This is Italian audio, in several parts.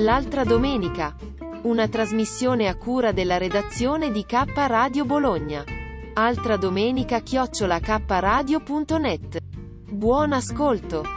L'altra domenica, una trasmissione a cura della redazione di K Radio Bologna. Altra domenica @kradio.net. Buon ascolto.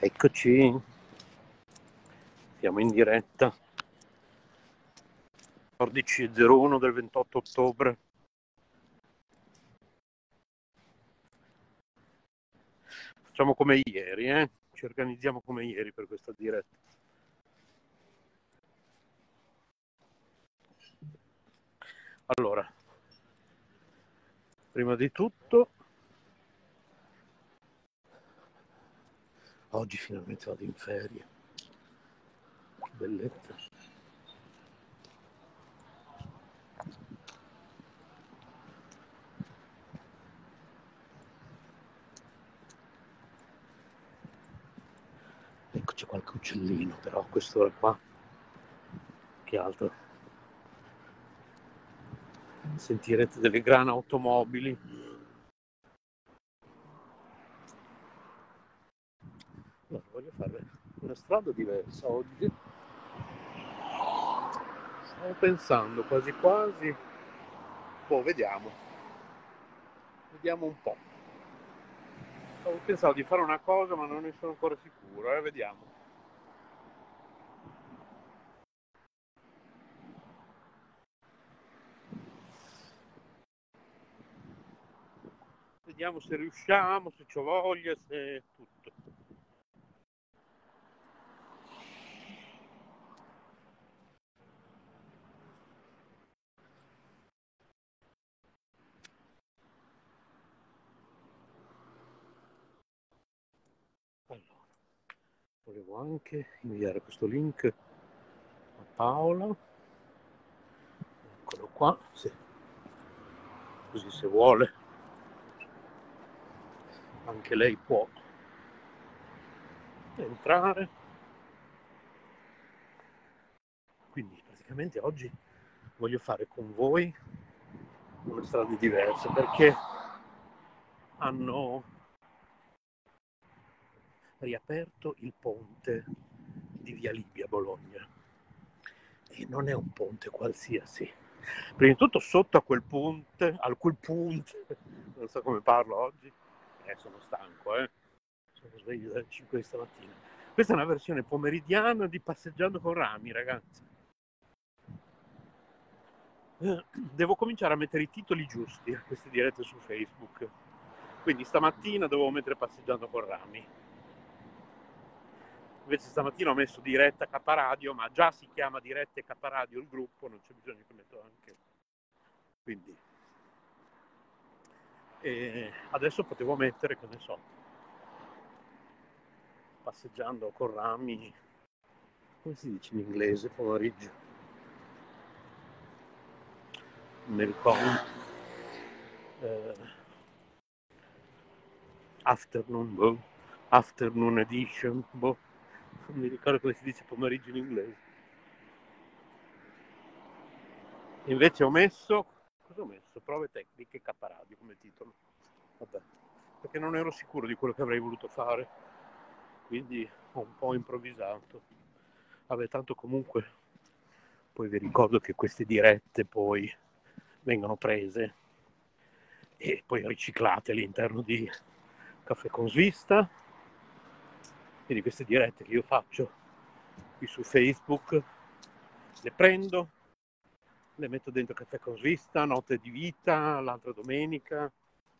Eccoci. Siamo in diretta, 14.01 del 28 ottobre. Facciamo come ieri, ci organizziamo come ieri per questa diretta. Allora, prima di tutto, oggi finalmente vado in ferie. Bellezza. Ecco, c'è qualche uccellino però a quest'ora qua. Che altro? Sentirete delle grane automobili. Allora, voglio fare una strada diversa oggi. Stavo pensando quasi, vediamo un po'. Stavo pensando di fare una cosa ma non ne sono ancora sicuro, vediamo. Vediamo se riusciamo, se c'ho voglia, se tutto. Volevo anche inviare questo link a Paola, eccolo qua, sì. Così se vuole anche lei può entrare. Quindi praticamente oggi voglio fare con voi una strada diversa perché hanno riaperto il ponte di Via Libia a Bologna e non è un ponte qualsiasi. Prima di tutto sotto a quel ponte, non so come parlo oggi, sono stanco, sono sveglio dalle 5 di stamattina. Questa è una versione pomeridiana di Passeggiando con Rami, ragazzi. Devo cominciare a mettere i titoli giusti a queste dirette su Facebook. Quindi stamattina dovevo mettere Passeggiando con Rami. Invece stamattina ho messo diretta Caparadio, ma già si chiama dirette Caparadio il gruppo, non c'è bisogno che metto anche. Quindi e adesso potevo mettere, che ne so, Passeggiando con Rami, come si dice in inglese, pomeriggio, non mi ricordo, afternoon, boh, afternoon edition, boh, non mi ricordo come si dice pomeriggio in inglese. Invece ho messo, cosa ho messo? Prove tecniche caparadio come titolo, vabbè, perché non ero sicuro di quello che avrei voluto fare, quindi ho un po' improvvisato. Vabbè, tanto comunque poi vi ricordo che queste dirette poi vengono prese e poi riciclate all'interno di Caffè con Svista, quindi queste dirette che io faccio qui su Facebook le prendo, le metto dentro Caffè con Svista, Notte di Vita, l'altra domenica,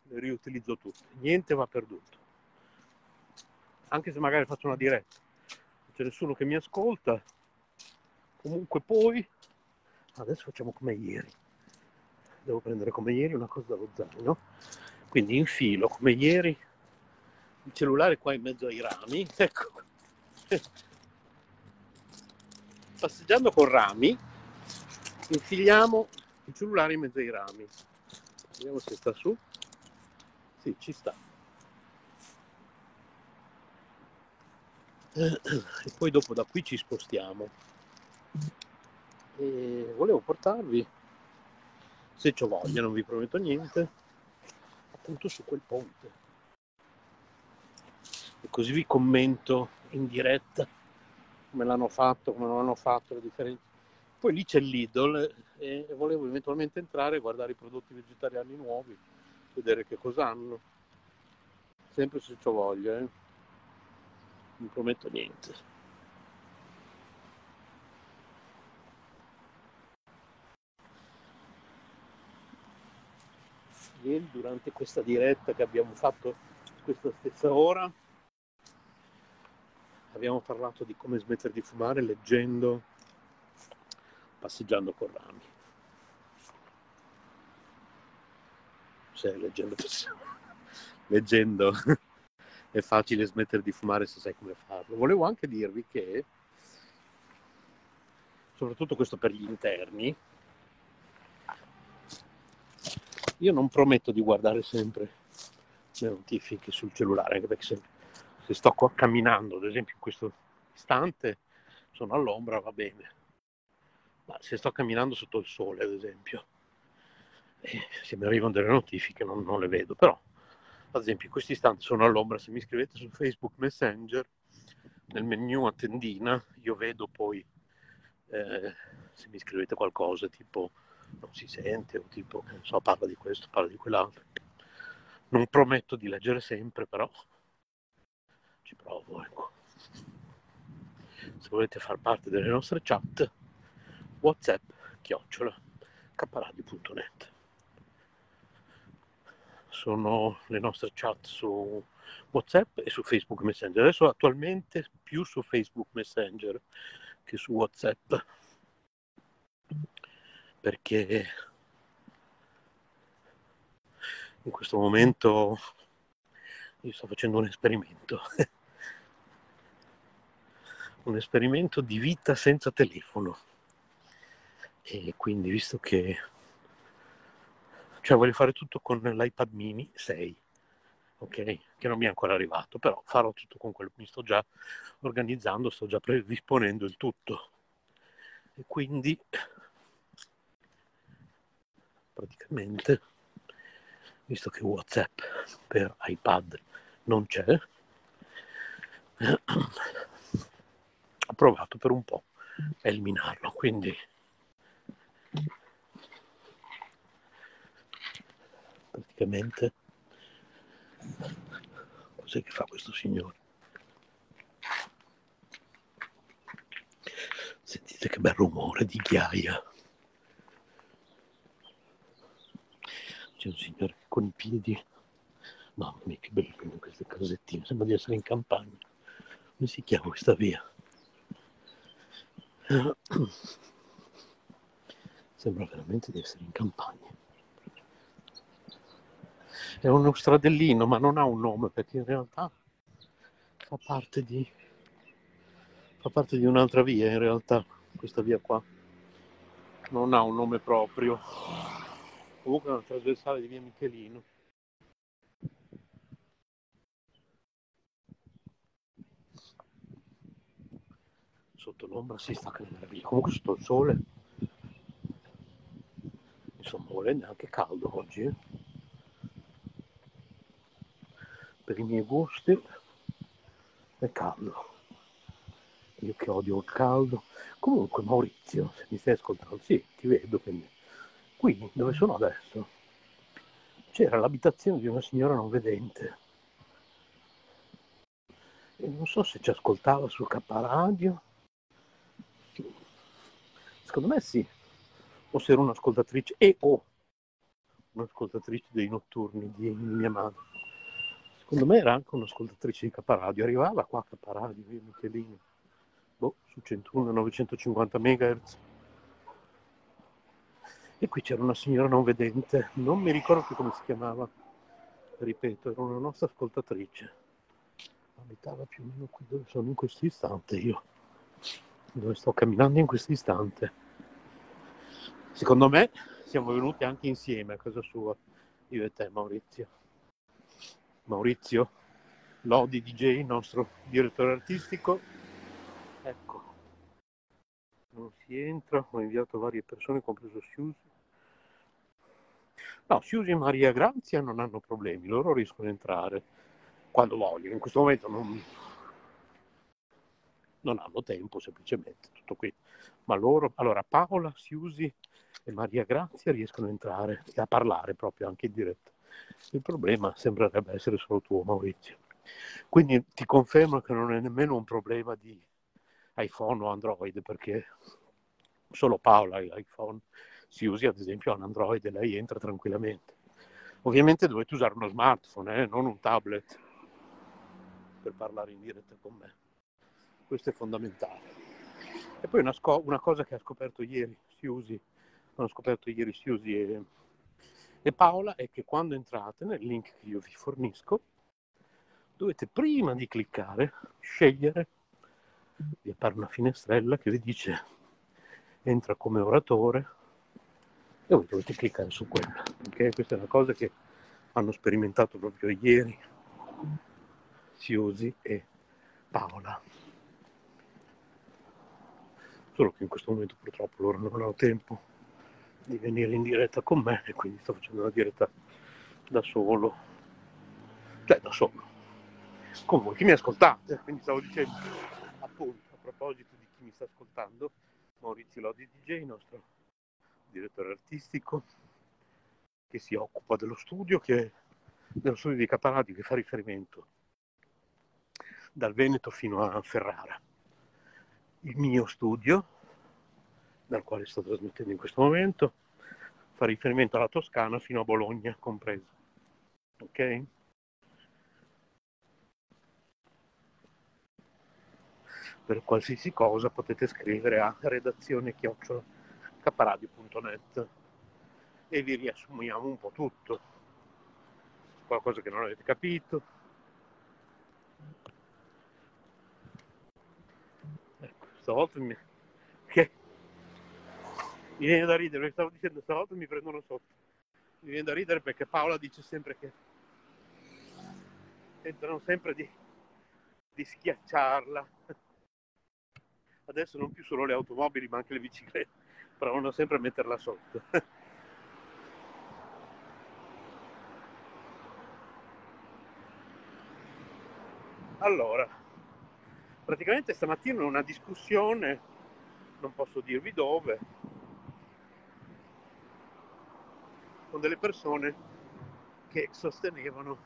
le riutilizzo tutte, niente va perduto. Anche se magari faccio una diretta, non c'è nessuno che mi ascolta, comunque poi, adesso facciamo come ieri, devo prendere come ieri una cosa dallo zaino, quindi infilo come ieri il cellulare qua in mezzo ai rami, ecco, passeggiando con rami, infiliamo il cellulare in mezzo ai rami, vediamo se sta su, sì ci sta. E poi dopo da qui ci spostiamo e volevo portarvi, se c'ho voglia, non vi prometto niente, appunto su quel ponte, e così vi commento in diretta come l'hanno fatto, come non hanno fatto, le differenze. Poi lì c'è il Lidl e volevo eventualmente entrare e guardare i prodotti vegetariani nuovi, vedere che cosa hanno, sempre se c'ho voglia, eh. Non prometto niente. Ieri durante questa diretta che abbiamo fatto questa stessa ora abbiamo parlato di come smettere di fumare leggendo Passeggiando con Rami. Cioè leggendo è facile smettere di fumare se sai come farlo. Volevo anche dirvi che, soprattutto questo per gli interni, io non prometto di guardare sempre le notifiche sul cellulare, anche perché se sto qua camminando, ad esempio in questo istante, sono all'ombra, va bene. Ma se sto camminando sotto il sole, ad esempio, se mi arrivano delle notifiche non le vedo, però ad esempio in questo istante sono all'ombra, se mi scrivete su Facebook Messenger nel menu a tendina io vedo poi se mi scrivete qualcosa tipo non si sente o tipo non so, parla di questo, parla di quell'altro. Non prometto di leggere sempre, però ci provo, ecco. Se volete far parte delle nostre chat, WhatsApp @kradio.net sono le nostre chat su WhatsApp e su Facebook Messenger. Adesso attualmente più su Facebook Messenger che su WhatsApp, perché in questo momento io sto facendo un esperimento di vita senza telefono, e quindi visto che voglio fare tutto con l'iPad mini 6, ok? Che non mi è ancora arrivato, però farò tutto con quello. Mi sto già organizzando, sto già predisponendo il tutto. E quindi praticamente, visto che WhatsApp per iPad non c'è, ho provato per un po' a eliminarlo. Quindi praticamente cos'è che fa questo signore? Sentite che bel rumore di ghiaia. C'è un signore che con i piedi, mamma mia che bello queste casettine, sembra di essere in campagna. Come si chiama questa via? Sembra veramente di essere in campagna. È uno stradellino, ma non ha un nome, perché in realtà fa parte di un'altra via, in realtà questa via qua non ha un nome proprio. Comunque è una trasversale di via Michelino. Sotto l'ombra si sta che meraviglia, comunque sotto il sole. Insomma, volendo è anche caldo oggi, eh? Per i miei gusti è caldo. Io che odio il caldo. Comunque Maurizio, se mi stai ascoltando, sì, ti vedo. Qui, dove sono adesso, c'era l'abitazione di una signora non vedente. E non so se ci ascoltava su Kappa Radio. Secondo me sì. O se era un'ascoltatrice un'ascoltatrice dei notturni di mia madre. Secondo me era anche un'ascoltatrice di K Radio, arrivava qua a K Radio, via Michelino, su 101 950 MHz. E qui c'era una signora non vedente, non mi ricordo più come si chiamava, ripeto, era una nostra ascoltatrice, abitava più o meno qui dove sono in questo istante io, dove sto camminando in questo istante. Secondo me siamo venuti anche insieme a casa sua, io e te Maurizio. Maurizio Lodi DJ, nostro direttore artistico. Ecco, non si entra, ho inviato varie persone, compreso Siusi. No, Siusi e Maria Grazia non hanno problemi, loro riescono a entrare quando vogliono. In questo momento non hanno tempo, semplicemente, tutto qui. Ma loro, allora, Paola, Siusi e Maria Grazia riescono a entrare e a parlare proprio anche in diretta. Il problema sembrerebbe essere solo tuo, Maurizio. Quindi ti confermo che non è nemmeno un problema di iPhone o Android, perché solo Paola ha iPhone, Siusi ad esempio ha un Android e lei entra tranquillamente. Ovviamente dovete usare uno smartphone, non un tablet, per parlare in diretta con me. Questo è fondamentale. E poi una cosa che ha scoperto ieri Siusi, e Paola, è che quando entrate nel link che io vi fornisco dovete, prima di cliccare, scegliere, vi appare una finestrella che vi dice entra come oratore, e voi dovete cliccare su quella, okay? Questa è una cosa che hanno sperimentato proprio ieri Siusi e Paola, solo che in questo momento purtroppo loro non hanno tempo di venire in diretta con me, e quindi sto facendo una diretta da solo con voi che mi ascoltate. Quindi stavo dicendo, appunto, a proposito di chi mi sta ascoltando, Maurizio Lodi DJ, nostro direttore artistico, che si occupa dello studio di Caparadio, che fa riferimento dal Veneto fino a Ferrara, il mio studio dal quale sto trasmettendo in questo momento, fa riferimento alla Toscana fino a Bologna compreso. Ok? Per qualsiasi cosa potete scrivere a redazione@caparadio.net e vi riassumiamo un po' tutto. Qualcosa che non avete capito. Ecco, stavolta mi... Che? Mi viene da ridere, perché stavo dicendo stavolta mi prendono sotto. Mi viene da ridere perché Paola dice sempre che tentano sempre di schiacciarla. Adesso non più solo le automobili ma anche le biciclette provano sempre a metterla sotto. Allora, praticamente stamattina una discussione, non posso dirvi dove, con delle persone che sostenevano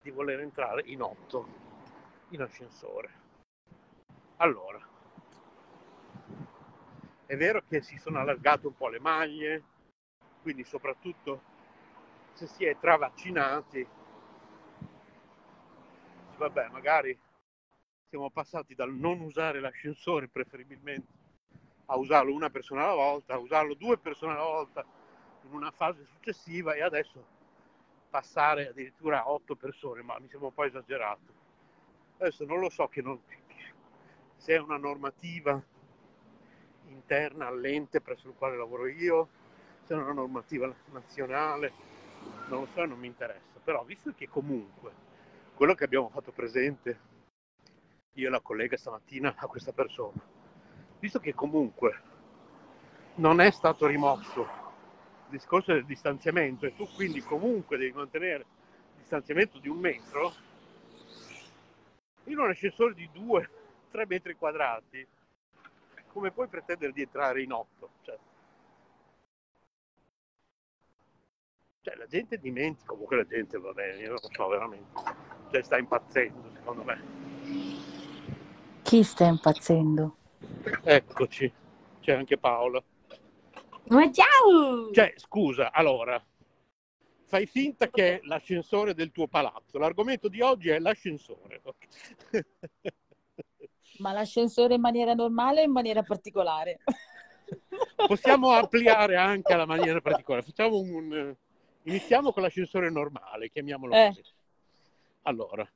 di voler entrare in 8 in ascensore. Allora, è vero che si sono allargate un po' le maglie, quindi soprattutto se si è tra vaccinati. Vabbè, magari siamo passati dal non usare l'ascensore preferibilmente a usarlo una persona alla volta, a usarlo due persone alla volta in una fase successiva, e adesso passare addirittura a 8 persone, ma mi sembra un po' esagerato. Adesso non lo so se è una normativa interna all'ente presso il quale lavoro io, se è una normativa nazionale, non lo so, non mi interessa. Però visto che comunque quello che abbiamo fatto presente io e la collega stamattina a questa persona, visto che comunque non è stato rimosso il discorso del distanziamento e tu quindi comunque devi mantenere il distanziamento di 1 metro, in un ascensore di 2-3 metri quadrati come puoi pretendere di entrare in 8? Cioè la gente dimentica, comunque la gente, va bene, io lo so veramente. Cioè sta impazzendo, secondo me. Chi sta impazzendo? Eccoci, c'è anche Paola. Ma ciao! Cioè, scusa, allora, fai finta che è l'ascensore del tuo palazzo. L'argomento di oggi è l'ascensore. Ma l'ascensore in maniera normale o in maniera particolare? Possiamo ampliare anche alla maniera particolare. Facciamo iniziamo con l'ascensore normale, chiamiamolo così. Allora,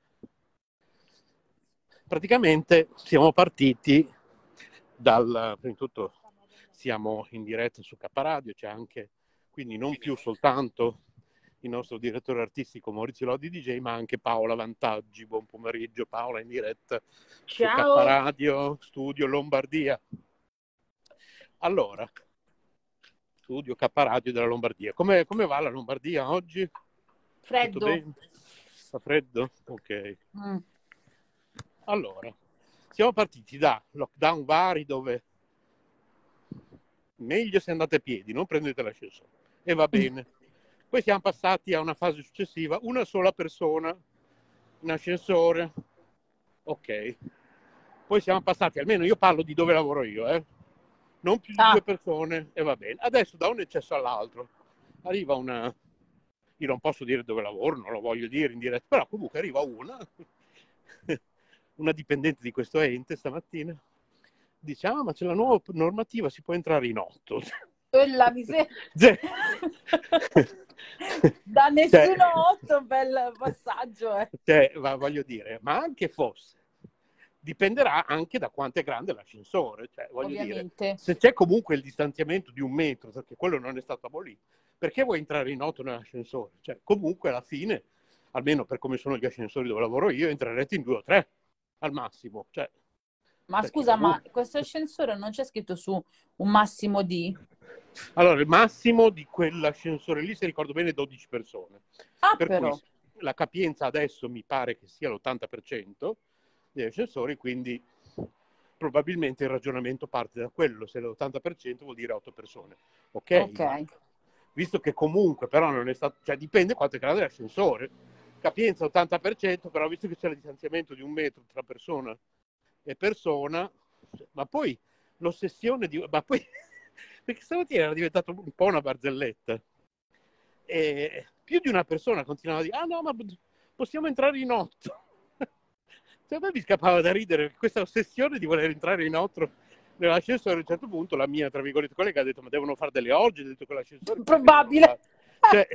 praticamente siamo partiti prima di tutto siamo in diretta su Caparadio, c'è anche, quindi non più soltanto il nostro direttore artistico Maurizio Lodi DJ, ma anche Paola Vantaggi. Buon pomeriggio Paola, in diretta su Caparadio, studio Lombardia. Allora, studio Caparadio della Lombardia. Come va la Lombardia oggi? Freddo. Sta freddo? Ok. Allora, siamo partiti da lockdown vari dove meglio se andate a piedi, non prendete l'ascensore. E va bene. Poi siamo passati a una fase successiva, una sola persona in ascensore. Ok. Poi siamo passati, almeno io parlo di dove lavoro io, non più di 2 persone, e va bene. Adesso da un eccesso all'altro arriva una... Io non posso dire dove lavoro, non lo voglio dire in diretta, però comunque arriva una dipendente di questo ente stamattina, dice, ma c'è la nuova normativa, si può entrare in 8. Quella miseria. Da nessuno 8, bel passaggio. Voglio dire, ma anche fosse, dipenderà anche da quanto è grande l'ascensore. Ovviamente. Dire, se c'è comunque il distanziamento di 1 metro, perché quello non è stato abolito, perché vuoi entrare in 8 nell'ascensore? Cioè, comunque alla fine, almeno per come sono gli ascensori dove lavoro io, entrerete in 2 o 3 al massimo. Ma scusa, comunque... ma questo ascensore non c'è scritto su un massimo di? Allora, il massimo di quell'ascensore lì, se ricordo bene, è 12 persone. Cui la capienza adesso mi pare che sia l'80% degli ascensori, quindi probabilmente il ragionamento parte da quello. Se l'80% vuol dire 8 persone. Ok. Visto che comunque però non è stato, cioè dipende quanto è grande l'ascensore, capienza 80%, però visto che c'è il distanziamento di 1 metro tra persona e persona, ma poi l'ossessione di, ma poi perché stamattina era diventato un po' una barzelletta e più di una persona continuava a dire no, ma possiamo entrare in 8. Cioè, a me mi scappava da ridere questa ossessione di voler entrare in 8 nell'ascensore. A un certo punto la mia, tra virgolette, collega ha detto, ma devono fare delle orge, ha detto che l'ascensore... Probabile! Cioè,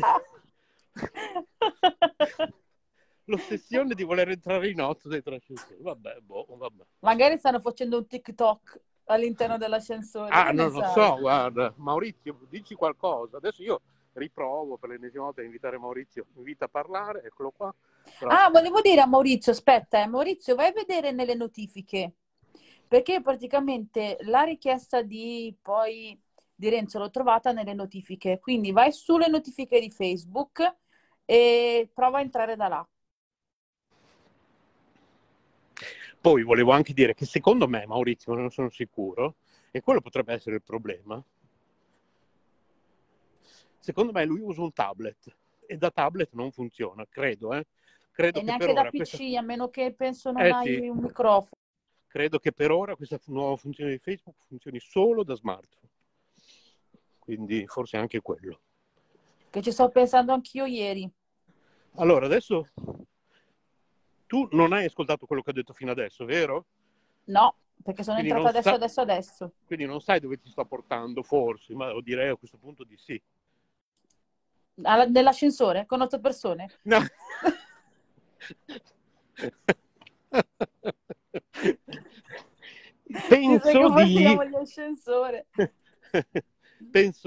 l'ossessione di voler entrare in 8 dentro l'ascensore, vabbè. Magari stanno facendo un TikTok all'interno dell'ascensore. Non lo so, guarda, Maurizio, dici qualcosa. Adesso io riprovo per l'ennesima volta a invitare Maurizio, invita a parlare, eccolo qua. Però... volevo dire a Maurizio, aspetta, Maurizio, vai a vedere nelle notifiche. Perché praticamente la richiesta di Renzo l'ho trovata nelle notifiche. Quindi vai sulle notifiche di Facebook e prova a entrare da là. Poi volevo anche dire che secondo me, Maurizio, non sono sicuro, e quello potrebbe essere il problema, secondo me lui usa un tablet e da tablet non funziona, credo. Credo e che neanche per da ora, PC, a meno che penso non hai un microfono. Credo che per ora questa nuova funzione di Facebook funzioni solo da smartphone, quindi forse anche quello. che ci sto pensando anch'io ieri. Allora, adesso tu non hai ascoltato quello che ho detto fino adesso, vero? No, perché sono entrata adesso. Quindi non sai dove ti sto portando, forse, ma lo direi a questo punto di sì. Nell'ascensore? Con 8 persone? No. Penso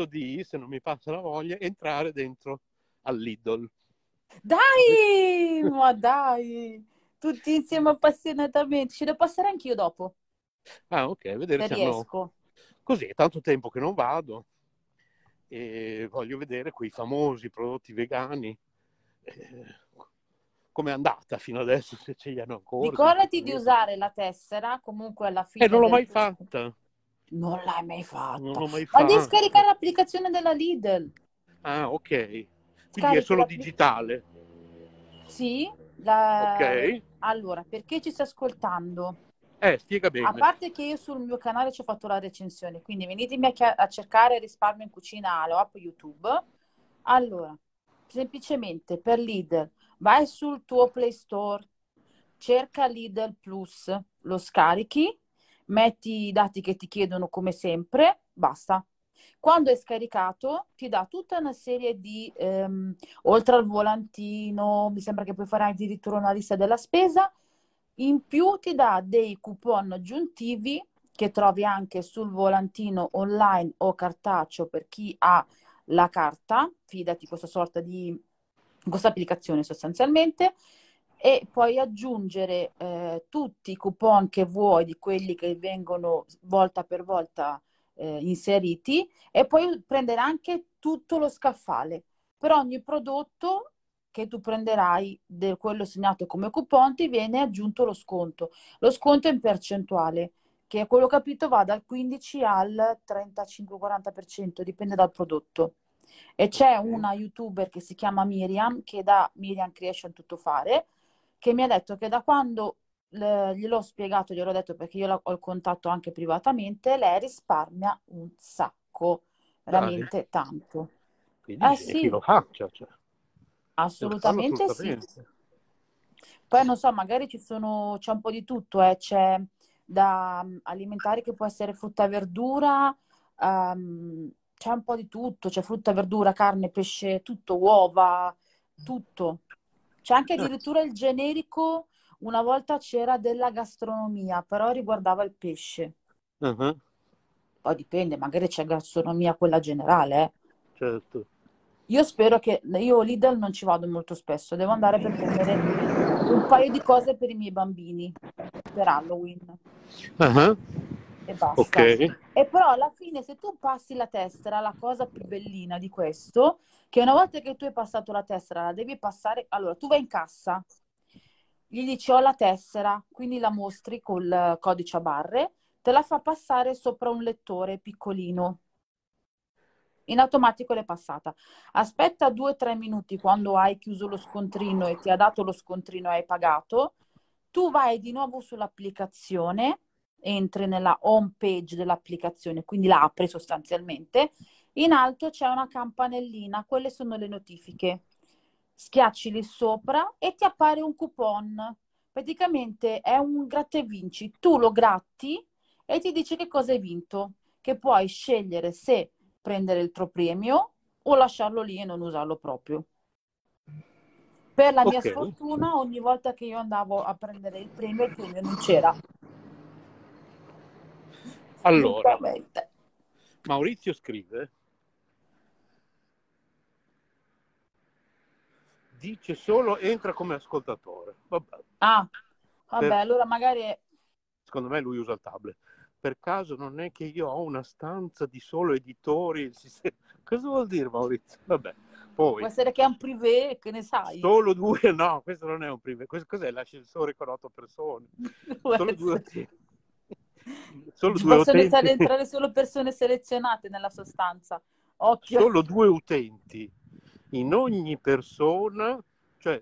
di, se non mi passa la voglia, entrare dentro al Lidl. Dai, ma dai, tutti insieme appassionatamente. Ci devo passare anch'io dopo. Ah, ok, vedere se riesco. No. Così è tanto tempo che non vado e voglio vedere quei famosi prodotti vegani. Com'è andata fino adesso, se ce li hanno ancora. Ricordati di usare la tessera comunque alla fine. Non l'ho mai fatta. Non l'hai mai fatta. Non l'ho mai fatta. Ma devi scaricare l'applicazione della Lidl. Ah, ok. Quindi scarica è solo digitale. Sì. Ok. Allora, perché ci stai ascoltando? Spiega bene. A parte che io sul mio canale ci ho fatto la recensione, quindi venitemi a cercare Risparmio in Cucina, lo app YouTube. Allora, semplicemente per Lidl, vai sul tuo Play Store, cerca Lidl Plus, lo scarichi, metti i dati che ti chiedono come sempre, basta. Quando è scaricato ti dà tutta una serie di, oltre al volantino, mi sembra che puoi fare addirittura una lista della spesa, in più ti dà dei coupon aggiuntivi che trovi anche sul volantino online o cartaceo per chi ha la carta, fidati questa sorta di... questa applicazione sostanzialmente, e puoi aggiungere tutti i coupon che vuoi di quelli che vengono volta per volta inseriti, e puoi prendere anche tutto lo scaffale per ogni prodotto che tu prenderai. Del quello segnato come coupon ti viene aggiunto lo sconto. Lo sconto è in percentuale, che a quello capito va dal 15 al 35-40%, dipende dal prodotto. E c'è una youtuber che si chiama Miriam, che da Miriam Creation Tutto Fare, che mi ha detto che da quando gliel'ho spiegato, gliel'ho detto perché io ho il contatto anche privatamente, lei risparmia un sacco, veramente tanto. Quindi sì. Chi lo faccia, cioè. Assolutamente, assolutamente sì. Poi non so, magari c'è un po' di tutto, c'è da alimentare che può essere frutta e verdura, c'è un po' di tutto, c'è frutta, verdura, carne, pesce, tutto, uova, tutto. C'è anche addirittura il generico, una volta c'era della gastronomia, però riguardava il pesce. Uh-huh. Poi dipende, magari c'è gastronomia quella generale. Certo. Io spero che... Io Lidl non ci vado molto spesso, devo andare per prendere un paio di cose per i miei bambini, per Halloween. Uh-huh. E basta. Okay. E però alla fine, se tu passi la tessera, la cosa più bellina di questo, che una volta che tu hai passato la tessera, la devi passare. Allora, tu vai in cassa, gli dici ho la tessera, quindi la mostri col codice a barre, te la fa passare sopra un lettore piccolino, in automatico l'è passata. Aspetta 2 o 3 minuti, quando hai chiuso lo scontrino e ti ha dato lo scontrino e hai pagato, tu vai di nuovo sull'applicazione, entri nella home page dell'applicazione, quindi la apri sostanzialmente, in alto c'è una campanellina, quelle sono le notifiche, schiacci lì sopra e ti appare un coupon, praticamente è un gratta e vinci, tu lo gratti e ti dice che cosa hai vinto, che puoi scegliere se prendere il tuo premio o lasciarlo lì e non usarlo proprio. Per la mia sfortuna, ogni volta che io andavo a prendere il premio non c'era. Allora, Maurizio scrive, dice solo entra come ascoltatore. Vabbè. Ah, vabbè, allora magari... Secondo me lui usa il tablet. Per caso non è che io ho una stanza di solo editori? Cosa vuol dire, Maurizio? Vabbè, poi... Può essere che è un privé, che ne sai? Solo 2, no, questo non è un privé. Cos'è l'ascensore con 8 persone? Solo 2... Possono entrare solo persone selezionate nella sua stanza. Occhio. Solo 2 utenti in ogni persona, cioè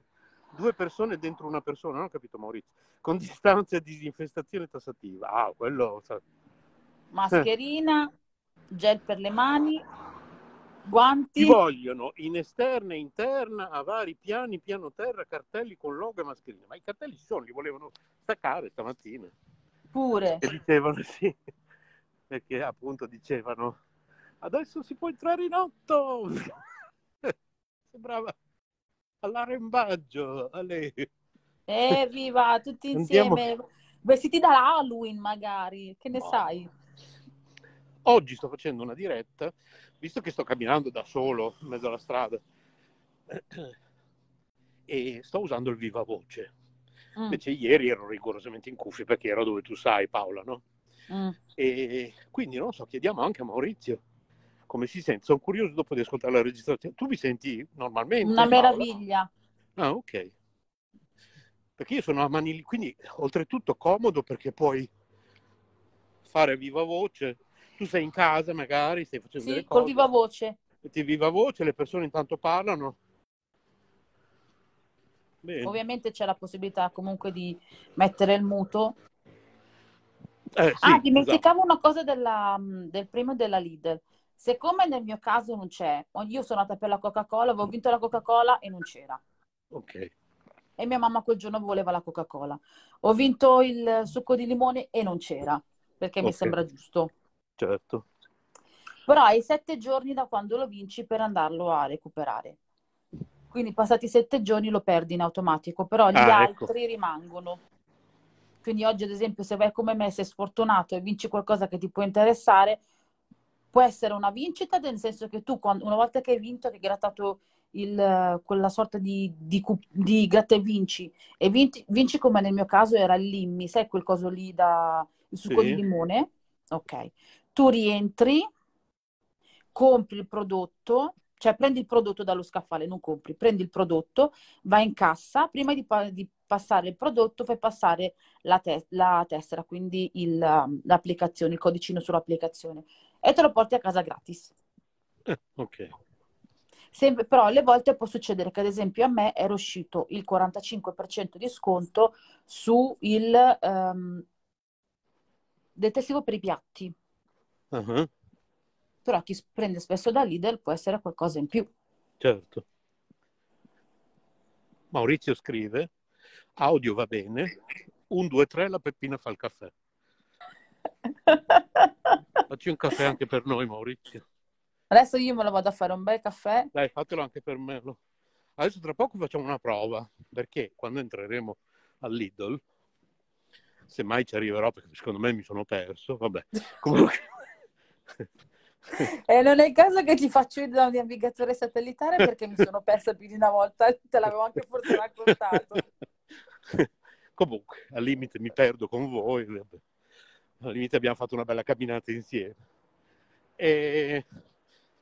2 persone dentro una persona, non ho capito, Maurizio, con distanza e disinfestazione tassativa. Ah, quello. Mascherina, gel per le mani. Guanti. Ti vogliono in esterna e interna, a vari piani, piano terra, cartelli con logo e mascherina. Ma i cartelli ci sono, li volevano staccare stamattina. Pure. E dicevano sì, perché appunto dicevano adesso si può entrare in 8. Sembrava all'arembaggio. Evviva, tutti insieme. Andiamo. Vestiti da Halloween magari, che ne sai? Oggi sto facendo una diretta, visto che sto camminando da solo in mezzo alla strada e sto usando il viva voce. Invece ieri ero rigorosamente in cuffie perché ero dove tu sai, Paola, no? E quindi non so, chiediamo anche a Maurizio come si sente. Sono curioso dopo di ascoltare la registrazione. Tu mi senti normalmente? Una meraviglia. Paola? Ah, ok. Perché io sono a mani, quindi oltretutto comodo perché puoi fare viva voce. Tu sei in casa magari, stai facendo delle cose. Sì, col viva voce. Metti viva voce, le persone intanto parlano. Bene. Ovviamente c'è la possibilità comunque di mettere il muto. Sì, ah, dimenticavo una cosa del premio della Lidl. Siccome nel mio caso non c'è, io sono andata per la Coca-Cola, avevo vinto la Coca-Cola e non c'era. Ok. E mia mamma quel giorno voleva la Coca-Cola. Ho vinto il succo di limone e non c'era, perché mi sembra giusto. Certo. Però hai 7 giorni da quando lo vinci per andarlo a recuperare. Quindi passati 7 giorni lo perdi in automatico, però gli altri rimangono. Quindi oggi, ad esempio, se vai come me, sei sfortunato e vinci qualcosa che ti può interessare, può essere una vincita, nel senso che tu, una volta che hai vinto, che hai grattato quella sorta di gratta e vinci, e vinci come nel mio caso era il limmi, sai quel coso lì da il succo di limone? Ok, tu rientri, compri il prodotto, cioè prendi il prodotto dallo scaffale, non compri, prendi il prodotto, vai in cassa, prima di passare il prodotto fai passare la tessera, quindi l'applicazione, il codicino sull'applicazione, e te lo porti a casa gratis. Ok. Sempre, però alle volte può succedere che ad esempio a me era uscito il 45% di sconto su il detersivo per i piatti. Però chi prende spesso da Lidl può essere qualcosa in più. Certo. Maurizio scrive, audio va bene, 1, 2, 3 la Peppina fa il caffè. Facci un caffè anche per noi, Maurizio. Adesso io me lo vado a fare un bel caffè. Dai, fatelo anche per me. Adesso tra poco facciamo una prova, perché quando entreremo al Lidl, se mai ci arriverò, perché secondo me mi sono perso, vabbè. Comunque... non è il caso che ci faccio il navigatore satellitare, perché mi sono persa più di una volta, te l'avevo anche forse raccontato. Comunque, al limite mi perdo con voi, vabbè. Al limite abbiamo fatto una bella camminata insieme. E...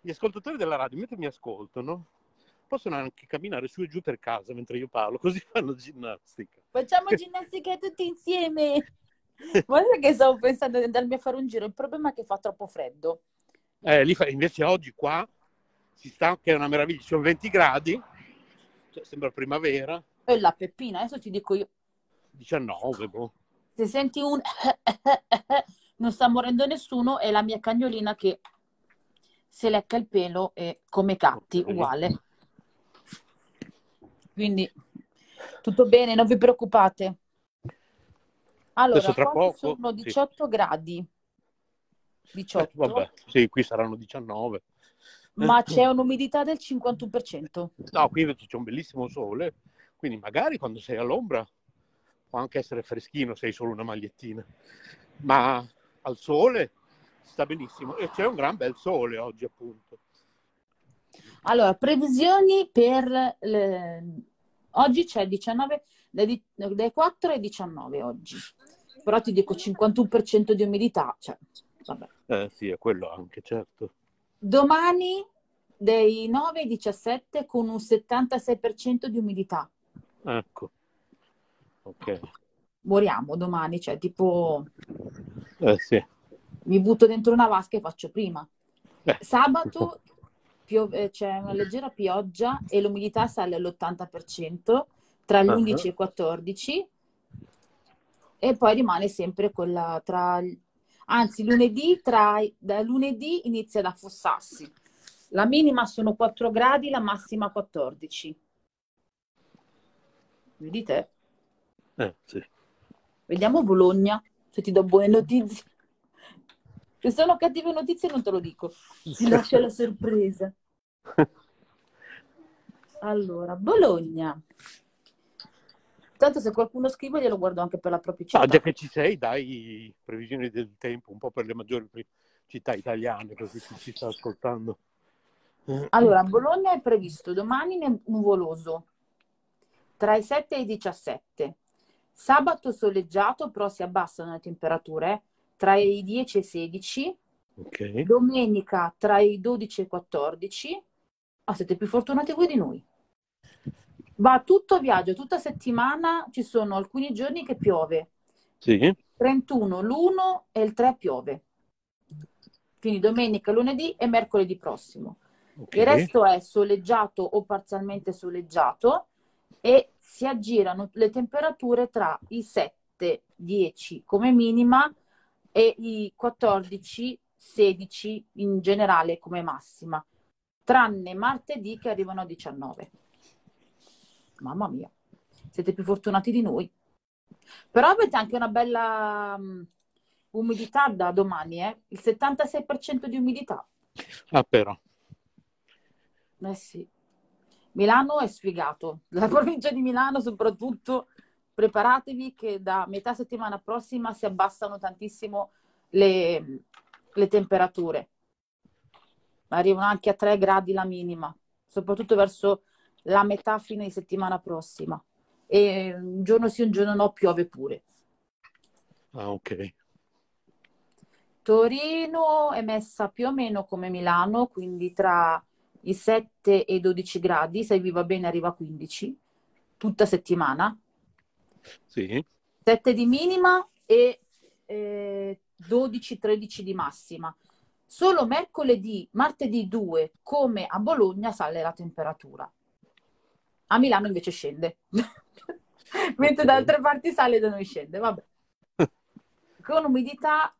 gli ascoltatori della radio, mentre mi ascoltano, possono anche camminare su e giù per casa mentre io parlo, così fanno ginnastica. Facciamo ginnastica tutti insieme! Guarda che stavo pensando di andarmi a fare un giro, il problema è che fa troppo freddo. Invece oggi qua si sta, che è una meraviglia, sono 20 gradi, cioè sembra primavera. E la Peppina, adesso ti dico io. 19, boh. Se senti un... non sta morendo nessuno, è la mia cagnolina che... se lecca il pelo e come Catti, uguale. Quindi tutto bene, non vi preoccupate. Allora, tra poco sono 18 gradi. 18. Vabbè, sì, qui saranno 19. Ma c'è un'umidità del 51%. No, qui invece c'è un bellissimo sole, quindi magari quando sei all'ombra può anche essere freschino, sei solo una magliettina. Ma al sole... sta benissimo, e c'è un gran bel sole oggi, appunto. Allora, previsioni per oggi c'è 19 dai 4 ai 19 oggi, però ti dico 51% di umidità, cioè vabbè. Sì, è quello anche, certo. Domani dai 9 ai 17 con un 76% di umidità. Ecco. Ok. Moriamo domani, cioè tipo sì. Mi butto dentro una vasca e faccio prima. Sabato c'è una leggera pioggia e l'umidità sale all'80%, tra gli 11 e i 14, e poi rimane sempre quella tra... Anzi, lunedì inizia ad affossarsi La minima sono 4 gradi, la massima 14. Vedi te? Sì. Vediamo Bologna, se ti do buone notizie. Se sono cattive notizie non te lo dico. Ti lascio la sorpresa. Allora, Bologna. Tanto se qualcuno scrive glielo guardo anche per la propria città. Ah, già che ci sei, dai previsioni del tempo, un po' per le maggiori città italiane, così chi ci sta ascoltando. Allora, a Bologna è previsto domani nuvoloso, tra i 7 e i 17. Sabato soleggiato, però si abbassano le temperature, tra i 10 e i 16. Okay. Domenica tra i 12 e i 14. Ah, siete più fortunati voi di noi. Va tutto viaggio, tutta settimana ci sono alcuni giorni che piove. Sì. 31, l'1 e il 3 piove. Quindi domenica, lunedì e mercoledì prossimo. Okay. Il resto è soleggiato o parzialmente soleggiato e si aggirano le temperature tra i 7, 10 come minima e i 14, 16 in generale come massima, tranne martedì che arrivano a 19. Mamma mia, siete più fortunati di noi. Però avete anche una bella umidità da domani, il 76% di umidità. Ah, però. Eh sì. Milano è sfigato. La provincia di Milano soprattutto, preparatevi che da metà settimana prossima si abbassano tantissimo le temperature. Arrivano anche a 3 gradi la minima, soprattutto verso la metà fine di settimana prossima. E un giorno sì, un giorno no, piove pure. Ah, ok. Torino è messa più o meno come Milano, quindi tra i 7 e i 12 gradi, se vi va bene arriva a 15, tutta settimana. Sì. 7 di minima e 12-13 di massima. Solo mercoledì, martedì 2, come a Bologna, sale la temperatura. A Milano invece scende. Mentre da altre parti sale, da noi scende, vabbè. Con umidità,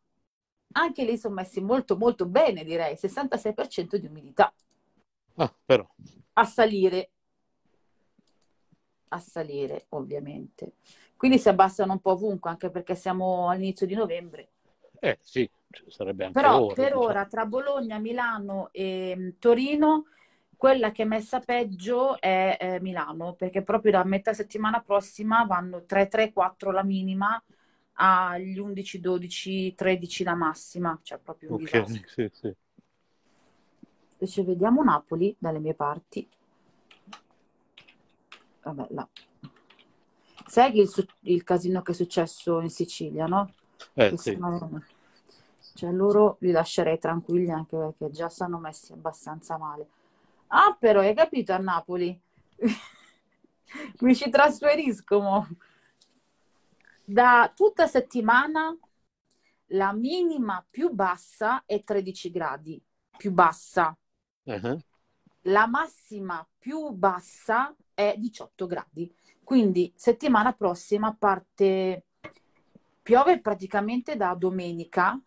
anche lì sono messi molto molto bene, direi, 66% di umidità. Ah, però. A salire ovviamente, quindi si abbassano un po' ovunque, anche perché siamo all'inizio di novembre. Sì, sarebbe anche però ora, per diciamo. Ora tra Bologna, Milano e Torino quella che è messa peggio è Milano, perché proprio da metà settimana prossima vanno 3-4 la minima agli 11-12-13 la massima, cioè proprio un disastro. Sì, sì. Invece vediamo Napoli dalle mie parti. Vabbè, là. Sai il casino che è successo in Sicilia, no? Sì. Cioè loro li lascerei tranquilli, anche perché già sono messi abbastanza male. Ah, però hai capito, a Napoli mi ci trasferisco mo. Da tutta settimana la minima più bassa è 13 gradi, più bassa. Uh-huh. La massima più bassa è 18 gradi. Quindi settimana prossima parte, piove praticamente da domenica.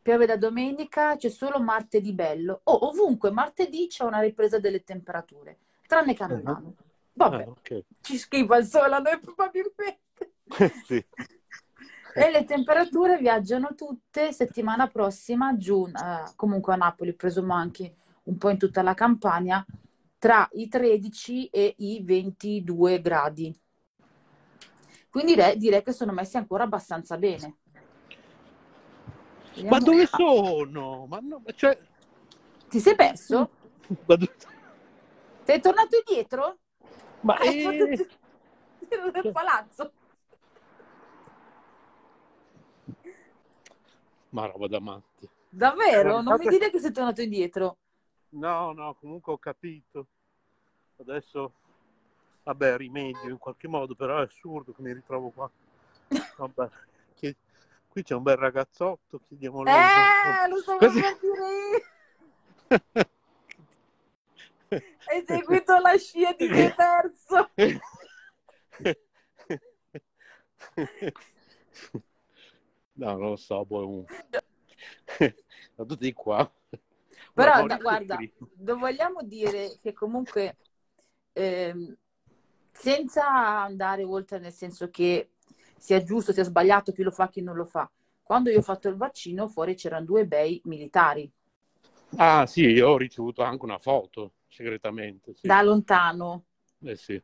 Piove da domenica, c'è solo martedì bello. Ovunque martedì c'è una ripresa delle temperature, tranne che a Milano. Vabbè, okay. Ci schifa il sole a noi probabilmente. Sì. E le temperature viaggiano tutte settimana prossima giù, comunque a Napoli, presumo anche un po' in tutta la Campania, tra i 13 e i 22 gradi. Quindi direi che sono messi ancora abbastanza bene. Vediamo. Ma dove sono? Ma no, cioè... Ti sei perso? Sei tornato indietro? Ma ero nel palazzo. Ma roba da matti. Davvero? Non mi dire che sei tornato indietro. No, comunque ho capito. Adesso, vabbè, rimedio in qualche modo, però è assurdo che mi ritrovo qua. Vabbè, qui c'è un bel ragazzotto, chiediamolo. Lo stavo per dire io. Hai seguito la scia di te perso. No, non lo so, boh. Tutti qua. Però guarda, vogliamo dire che comunque senza andare oltre, nel senso che sia giusto, sia sbagliato, chi lo fa, chi non lo fa. Quando io ho fatto il vaccino, fuori c'erano due bei militari. Ah sì, io ho ricevuto anche una foto, segretamente. Sì. Da lontano. Eh sì,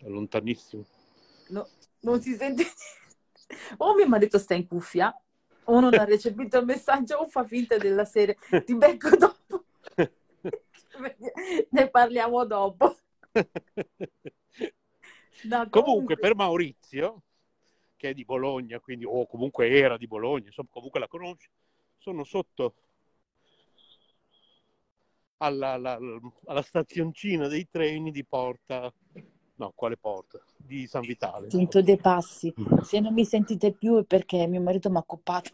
da lontanissimo. No, non si sente. O mi ha detto sta in cuffia, o non ha recepito il messaggio, o fa finta della serie. Ti becco dopo. Ne parliamo dopo. No, comunque per Maurizio, che è di Bologna, quindi, o comunque era di Bologna, insomma, comunque la conosce, sono sotto alla stazioncina dei treni di Porta, no, quale Porta? Di San Vitale. Tinto dei Passi. Se non mi sentite più è perché mio marito mi ha coppato.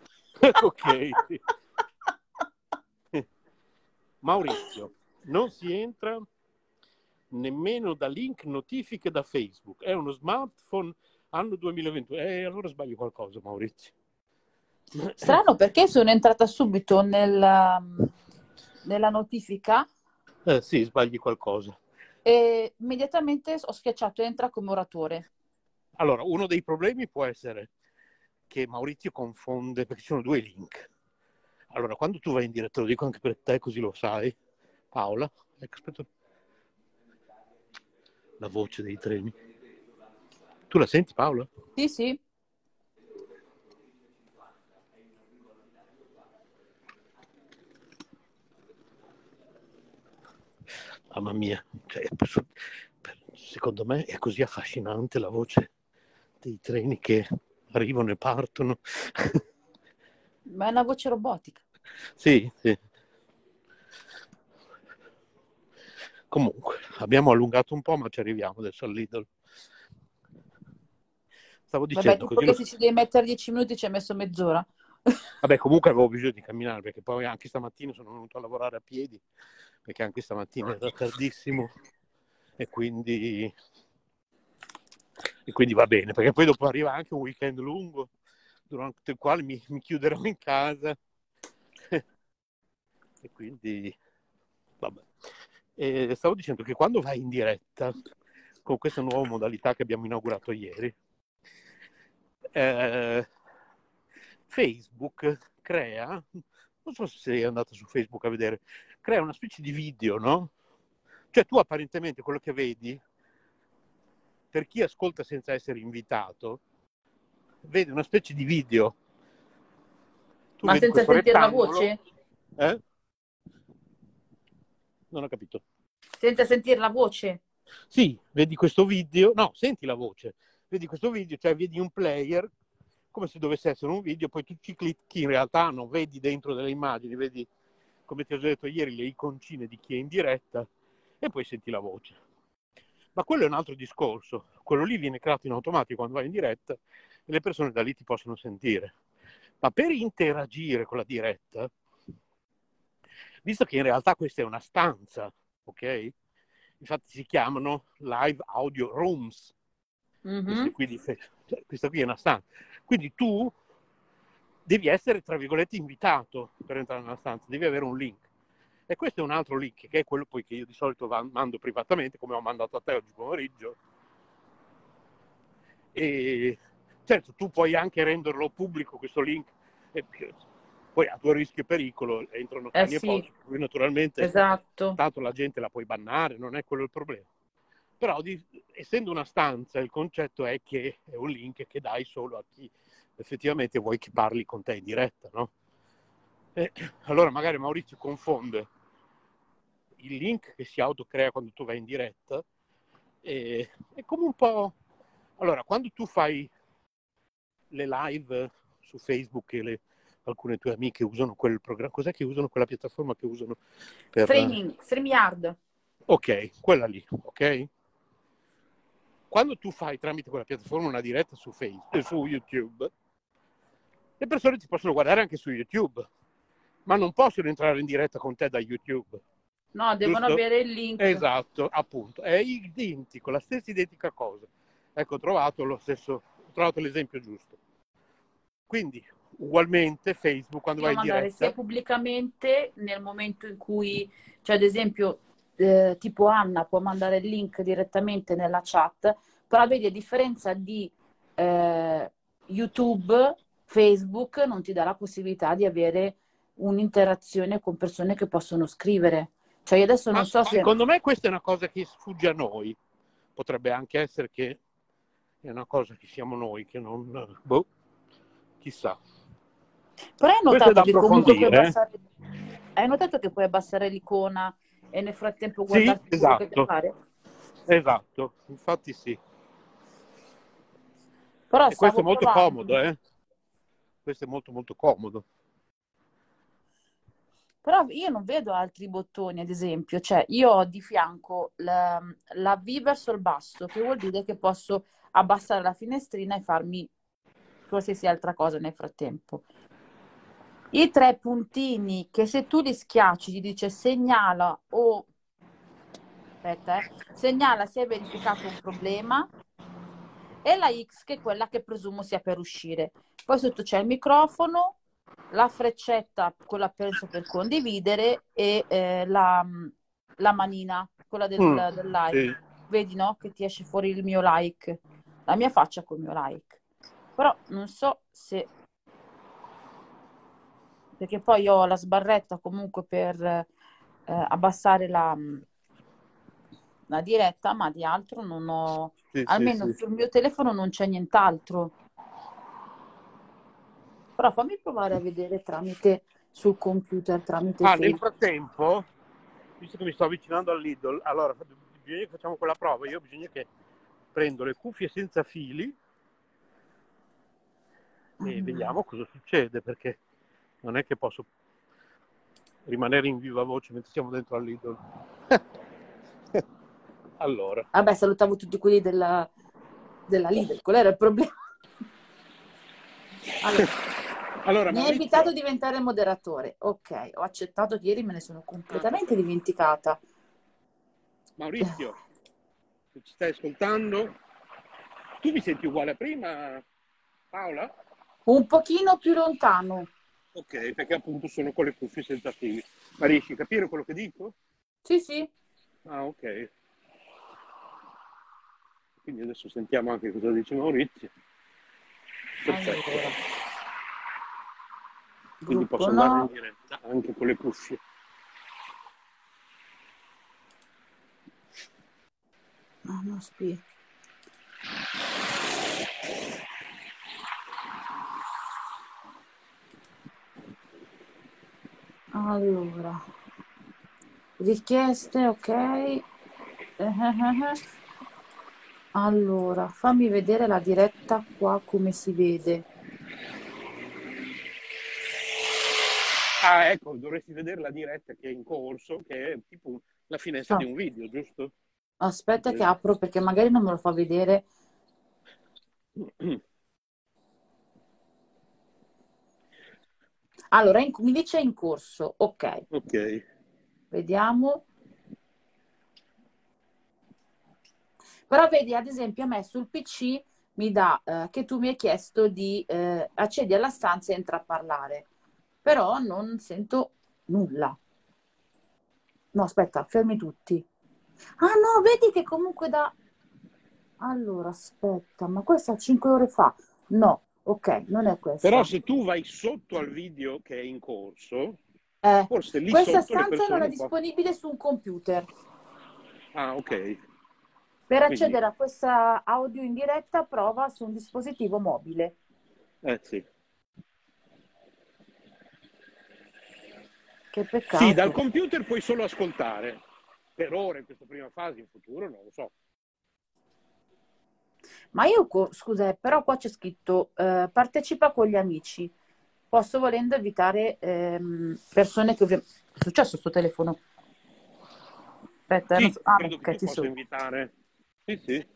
Ok. sì. Maurizio, non si entra nemmeno da link notifiche da Facebook. È uno smartphone anno 2021. Allora sbaglio qualcosa, Maurizio. Strano, perché sono entrata subito nella notifica. Sì, sbagli qualcosa. E immediatamente ho schiacciato entra come oratore. Allora, uno dei problemi può essere che Maurizio confonde, perché ci sono due link. Allora, quando tu vai in diretta, lo dico anche per te, così lo sai, Paola. Ecco, aspetta. La voce dei treni. Tu la senti, Paola? Sì, sì. Mamma mia, cioè, secondo me è così affascinante la voce dei treni che arrivano e partono. Ma è una voce robotica. Sì, sì. Comunque, abbiamo allungato un po', ma ci arriviamo adesso al Lidl. Stavo dicendo, vabbè, così lo... se ci devi mettere 10 minuti ci hai messo mezz'ora. Vabbè, comunque avevo bisogno di camminare, perché poi anche stamattina sono venuto a lavorare a piedi, perché anche stamattina era tardissimo, e quindi va bene, perché poi dopo arriva anche un weekend lungo durante il quale mi chiuderò in casa e quindi vabbè. E stavo dicendo che quando vai in diretta con questa nuova modalità che abbiamo inaugurato ieri, Facebook crea, non so se sei andata su Facebook a vedere, crea una specie di video, no? Cioè tu apparentemente quello che vedi, per chi ascolta senza essere invitato, vede una specie di video. Tu ma senza sentire la voce? Eh? Non ho capito. Senza sentire la voce? Sì, vedi questo video, no, senti la voce, vedi questo video, cioè vedi un player, come se dovesse essere un video, poi tu ci clicchi, in realtà non vedi dentro delle immagini, vedi, come ti ho detto ieri, le iconcine di chi è in diretta e poi senti la voce. Ma quello è un altro discorso, quello lì viene creato in automatico quando vai in diretta e le persone da lì ti possono sentire. Ma per interagire con la diretta, visto che in realtà questa è una stanza, ok? Infatti si chiamano live audio rooms. Mm-hmm. Questa qui è una stanza, quindi tu devi essere tra virgolette invitato per entrare nella stanza, devi avere un link, e questo è un altro link che è quello poi che io di solito mando privatamente, come ho mandato a te oggi pomeriggio. E certo tu puoi anche renderlo pubblico questo link, e poi a tuo rischio e pericolo entrano cani sì. E poi quindi, naturalmente esatto. Tanto la gente la puoi bannare, non è quello il problema. Però essendo una stanza, il concetto è che è un link che dai solo a chi effettivamente vuoi che parli con te in diretta, no? E allora magari Maurizio confonde il link che si autocrea quando tu vai in diretta, è come un po'... Allora, quando tu fai le live su Facebook e alcune tue amiche usano quel programma, cos'è che usano, quella piattaforma che usano per... StreamYard. Ok, quella lì, ok? Quando tu fai tramite quella piattaforma una diretta su Facebook e su YouTube, le persone ti possono guardare anche su YouTube, ma non possono entrare in diretta con te da YouTube. No, devono giusto? Avere il link. Esatto, appunto. È identico, la stessa identica cosa. Ecco, ho trovato l'esempio giusto. Quindi, Ugualmente Facebook, quando vai in diretta, sia pubblicamente nel momento in cui, cioè ad esempio tipo Anna può mandare il link direttamente nella chat, però vedi, a differenza di YouTube, Facebook non ti dà la possibilità di avere un'interazione con persone che possono scrivere. Cioè io adesso non so se... Secondo me questa è una cosa che sfugge a noi. Potrebbe anche essere che è una cosa che siamo noi, che non... Boh, chissà. Però hai notato che comunque puoi abbassare... Hai notato che puoi abbassare l'icona e nel frattempo guardarti quello che ti pare? Esatto, infatti sì. Però e questo è molto comodo, eh? Questo è molto molto comodo. Però io non vedo altri bottoni, ad esempio. Cioè, io ho di fianco la V verso il basso, che vuol dire che posso abbassare la finestrina e farmi qualsiasi altra cosa nel frattempo. I tre puntini, che se tu li schiacci ti dice segnala o... Aspetta, segnala se è verificato un problema. E la X, che è quella che presumo sia per uscire. Poi sotto c'è il microfono, la freccetta, quella penso per condividere, e la manina, quella del like. Sì. Vedi, no? Che ti esce fuori il mio like, la mia faccia col mio like. Però non so se... Perché poi io ho la sbarretta comunque per abbassare la diretta, ma di altro non ho... Sì, almeno sì, sul mio telefono non c'è nient'altro. Però fammi provare a vedere tramite sul computer, tramite Facebook. Nel frattempo, visto che mi sto avvicinando al Lidl, allora bisogna che facciamo quella prova. Io bisogna che prendo le cuffie senza fili e vediamo cosa succede, perché non è che posso rimanere in viva voce mentre siamo dentro al Lidl. Allora. Vabbè, salutavo tutti quelli della Lidl. Qual era il problema? Allora, mi hai invitato a diventare moderatore. Ok, ho accettato ieri, me ne sono completamente dimenticata. Maurizio, se ci stai ascoltando, tu mi senti uguale a prima, Paola? Un pochino più lontano. Ok, perché appunto sono con le cuffie senza fili. Ma riesci a capire quello che dico? Sì, sì. Ah, ok. Quindi adesso sentiamo anche cosa dice Maurizio. Perfetto. Allora. Quindi posso andare in diretta anche con le cuffie. No, spiego. Allora. Richieste, ok. Allora, fammi vedere la diretta qua come si vede. Ah, ecco, dovresti vedere la diretta che è in corso, che è tipo la finestra di un video, giusto? Aspetta che apro, perché magari non me lo fa vedere. Allora, mi dice in corso, ok. Ok. Vediamo. Però vedi, ad esempio, a me sul PC mi dà che tu mi hai chiesto di accedi alla stanza e entra a parlare. Però non sento nulla. No, aspetta, fermi tutti. Ah no, vedi che comunque da... Allora, aspetta, ma questa 5 ore fa? No, ok, non è questa. Però se tu vai sotto al video che è in corso, forse lì questa sotto stanza non è disponibile su un computer. Ah, ok. Per accedere a questa audio in diretta prova su un dispositivo mobile. Sì. Che peccato. Sì, dal computer puoi solo ascoltare. Per ora, in questa prima fase, in futuro, non lo so. Ma io, scusa, però qua c'è scritto partecipa con gli amici. Posso volendo invitare persone che... È successo sto telefono? Aspetta, sì, non so... credo che ti posso invitare... Sì, sì.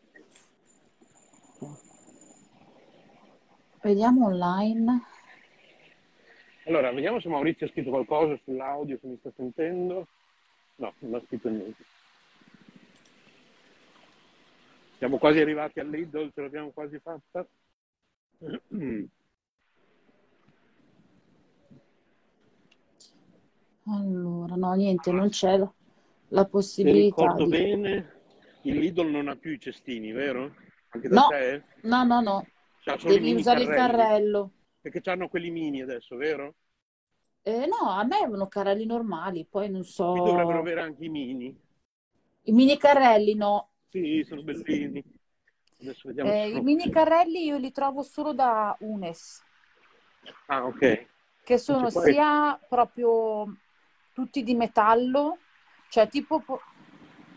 Vediamo online. Allora, vediamo se Maurizio ha scritto qualcosa sull'audio, se mi sta sentendo. No, non ha scritto niente. Siamo quasi arrivati al Lidl, ce l'abbiamo quasi fatta. Allora, no, niente, non c'è la possibilità. Se ricordo bene, il Lidl non ha più i cestini, vero? Anche da te? No, no, no. Cioè, devi usare il carrello. Perché c'hanno quelli mini adesso, vero? No, a me erano carrelli normali, poi non so... Qui dovrebbero avere anche i mini. I mini carrelli, no. Sì, sono bellini. Adesso vediamo i mini carrelli io li trovo solo da Unes. Ah, ok. Che sono sia proprio tutti di metallo, cioè tipo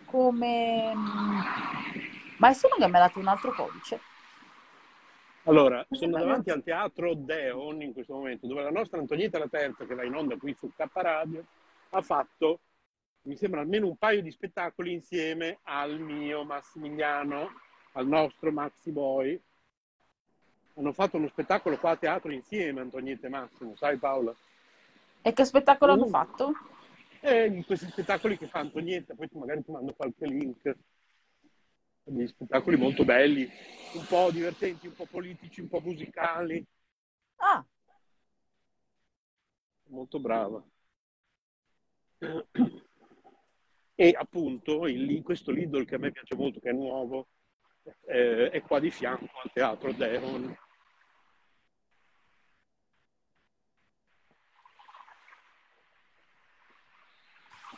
come... Ma è solo che mi ha dato un altro codice. Allora, sono davanti al Teatro Odeon in questo momento, dove la nostra Antonietta la terza, che va in onda qui su Kappa Radio, ha fatto, mi sembra, almeno un paio di spettacoli insieme al mio Massimiliano, al nostro Maxi Boy. Hanno fatto uno spettacolo qua a teatro insieme, Antonietta e Massimo, sai Paola? E che spettacolo hanno fatto? Questi spettacoli che fa Antonietta, poi magari ti mando qualche link. Degli spettacoli molto belli, un po' divertenti, un po' politici, un po' musicali. Ah! Molto brava. E appunto questo Lidl che a me piace molto, che è nuovo, è qua di fianco al Teatro Odeon.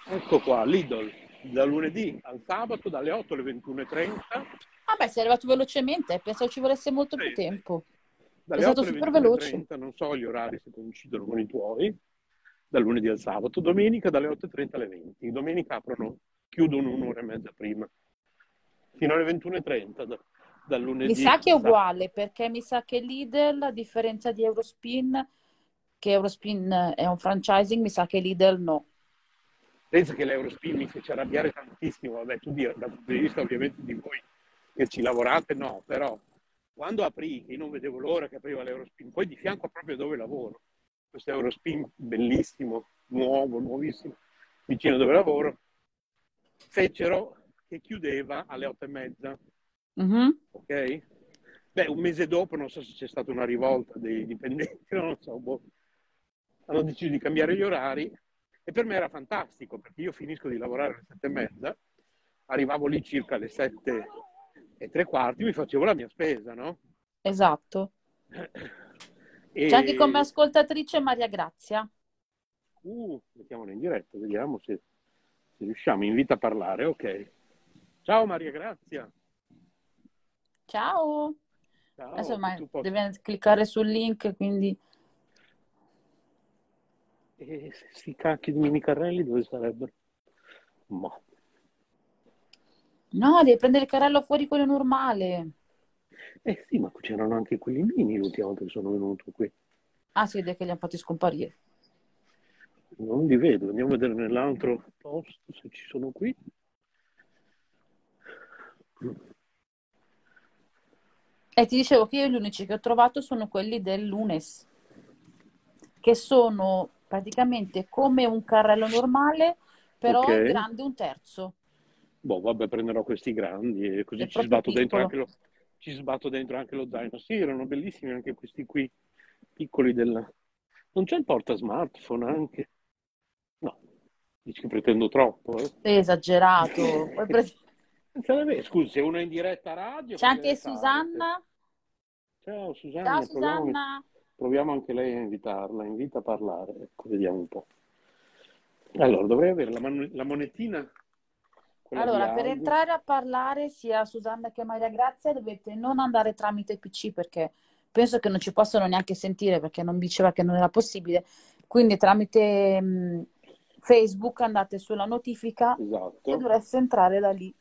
Ecco qua, Lidl. Da lunedì al sabato, dalle 8 alle 21.30. Ah beh, sei arrivato velocemente, pensavo ci volesse molto più tempo. Dalle 8 alle 21.30, non so gli orari se coincidono con i tuoi, da lunedì al sabato. Domenica dalle 8.30 alle 20. Domenica chiudono un'ora e mezza prima, fino alle 21.30, dal lunedì. Mi sa che è uguale, perché mi sa che Lidl, a differenza di Eurospin, che Eurospin è un franchising, mi sa che Lidl no. Pensa che l'Eurospin mi fece arrabbiare tantissimo, vabbè, tu dal punto di vista ovviamente di voi che ci lavorate, no, però quando aprì, che io non vedevo l'ora che apriva l'Eurospin, poi di fianco a proprio dove lavoro, questo Eurospin bellissimo, nuovo, nuovissimo, vicino dove lavoro, fecero che chiudeva alle 8:30, ok? Beh, un mese dopo, non so se c'è stata una rivolta dei dipendenti, non so, hanno deciso di cambiare gli orari. E per me era fantastico, perché io finisco di lavorare alle 7:30, arrivavo lì circa alle 7:45, mi facevo la mia spesa, no? Esatto. C'è anche come ascoltatrice Maria Grazia. Mettiamola in diretta, vediamo se riusciamo. Invita a parlare, ok. Ciao Maria Grazia. Ciao. Ciao. Adesso devi cliccare sul link, quindi... E sti cacchi di mini carrelli dove sarebbero? No. No, devi prendere il carrello fuori quello normale. Eh sì, ma c'erano anche quelli mini l'ultima volta che sono venuto qui. Ah, si vede che li hanno fatti scomparire. Non li vedo, andiamo a vedere nell'altro posto se ci sono qui. E ti dicevo che io gli unici che ho trovato sono quelli dell'Unes, che sono praticamente come un carrello normale, però grande un terzo. Boh, vabbè, prenderò questi grandi e così ci sbatto, dentro anche lo zaino. Sì, erano bellissimi anche questi qui, piccoli Non c'è il porta smartphone anche? No, dici che pretendo troppo, eh? È esagerato. Scusi, se uno è in diretta radio... C'è anche Susanna. Ciao Susanna. Ciao Susanna. Proviamo anche lei a invitarla, invita a parlare, ecco, vediamo un po'. Allora, dovrei avere la monetina. Allora, per entrare a parlare sia Susanna che Maria Grazia dovete non andare tramite PC, perché penso che non ci possono neanche sentire, perché non diceva che non era possibile. Quindi tramite Facebook andate sulla notifica e dovreste entrare da lì.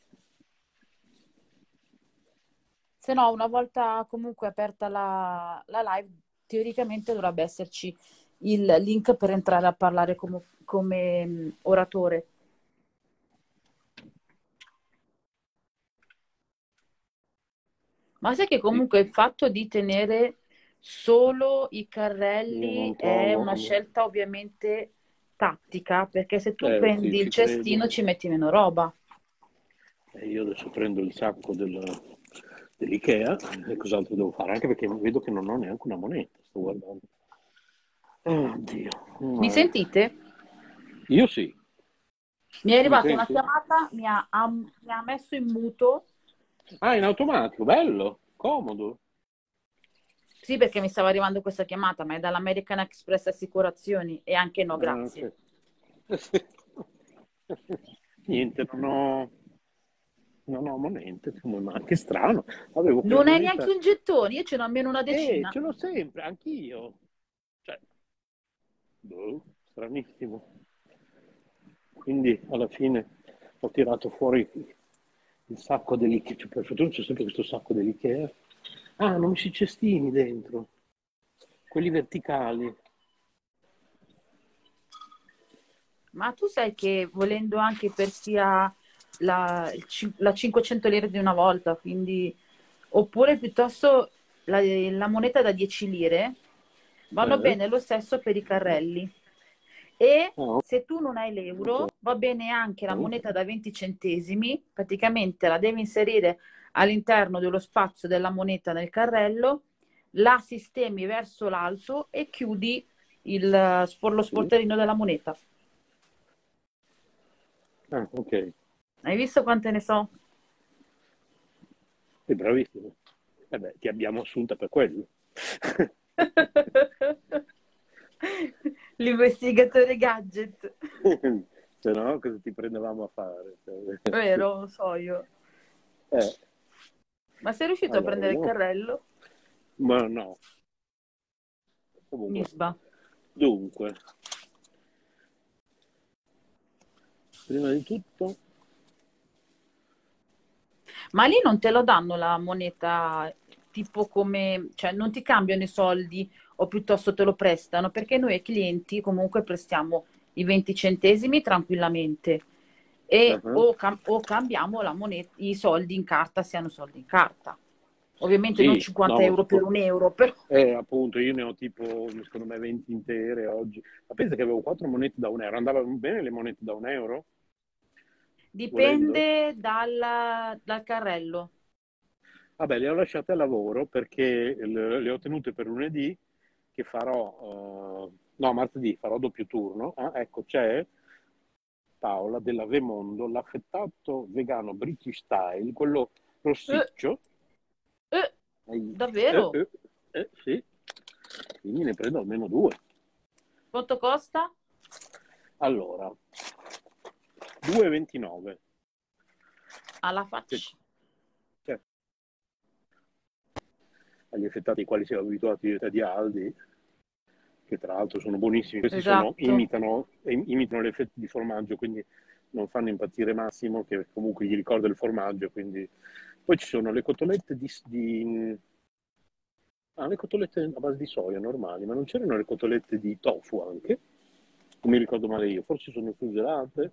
Se no, una volta comunque aperta la live, teoricamente dovrebbe esserci il link per entrare a parlare come oratore. Ma sai che comunque il fatto di tenere solo i carrelli è una scelta ovviamente tattica, perché se tu prendi il cestino ci metti meno roba. Io adesso prendo il sacco dell'Ikea, e cos'altro devo fare? Anche perché vedo che non ho neanche una moneta, sto guardando. Oddio. Mi sentite? Io sì. Mi è arrivata una chiamata, mi ha messo in muto. Ah, in automatico, bello, comodo. Sì, perché mi stava arrivando questa chiamata, ma è dall'American Express Assicurazioni e anche no, grazie. Sì. Niente, non ho niente, ma anche strano. Avevo non hai neanche un gettone, io ce n'ho almeno una decina. Ce l'ho sempre, anch'io. Cioè, boh, stranissimo. Quindi alla fine ho tirato fuori il sacco dell'Ikea, per fortuna c'è sempre questo sacco dell'Ikea. Ah, non ci cestini dentro, quelli verticali. Ma tu sai che volendo anche per sia la 500 lire di una volta, quindi oppure piuttosto la moneta da 10 lire, vanno bene lo stesso per i carrelli. E se tu non hai l'euro, va bene anche la moneta da 20 centesimi, praticamente la devi inserire all'interno dello spazio della moneta nel carrello, la sistemi verso l'alto e chiudi lo sporterino della moneta. Ah, ok. Hai visto quante ne so? Sei bravissimo. Vabbè, ti abbiamo assunta per quello. L'investigatore gadget. Se no, cosa ti prendevamo a fare? Vero, lo so io. Ma sei riuscito a prendere il carrello? Ma no. Comunque. Misba. Dunque, prima di tutto... Ma lì non te lo danno la moneta, tipo come... Cioè, non ti cambiano i soldi o piuttosto te lo prestano, perché noi ai clienti comunque prestiamo i 20 centesimi tranquillamente. E o cambiamo la moneta, i soldi in carta, se hanno soldi in carta. Ovviamente sì, non 50 euro per un euro. Però... appunto, io ne ho tipo, secondo me, 20 intere oggi. Ma pensa che avevo 4 monete da un euro. Andavano bene le monete da un euro? Dipende dal carrello. Vabbè, le ho lasciate a lavoro perché le ho tenute per lunedì, che farò... martedì farò doppio turno. Ah, ecco, c'è... Paola della Vemondo, l'affettato vegano British style, quello rossiccio. Davvero? Sì, quindi ne prendo almeno 2. Quanto costa? Allora, 2,29. Alla faccia. Certo. Agli affettati ai quali siamo abituati io e te di Aldi, che tra l'altro sono buonissimi, questi imitano le fette di formaggio, quindi non fanno impazzire Massimo, che comunque gli ricorda il formaggio, quindi... Poi ci sono le cotolette le cotolette a base di soia normali, ma non c'erano le cotolette di tofu anche? Non mi ricordo male io, forse sono fusilate.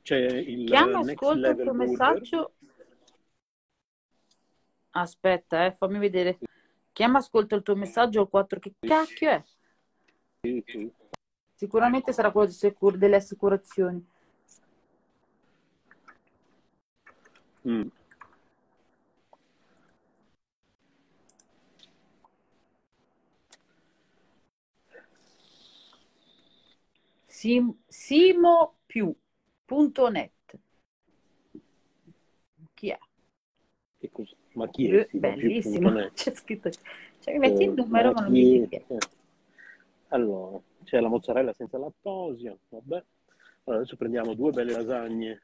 C'è il Next Level il tuo messaggio. Aspetta, fammi vedere. Chiama, ascolta il tuo messaggio al 4. Che cacchio è? Sì. Sicuramente sarà quello delle assicurazioni. Simopiù.net. Chi è? Che cos'è? Ma chi è? Bellissimo, c'è scritto. Cioè, metti il numero, ma non mi dici che è. Allora, c'è la mozzarella senza lattosio, vabbè. Allora, adesso prendiamo 2 belle lasagne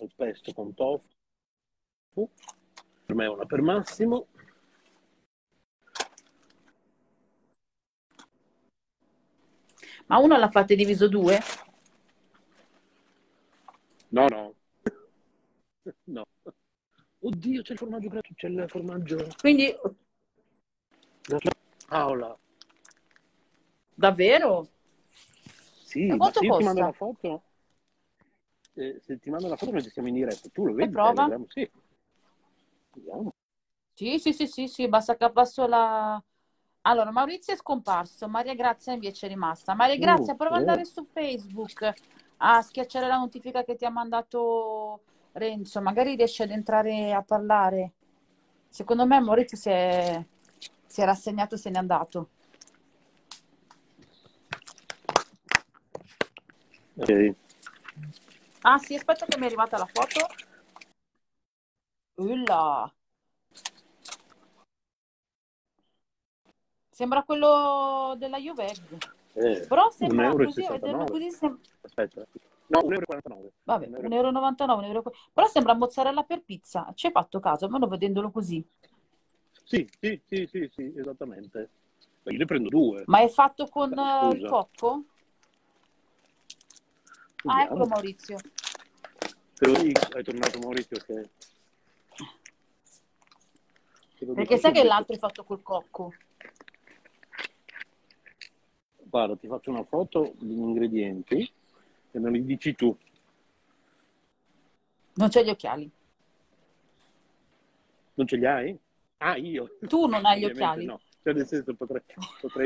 al pesto con tofu. Per me è una per Massimo. Ma una la fate diviso 2? No. No. Oddio, c'è il formaggio gratuito, c'è il formaggio... Quindi... Paola. Davvero? Sì, ma se io ti mando la foto... se ti mando la foto mentre siamo in diretta, tu lo vedi? Prova? Sì. Vediamo. Sì, basta che passo la... Allora, Maurizio è scomparso, Maria Grazia invece è rimasta. Maria Grazia, prova ad andare su Facebook a schiacciare la notifica che ti ha mandato... Renzo, magari riesce ad entrare a parlare. Secondo me Maurizio si è rassegnato e se n'è andato. Ok. Ah sì, aspetta che mi è arrivata la foto. Ulla. Sembra quello della Juve. Però sembra così, a vederlo così sembra... Aspetta. No, 1,49 €. Vabbè, 1,99 €, Però sembra mozzarella per pizza. Ci hai fatto caso, almeno vedendolo così. Sì, esattamente. Io ne prendo due. Ma è fatto con il cocco? Ah, eccolo Maurizio. Te lo dico, è tornato Maurizio. Che... Perché sai che l'altro è fatto col cocco? Guarda, ti faccio una foto degli ingredienti e me li dici tu. Non c'è gli occhiali. Non ce li hai? Ah, io. Tu non hai gli occhiali? No, cioè nel senso potrei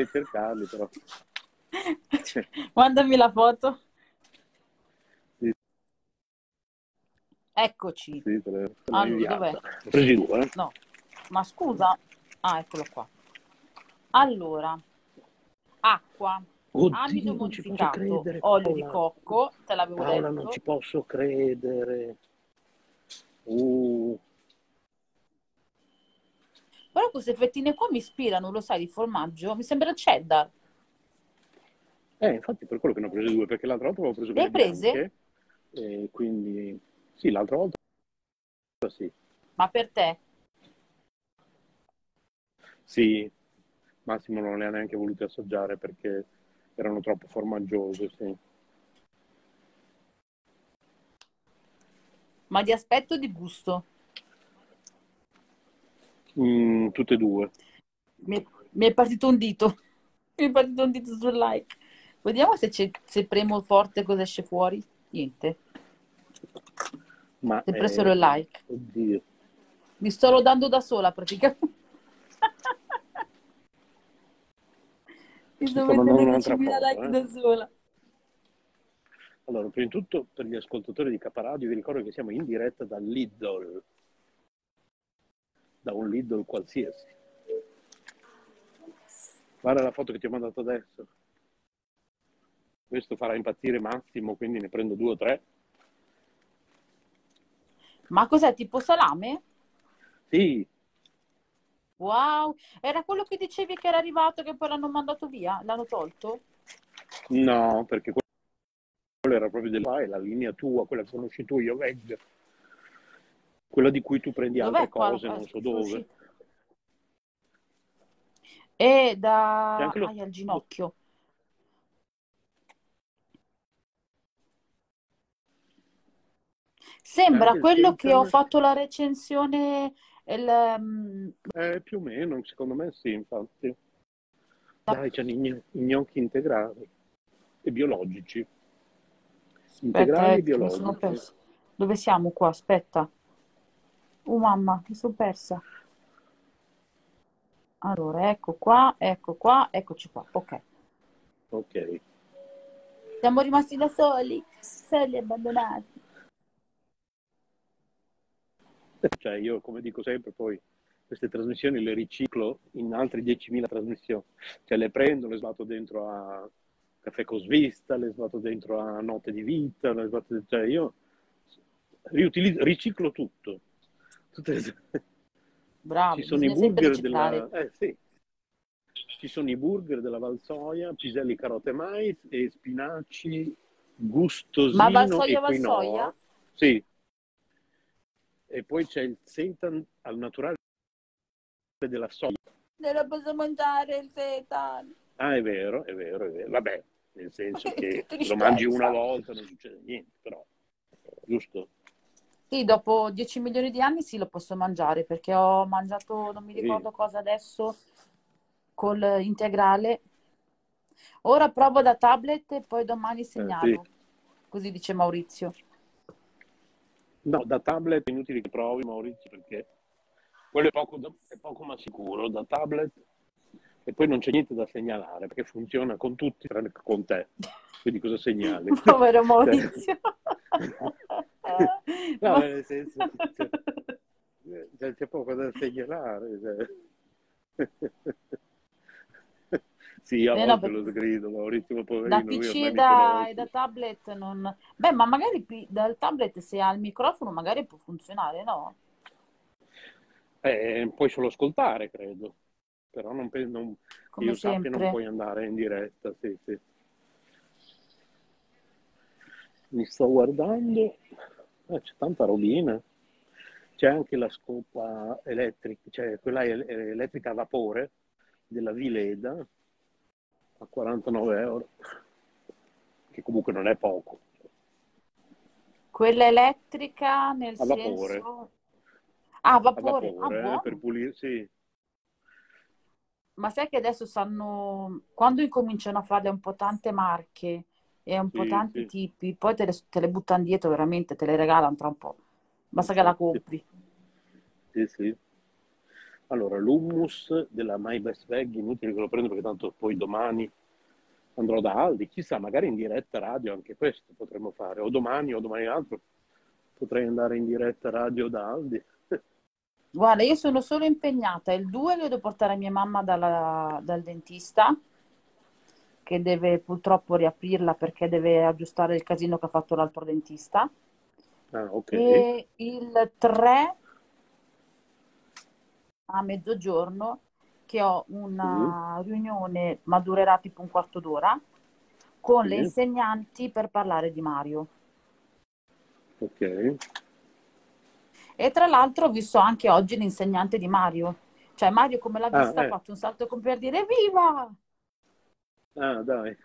cercarli, però. Mandami la foto. Eccoci. Sì, allora, dov'è? Presi due, eh? No, ma scusa. Ah, eccolo qua. Allora, acqua, oddio, amido modificato, credere, olio di cocco, te l'avevo detto. Paola, non ci posso credere. Però queste fettine qua mi ispirano, lo sai, di formaggio. Mi sembra cheddar. Infatti per quello che ne ho prese due, perché l'altra volta avevo preso due. Le hai prese? E quindi... Sì, l'altra volta sì. Ma per te? Sì, Massimo non le ha neanche volute assaggiare perché erano troppo formaggiose, sì. Ma di aspetto o di gusto? Tutte e due. Mi è partito un dito. Mi è partito un dito sul like. Vediamo se premo forte cosa esce fuori. Niente. Ma ti ho preso il like. Oddio. Mi sto lodando da sola praticamente. Mi sto mettendo 10.000 like da sola. Allora, prima di tutto per gli ascoltatori di Caparadio vi ricordo che siamo in diretta da Lidl. Da un Lidl qualsiasi. Guarda la foto che ti ho mandato adesso. Questo farà impazzire Massimo, quindi ne prendo 2 o 3. Ma cos'è, tipo salame? Sì. Wow, era quello che dicevi che era arrivato che poi l'hanno mandato via? L'hanno tolto? No, perché quello era proprio la linea tua, quella che conosci tu, io vedo. Quella di cui tu prendi altre cose, non so dove. E da... al ginocchio. Sembra quello che ho fatto la recensione. Più o meno, secondo me sì, infatti. Dai, c'hanno i gnocchi integrali e biologici. Aspetta, integrali e biologici. Dove siamo qua? Aspetta. Oh mamma, mi sono persa. Allora, ecco qua, eccoci qua. Ok. Siamo rimasti da soli abbandonati. Cioè io, come dico sempre, poi queste trasmissioni le riciclo in altre 10.000 trasmissioni, cioè le prendo, le sbatto dentro a Caffè con Svista, le sbatto dentro a Notte di Vita, cioè io riciclo tutto. Bravo, ci sono i burger della sì. Ci sono i burger della Valsoia, piselli, carote, mais e spinaci gustosino. Ma Valsoia? Sì. E poi c'è il seitan al naturale della soia. Non lo posso mangiare il seitan. Ah, è vero. Vabbè, nel senso che lo mangi una volta, non succede niente, però, giusto? Sì, dopo 10 milioni di anni sì, lo posso mangiare, perché ho mangiato, non mi ricordo cosa adesso, col integrale. Ora provo da tablet e poi domani segnalo. Sì. Così dice Maurizio. No, da tablet è inutile che provi, Maurizio, perché quello è poco ma sicuro, da tablet, e poi non c'è niente da segnalare, perché funziona con tutti, tranne che con te. Quindi cosa segnali? Povero Maurizio! No, ma... nel senso, c'è poco da segnalare. Sì, a volte lo sgrido, Maurizio, poverino. Da PC e da tablet non... Beh, ma magari dal tablet, se ha il microfono, magari può funzionare, no? Puoi solo ascoltare, credo. Però non penso... Non... Come io sempre. Sappia, non puoi andare in diretta, sì, sì. Mi sto guardando... c'è tanta robina. C'è anche la scopa elettrica, cioè quella elettrica a vapore della Vileda a 49 euro, che comunque non è poco. Quella elettrica nel a senso... Vapore. Ah, vapore. A vapore, ah, per pulirsi. Ma sai che adesso sanno... Quando incominciano a farle un po' tante marche e un po' sì, tanti sì. tipi, poi te le buttano dietro veramente, te le regalano tra un po'. Basta che la compri. Sì, sì. Allora, l'hummus della My Best Veg, inutile che lo prendo perché tanto poi domani andrò da Aldi. Chissà, magari in diretta radio anche questo potremmo fare. O domani altro potrei andare in diretta radio da Aldi. Guarda, io sono solo impegnata. Il 2 devo portare mia mamma dal dentista, che deve purtroppo riaprirla perché deve aggiustare il casino che ha fatto l'altro dentista. Ah, okay. E il 3 a mezzogiorno che ho una riunione, ma durerà tipo un quarto d'ora, con le insegnanti per parlare di Mario. Ok. E tra l'altro ho visto anche oggi l'insegnante di Mario. Cioè Mario, come l'ha vista, ha fatto un salto con per dire viva! Ah, dai!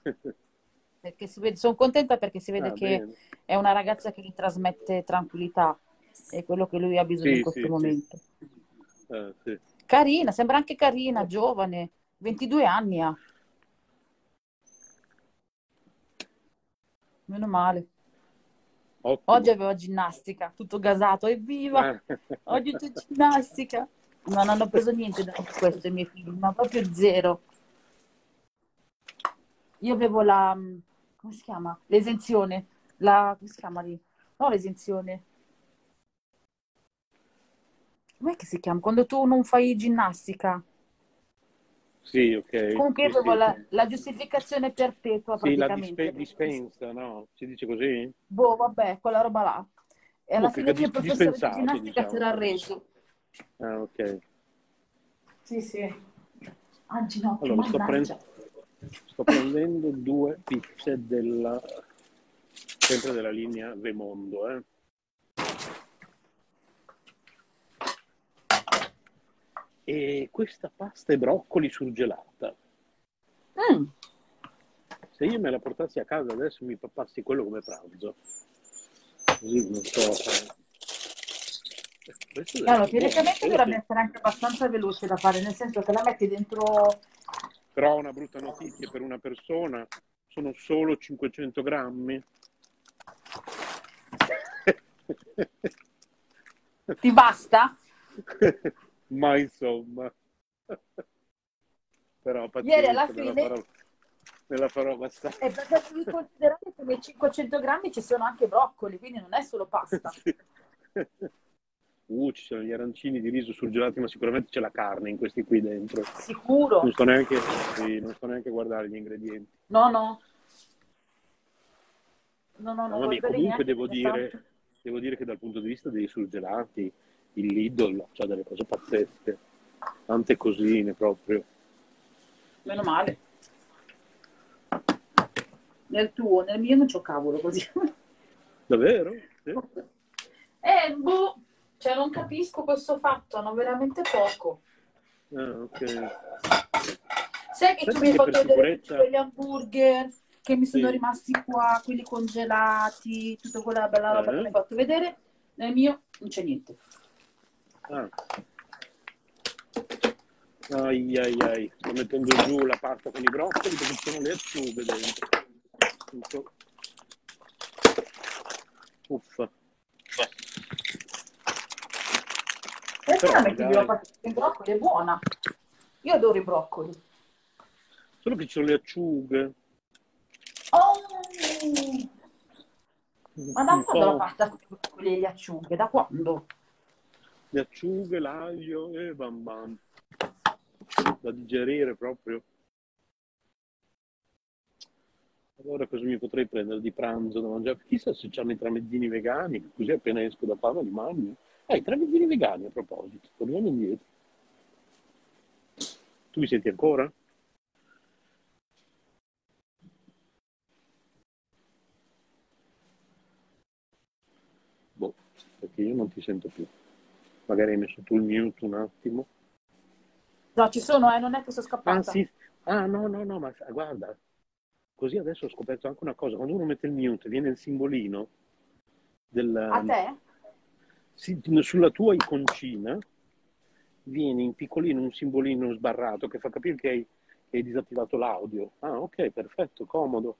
Perché si vede, sono contenta perché si vede che bene. È una ragazza che gli trasmette tranquillità, è quello che lui ha bisogno in questo momento. Sì. Carina, sembra anche carina, giovane, 22 anni ha. Meno male. Ottimo. Oggi aveva ginnastica, tutto gasato, evviva! Oggi c'è ginnastica. Non hanno preso niente da questo i miei figli, ma proprio zero. Io avevo la... come si chiama? L'esenzione. La... come si chiama lì? No, l'esenzione. Com'è che si chiama? Quando tu non fai ginnastica. Sì, ok. Comunque io avevo la giustificazione perpetua, sì, praticamente. La dispensa, no? Si dice così? Boh, vabbè, quella roba là. E alla fine il professore di ginnastica si era reso. Ah, ok. Sì, sì. Anzi, no, allora, sto prendendo due pizze sempre della linea Vemondo, e questa pasta e broccoli surgelata. Se io me la portassi a casa adesso mi papassi quello come pranzo, così non so. Allora, teoricamente dovrebbe essere anche abbastanza veloce da fare, nel senso che la metti dentro. Però una brutta notizia per una persona, sono solo 500 grammi. Ti basta? Ma insomma. Però pazienza, ieri alla fine me la farò bastare. È perché devi considerare che nei 500 grammi ci sono anche broccoli, quindi non è solo pasta. Sì. Ci sono gli arancini di riso surgelati, ma sicuramente c'è la carne in questi qui dentro. Sicuro? Non sto neanche a guardare gli ingredienti. No. Vabbè, comunque devo dire che dal punto di vista dei surgelati, il Lidl c'ha delle cose pazzesche. Tante cosine proprio. Meno male. Nel mio non c'ho cavolo così. Davvero? Sì. Boh! Cioè, non capisco questo fatto, hanno veramente poco. Ah, ok. Sai che tu mi hai fatto vedere tutti quegli hamburger che mi sono rimasti qua, quelli congelati, tutta quella bella roba che mi hai fatto vedere? Nel mio non c'è niente. Ah. Ai. Sto mettendo giù la pasta con i broccoli perché ci sono le acciughe dentro. Tutto. Uffa. Perché la pasta di broccoli è buona? Io adoro i broccoli. Solo che ci sono le acciughe. Ma da quando la pasta con i broccoli e le acciughe? Da quando? Le acciughe, l'aglio e bam bam. Da digerire proprio. Allora cosa mi potrei prendere di pranzo da mangiare? Chissà se c'hanno i tramezzini vegani, così appena esco da Parma li mangio. Ah, i tramezzini vegani, a proposito, torniamo indietro. Tu mi senti ancora? Boh, perché io non ti sento più. Magari hai messo tu il mute un attimo. No, ci sono, non è che sono scappata. Ah, sì. Ah, no, ma guarda. Così adesso ho scoperto anche una cosa. Quando uno mette il mute, viene il simbolino del... A te? Sì, sulla tua iconcina viene in piccolino un simbolino sbarrato che fa capire che hai disattivato l'audio. Ah, ok, perfetto, comodo.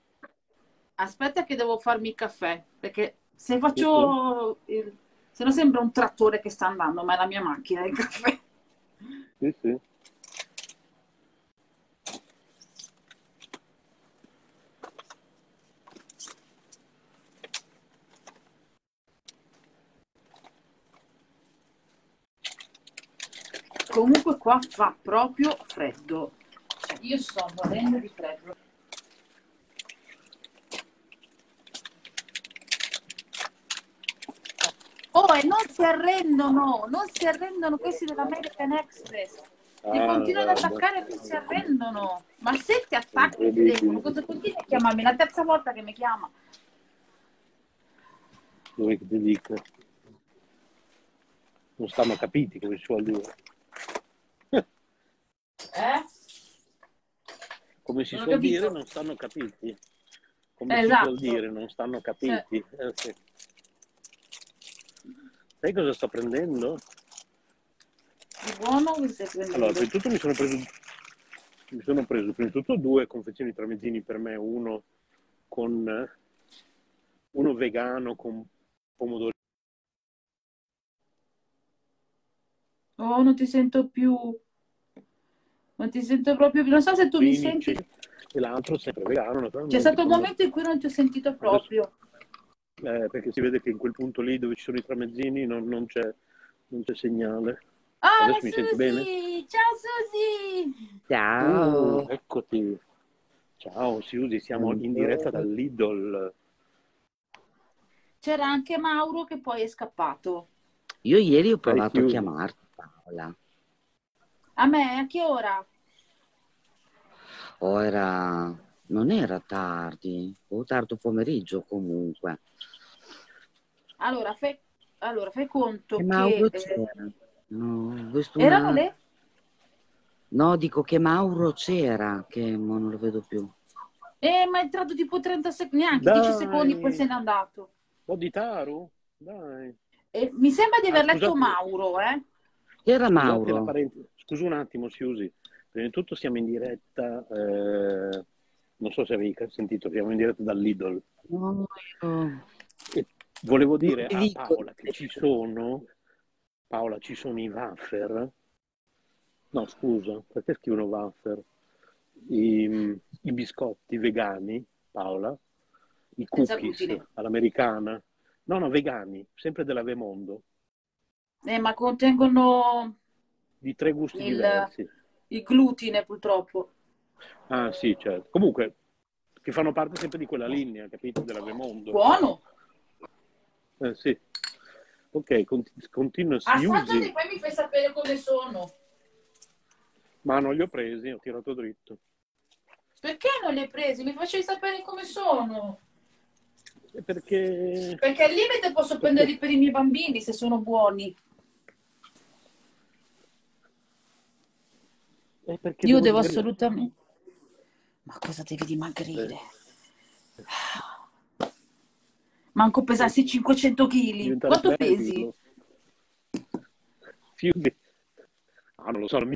Aspetta che devo farmi il caffè, perché se faccio... Se no sembra un trattore che sta andando, ma è la mia macchina, il caffè. Sì. Comunque qua fa proprio freddo. Io sto morendo di freddo. Oh, e non si arrendono questi dell'American Express. Ti continuano ad attaccare e non si arrendono. Ma se ti attacchi il telefono, cosa continui a chiamarmi? La terza volta che mi chiama. Dove che ti dico? Non stanno capiti come si vuol dire. Come si suol dire, non stanno capiti. Come si suol dire, non stanno capiti. Sì. Sai cosa sto prendendo? Di buono che stai prendendo? Allora, prima di tutto mi sono preso prima di tutto due confezioni tramezzini per me, uno vegano con pomodori. Oh, non ti sento più. Non ti sento proprio più. Non so se tu mi senti. E l'altro sempre vegano. C'è stato un momento in cui non ti ho sentito proprio. Perché si vede che in quel punto lì dove ci sono i tramezzini non c'è segnale. Ah, adesso mi senti bene? Ciao Siusi! Ciao! Eccoti! Ciao Siusi, siamo in diretta dal Lidl. C'era anche Mauro che poi è scappato. Io ieri ho provato a chiamarti, Paola. A me? A che ora? Non era tardi, o tardo pomeriggio comunque. Allora, fai conto che... Mauro c'era. No, erano le? No, dico che Mauro c'era, che non lo vedo più. Ma è entrato tipo 30 secondi, neanche 10 secondi, poi se n'è andato. O di Taru? Dai. Mi sembra di aver letto Mauro, eh? Era Mauro. Scusa un attimo, Siusi. Prima di tutto siamo in diretta... Non so se avevi sentito, siamo in diretta dal Lidl. No. E volevo dire a Paola che ci sono i wafer. No, scusa, perché scrivono wafer? I biscotti vegani, Paola, i cookies all'americana. No, vegani, sempre della Vemondo. Ma contengono... Di tre gusti diversi. Il glutine, purtroppo. Ah sì, certo. Comunque, che fanno parte sempre di quella linea, capito? Della Vemondo. Buono! Sì. Ok, continua. Ascoltati, poi mi fai sapere come sono. Ma non li ho presi, ho tirato dritto. Perché non li hai presi? Mi facevi sapere come sono. Perché al limite posso prenderli per i miei bambini, se sono buoni. Io devo assolutamente... Ma cosa devi dimagrire? Manco pesassi 500 kg. Quanto pesi? Non lo so, non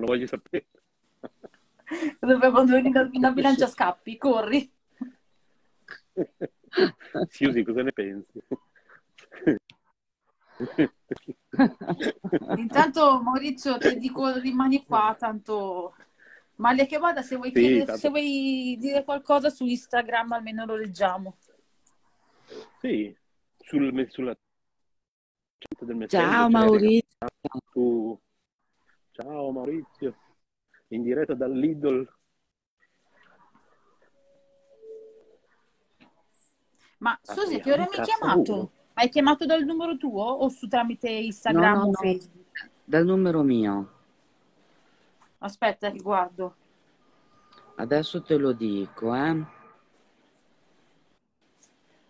lo voglio sapere. Dobbiamo andare in una bilancia, scappi, corri. Siusi, cosa ne pensi? Intanto Maurizio ti dico rimani qua, tanto male che vada, se vuoi dire qualcosa su Instagram almeno lo leggiamo. Sì, sulla del Messenger. Ciao Maurizio. Ciao Maurizio, in diretta dal Lidl. Ma Susi, che ora mi hai chiamato? Hai chiamato dal numero tuo o su tramite Instagram o Facebook? Dal numero mio. Aspetta, guardo. Adesso te lo dico, eh.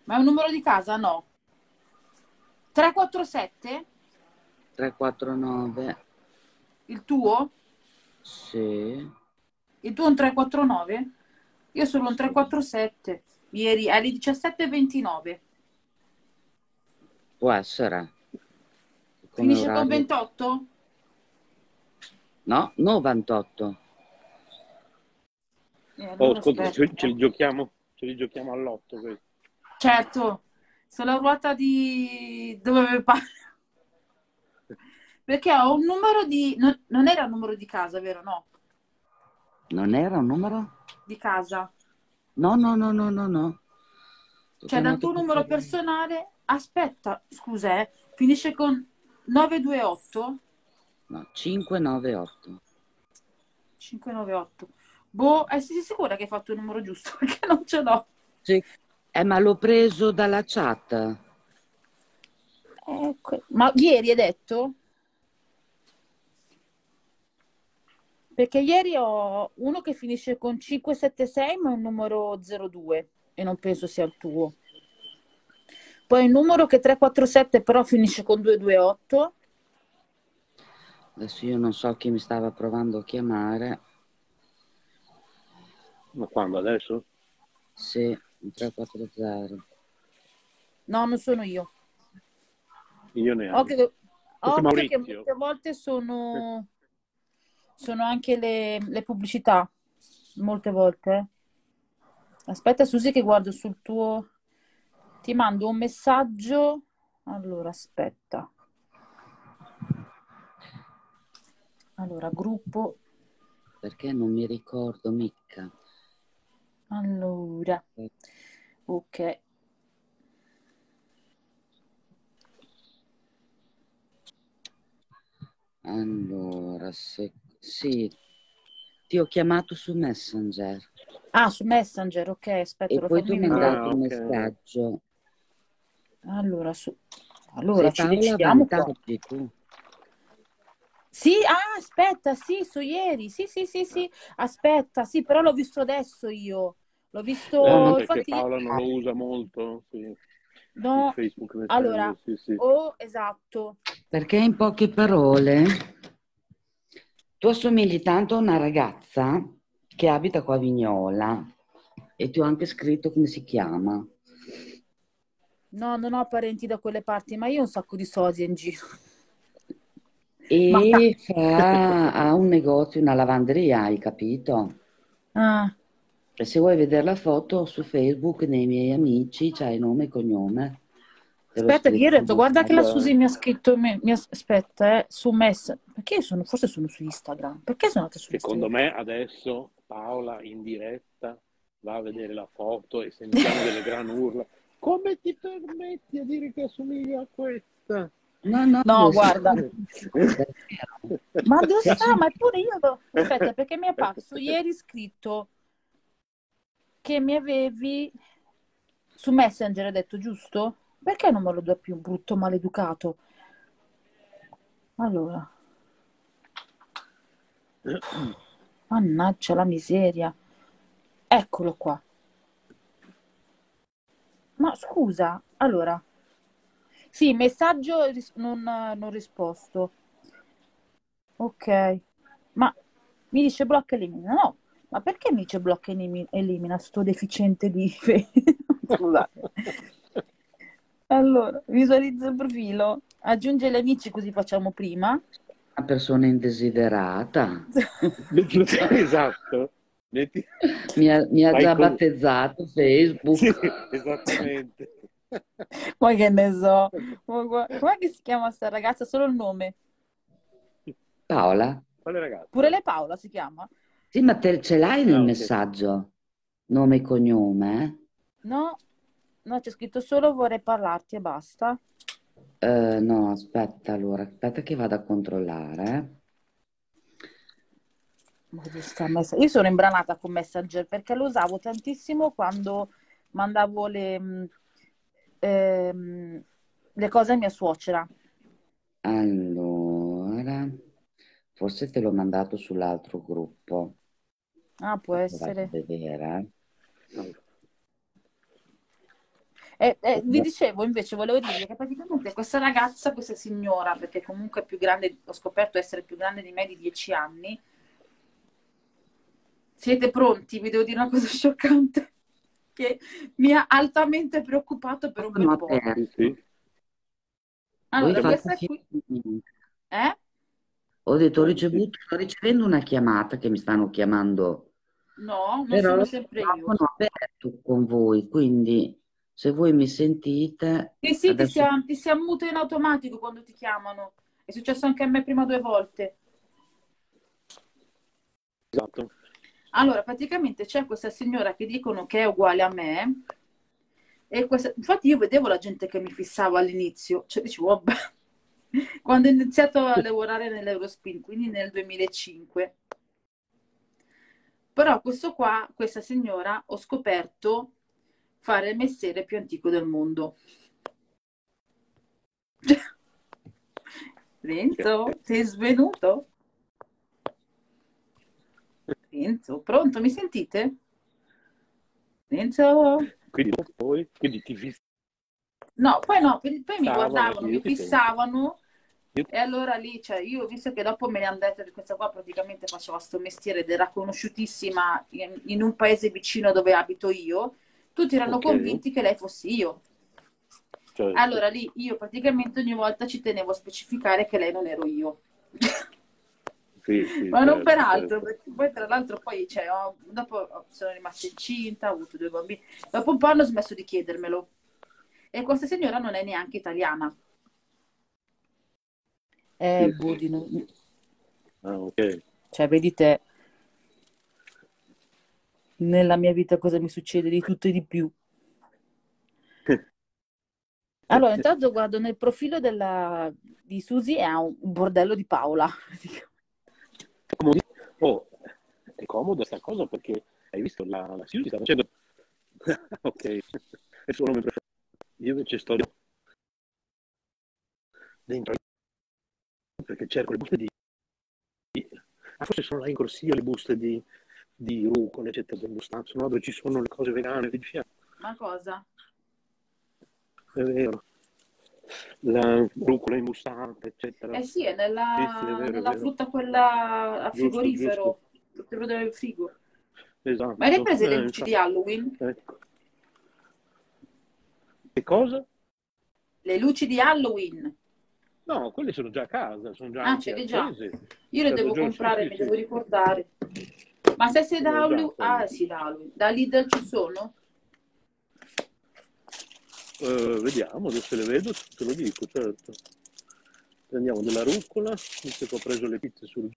Ma è un numero di casa? No. 347? 349. Il tuo? Sì. Il tuo è un 349? Io sono un 347. Ieri alle 17:29. Può essere. Come finisce orario? Con 28? No, 98. Allora ascolta, ce li giochiamo all'8. Certo, sulla ruota di... dove parlo. Perché ho un numero di... non era un numero di casa, vero? No. Non era un numero? Di casa. No. Cioè dal tuo numero personale... Aspetta, scusa, finisce con 928? No, 598. 598. Boh, sei sicura che hai fatto il numero giusto? Perché non ce l'ho. Sì. Ma l'ho preso dalla chat. Ecco. Ma ieri hai detto? Perché ieri ho uno che finisce con 576, ma è un numero 02 e non penso sia il tuo. Poi il numero che è 347, però finisce con 228. Adesso io non so chi mi stava provando a chiamare. Ma quando, adesso? Sì, un 340. No, non sono io. Io neanche. Occhio che molte volte sono anche le pubblicità. Molte volte. Aspetta, Susi, che guardo sul tuo... Ti mando un messaggio. Allora, aspetta. Allora, gruppo. Perché non mi ricordo mica. Allora. Ok. Allora, sì. Ti ho chiamato su Messenger. Ah, su Messenger, ok. Aspetta, e poi tu mi hai mandato un messaggio. Allora, allora ci decidiamo qua. Sì, ah, aspetta, sì, su ieri. Sì. Aspetta, sì, però l'ho visto adesso io. L'ho visto, perché infatti... Paola non lo usa molto. Sì. No, Facebook, allora, sì. Oh, esatto. Perché in poche parole tu assomigli tanto a una ragazza che abita qua a Vignola e ti ho anche scritto come si chiama. No, non ho parenti da quelle parti, ma io ho un sacco di sosie in giro. E ha un negozio, una lavanderia, hai capito? Ah. E se vuoi vedere la foto su Facebook, nei miei amici, c'hai nome e cognome. Aspetta, io ho detto, guarda che la Susi mi ha scritto, aspetta, su Messenger. Perché sono, forse sono su Instagram. Perché sono andata su Instagram? Secondo me adesso Paola in diretta va a vedere la foto e sentiamo delle gran urla. Come ti permetti a dire che assomiglia a questa? No, guarda. Ma dove sta? Ma pure io... Aspetta, perché mi è apparso ieri scritto che mi avevi... Su Messenger, ha detto, giusto? Perché non me lo do più, brutto maleducato? Allora. Mannaggia la miseria. Eccolo qua. Ma scusa, allora. Sì, messaggio non risposto. Ok. Ma mi dice blocca elimina. No, ma perché mi dice blocca elimina sto deficiente di... Scusate. Allora, visualizza il profilo. Aggiunge gli amici, così facciamo prima. Una persona indesiderata. Esatto. Mi ha già battezzato Facebook. Sì, esattamente. Poi che ne so. Com'è che si chiama sta ragazza? Solo il nome. Paola. Quale ragazza? Pure lei Paola si chiama? Sì, ma ce l'hai nel messaggio? Nome e cognome? No, c'è scritto solo vorrei parlarti e basta. No, aspetta allora. Aspetta che vado a controllare. Io sono imbranata con Messenger perché lo usavo tantissimo quando mandavo le cose a mia suocera. Allora, forse te l'ho mandato sull'altro gruppo. Ah, può essere. Vedere, vi dicevo, invece, volevo dire che praticamente questa ragazza, questa signora, perché comunque è più grande, ho scoperto essere più grande di me di 10 anni. Siete pronti? Vi devo dire una cosa scioccante che mi ha altamente preoccupato per un bel po'. Sì. Allora, questa qui... Eh? Ho detto, sto ricevendo una chiamata che mi stanno chiamando. No, non sono sempre io. Sono aperto con voi, quindi se voi mi sentite... Sì, sì, adesso... ti si ammuta in automatico quando ti chiamano. È successo anche a me prima 2 volte. Esatto. Allora, praticamente c'è questa signora che dicono che è uguale a me, e questa... infatti io vedevo la gente che mi fissava all'inizio, cioè dicevo, vabbè, quando ho iniziato a lavorare nell'Eurospin, quindi nel 2005. Però questo qua, questa signora, ho scoperto fare il mestiere più antico del mondo. Renzo, sei svenuto? Renzo, pronto? Mi sentite? Renzo? Quindi ti fissavo. No, poi no, poi mi guardavano, mi fissavano e allora lì, cioè, io ho visto che dopo me ne hanno detto che questa qua praticamente faceva sto mestiere ed era conosciutissima in un paese vicino dove abito io. Tutti erano convinti che lei fossi io. Cioè, allora lì io praticamente ogni volta ci tenevo a specificare che lei non ero io. Sì, sì, ma non per altro, perché poi tra l'altro poi cioè, dopo sono rimasta incinta, ho avuto 2 bambini, dopo un po' hanno smesso di chiedermelo e questa signora non è neanche italiana. Budino. Ah, ok. Cioè, vedi te, nella mia vita cosa mi succede di tutto e di più. Allora, intanto guardo nel profilo di Siusi e ha un bordello di Paola. Oh, è comoda sta cosa perché hai visto la Siusi sta facendo ok, è il suo nome preferito. Io invece sto dentro perché cerco le buste di forse sono là in corsia le buste di rucola eccetera, no, dove ci sono le cose vegane di fianco. Ma cosa? È vero, la rucola imbustante eccetera. Eh sì, è nella frutta quella a frigorifero, quello del frigo. Esatto. Ma hai ripreso le luci di Halloween? Ecco. Che cosa? Le luci di Halloween? No, quelle sono già a casa, sono già ce le già. Io le devo comprare, mi devo ricordare. Ma se da Halloween, da Halloween, da Lidl ci sono? Vediamo, adesso le vedo, te lo dico, certo. Prendiamo della rucola, visto che ho preso le pizze sul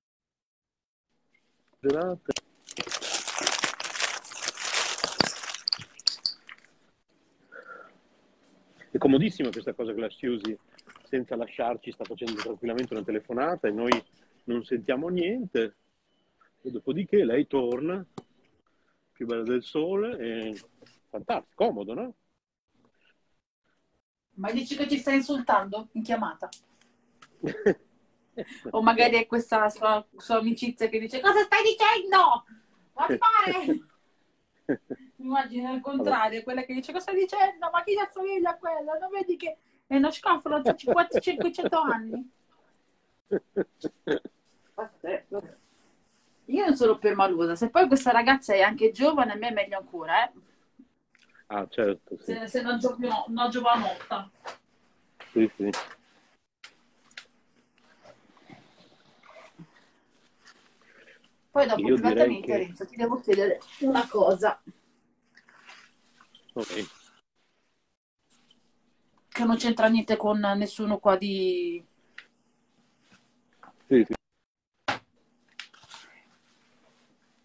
gelate. È comodissima questa cosa che la Siusi, senza lasciarci, sta facendo tranquillamente una telefonata e noi non sentiamo niente. E dopodiché lei torna, più bella del sole, e fantastico, comodo, no? Ma dici che ci stai insultando in chiamata? O magari è questa sua amicizia che dice cosa stai dicendo? Ma ti pare? Immagino il contrario, vabbè. Quella che dice cosa stai dicendo? Ma chi assomiglia a quella? Non vedi che è uno scafolo da 500 anni? Io non sono permalusa, se poi questa ragazza è anche giovane a me è meglio ancora, eh? Ah, certo, sì. Se non giochiamo una giovanotta. Sì, sì. Poi dopo privatamente, Renzo, ti devo chiedere una cosa. Ok. Che non c'entra niente con nessuno qua di... Sì, sì.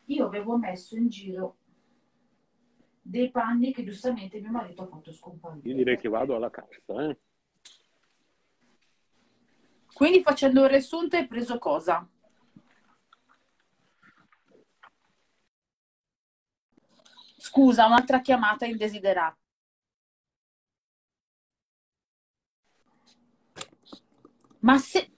Io avevo messo in giro dei panni che giustamente mio marito ha fatto scomparire. Io direi che vado alla cassa, eh? Quindi facendo un riassunto hai preso cosa? Scusa, un'altra chiamata indesiderata. Ma se...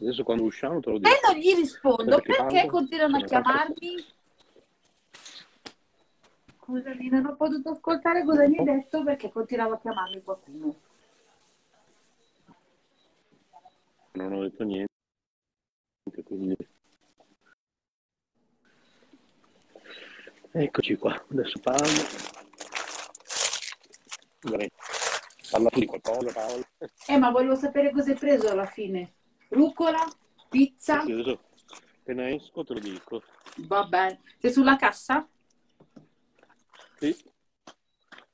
Adesso quando usciamo te lo dico. E non gli rispondo, perché continuano a chiamarmi? Scusami, non ho potuto ascoltare cosa mi hai detto perché continuavo a chiamarmi qualcuno. Non ho detto niente, quindi... Eccoci qua, adesso parlo. Parla tu di qualcosa, Paolo. Ma volevo sapere cosa hai preso alla fine. Rucola, pizza. Sì, adesso appena esco te lo dico. Va bene. Sei sulla cassa? Sì.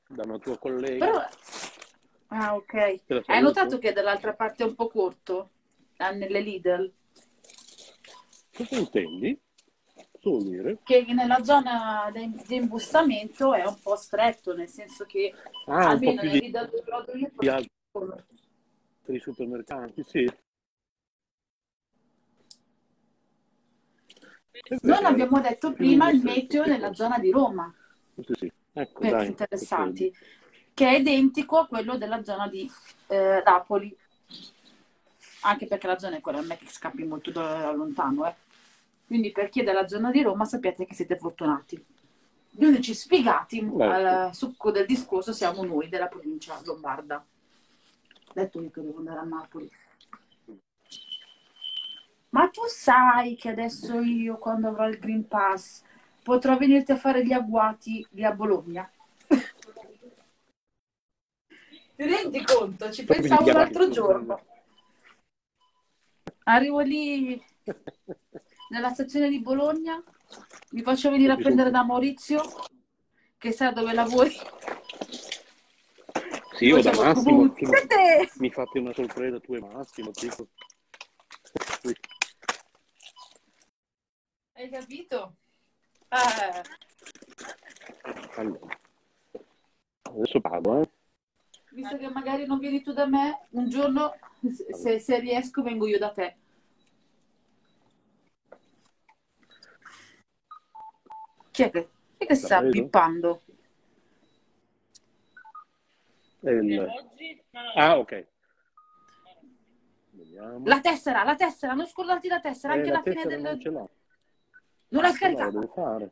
Da una tua collega. Però... Ah, ok. Hai notato che dall'altra parte è un po' corto? Nelle Lidl? Cosa intendi? Solo dire. Che nella zona di imbustamento è un po' stretto, nel senso che almeno nelle Lidl per i supermercanti, sì. Non abbiamo detto prima il meteo nella zona di Roma, sì. Ecco, per dai, interessanti, che è identico a quello della zona di Napoli, anche perché la zona è quella, non è che scappi molto da lontano, quindi per chi è della zona di Roma sappiate che siete fortunati. Gli unici sfigati al succo del discorso siamo noi della provincia lombarda. Detto io che devo andare a Napoli. Ma tu sai che adesso io, quando avrò il Green Pass, potrò venirti a fare gli agguati lì a Bologna? Ti rendi conto? Ci pensavo l'altro giorno. Arrivo lì nella stazione di Bologna, mi faccio venire a prendere da Maurizio, che sa dove lavori. Sì, io da Massimo. Mi fate una sorpresa tu e Massimo, tipo. Hai capito? Allora, adesso parlo, visto che magari non vieni tu da me, un giorno se riesco vengo io da te. Chi è che sta pippando? Ok, vediamo. La tessera, non scordarti la tessera, anche la fine del... Non l'ha scaricata? Devo fare.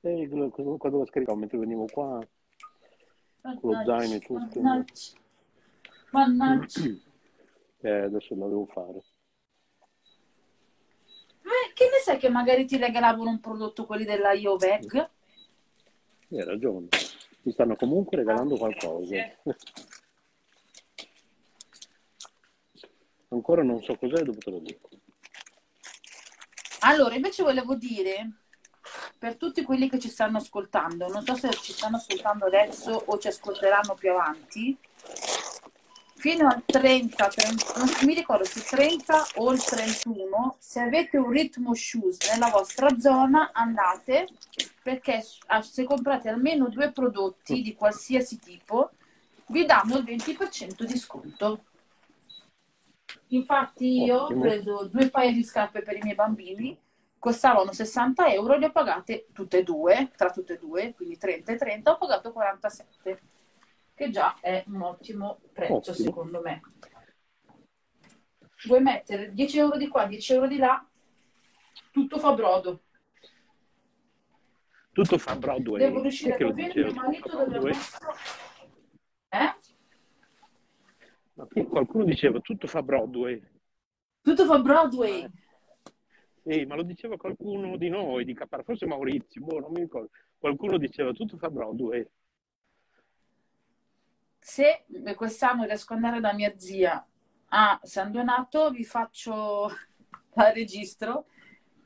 Quando la scaricavo, mentre venivo qua, con lo zaino e tutto. Mannaggia. Adesso la devo fare. Ma che ne sai che magari ti regalavano un prodotto, quelli della Ioveg? Hai ragione. Mi stanno comunque regalando qualcosa. Ancora non so cos'è, dopo te lo dico. Allora, invece volevo dire, per tutti quelli che ci stanno ascoltando, non so se ci stanno ascoltando adesso o ci ascolteranno più avanti, fino al 30, non mi ricordo se 30 o il 31, se avete un Ritmo Shoes nella vostra zona, andate, perché se comprate almeno 2 prodotti di qualsiasi tipo, vi danno il 20% di sconto. Infatti io ho preso 2 paia di scarpe per i miei bambini, costavano 60 euro, le ho pagate tutte e due, quindi 30 e 30, ho pagato 47, che già è un ottimo prezzo, secondo me. Vuoi mettere 10 euro di qua, 10 euro di là, tutto fa brodo. Tutto fa brodo. Devo riuscire a capire che mio marito dovrebbe essere... Qualcuno diceva tutto fa Broadway. Tutto fa Broadway? Sì, ma lo diceva qualcuno di noi, di Caparadio, forse Maurizio, non mi ricordo. Qualcuno diceva tutto fa Broadway. Se quest'anno riesco ad andare da mia zia a San Donato, vi faccio la registro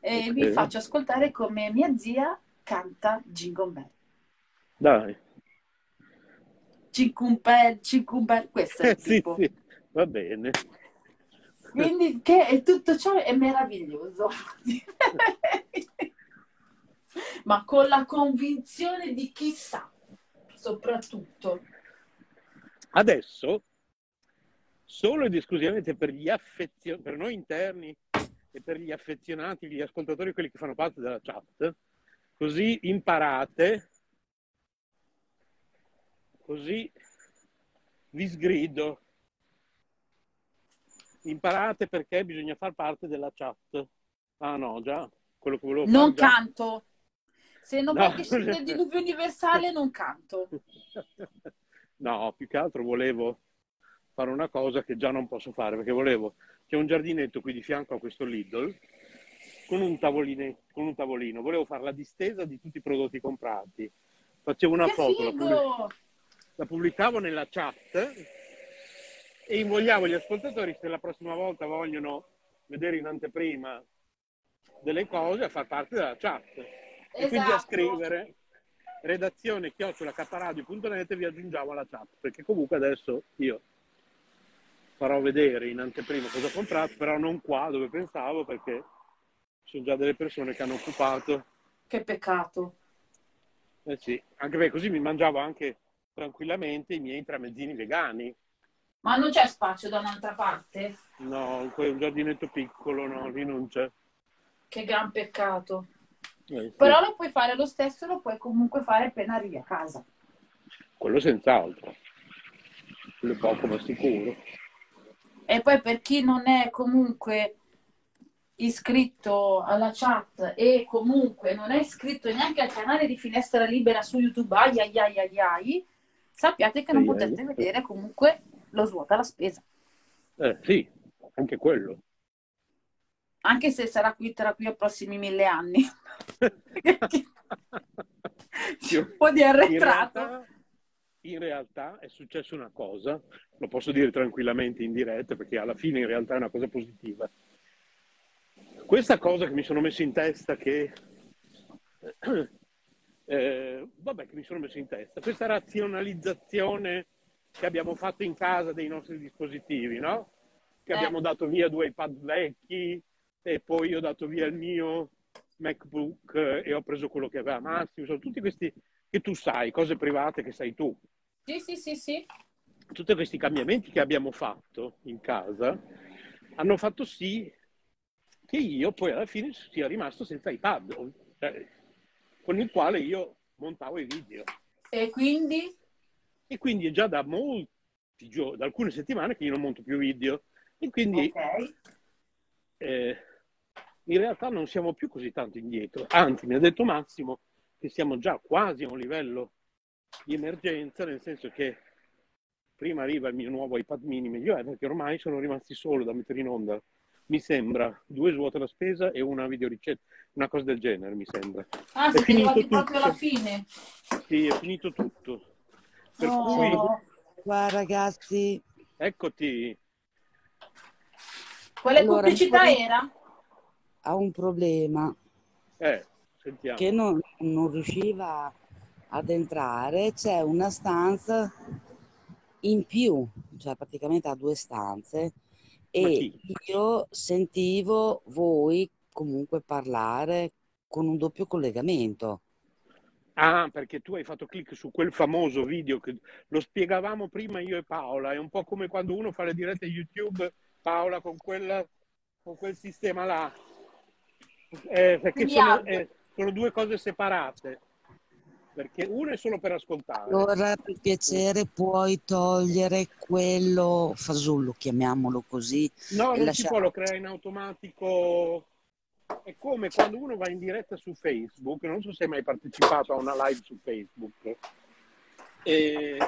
e vi faccio ascoltare come mia zia canta Jingle Bell. Dai. Cicumbel, questo è il tipo. Sì, va bene. Quindi che tutto ciò è meraviglioso. Ma con la convinzione di chi sa, soprattutto. Adesso, solo ed esclusivamente per noi interni e per gli affezionati, gli ascoltatori, quelli che fanno parte della chat, così imparate... Così vi sgrido. Imparate perché bisogna far parte della chat. Ah no, già, quello che volevo fare. Non già. Canto. Se non perché scende il diluvio universale non canto. No, più che altro volevo fare una cosa che già non posso fare, perché volevo... C'è un giardinetto qui di fianco a questo Lidl con un tavolino. Volevo fare la distesa di tutti i prodotti comprati. Facevo una foto, la pubblicavo nella chat e invogliavo gli ascoltatori, se la prossima volta vogliono vedere in anteprima delle cose, a far parte della chat. Esatto. E quindi a scrivere redazione@caparadio.net e vi aggiungiamo alla chat, perché comunque adesso io farò vedere in anteprima cosa ho comprato, però non qua dove pensavo, perché ci sono già delle persone che hanno occupato. Che peccato. Eh sì, anche perché così mi mangiavo anche tranquillamente i miei tramezzini vegani. Ma non c'è spazio da un'altra parte? No, un giardinetto piccolo, no, lì non c'è. Che gran peccato. Sì. Però lo puoi fare lo stesso, lo puoi comunque fare appena arrivi a casa. Quello senz'altro. Quello è poco ma sicuro. E poi per chi non è comunque iscritto alla chat e comunque non è iscritto neanche al canale di Finestra Libera su YouTube, sappiate che non potete vedere comunque lo svuota la spesa. Sì, anche quello. Anche se sarà qui tra qui ai prossimi 1000 anni. C'è un po' di arretrato. In realtà è successa una cosa, lo posso dire tranquillamente in diretta, perché alla fine in realtà è una cosa positiva. Questa cosa che mi sono messo in testa che... Questa razionalizzazione che abbiamo fatto in casa dei nostri dispositivi, no? Che abbiamo dato via 2 iPad vecchi e poi io ho dato via il mio MacBook e ho preso quello che aveva Massimo. Sono tutti questi che tu sai, cose private che sai tu. Sì, sì, sì, sì. Tutti questi cambiamenti che abbiamo fatto in casa hanno fatto sì che io poi alla fine sia rimasto senza iPad, cioè, con il quale io montavo i video. E quindi? E quindi è già da molti giorni, da alcune settimane che io non monto più video. E quindi in realtà non siamo più così tanto indietro. Anzi, mi ha detto Massimo che siamo già quasi a un livello di emergenza, nel senso che prima arriva il mio nuovo iPad mini, meglio è, perché ormai sono rimasti solo da mettere in onda, mi sembra, 2 svuota la spesa e una videoricetta, una cosa del genere, mi sembra. Ah, siete arrivati proprio alla fine? Sì, è finito tutto. Per cui... Guarda ragazzi, eccoti. Quale pubblicità era? Ha un problema, sentiamo. Che non riusciva ad entrare. C'è una stanza in più, cioè praticamente ha 2 stanze, e io sentivo voi comunque parlare con un doppio collegamento. Ah, perché tu hai fatto clic su quel famoso video che lo spiegavamo prima io e Paola. È un po' come quando uno fa le dirette YouTube, Paola, con quel sistema là. Perché sono 2 cose separate. Perché uno è solo per ascoltare. Allora, per piacere, puoi togliere quello fasullo, chiamiamolo così. No, non si può, lo crea in automatico. È come quando uno va in diretta su Facebook, non so se hai mai partecipato a una live su Facebook, c'è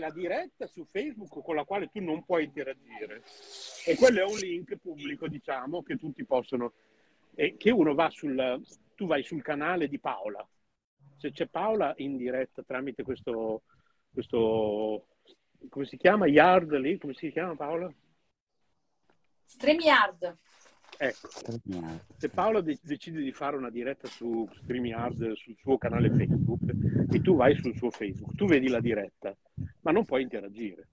la diretta su Facebook con la quale tu non puoi interagire, e quello è un link pubblico, diciamo, che tutti possono, che uno va tu vai sul canale di Paola, se c'è Paola in diretta tramite questo come si chiama? Yard lì, come si chiama Paola? StreamYard. Ecco, se Paolo decide di fare una diretta su StreamYard sul suo canale Facebook e tu vai sul suo Facebook, tu vedi la diretta, ma non puoi interagire.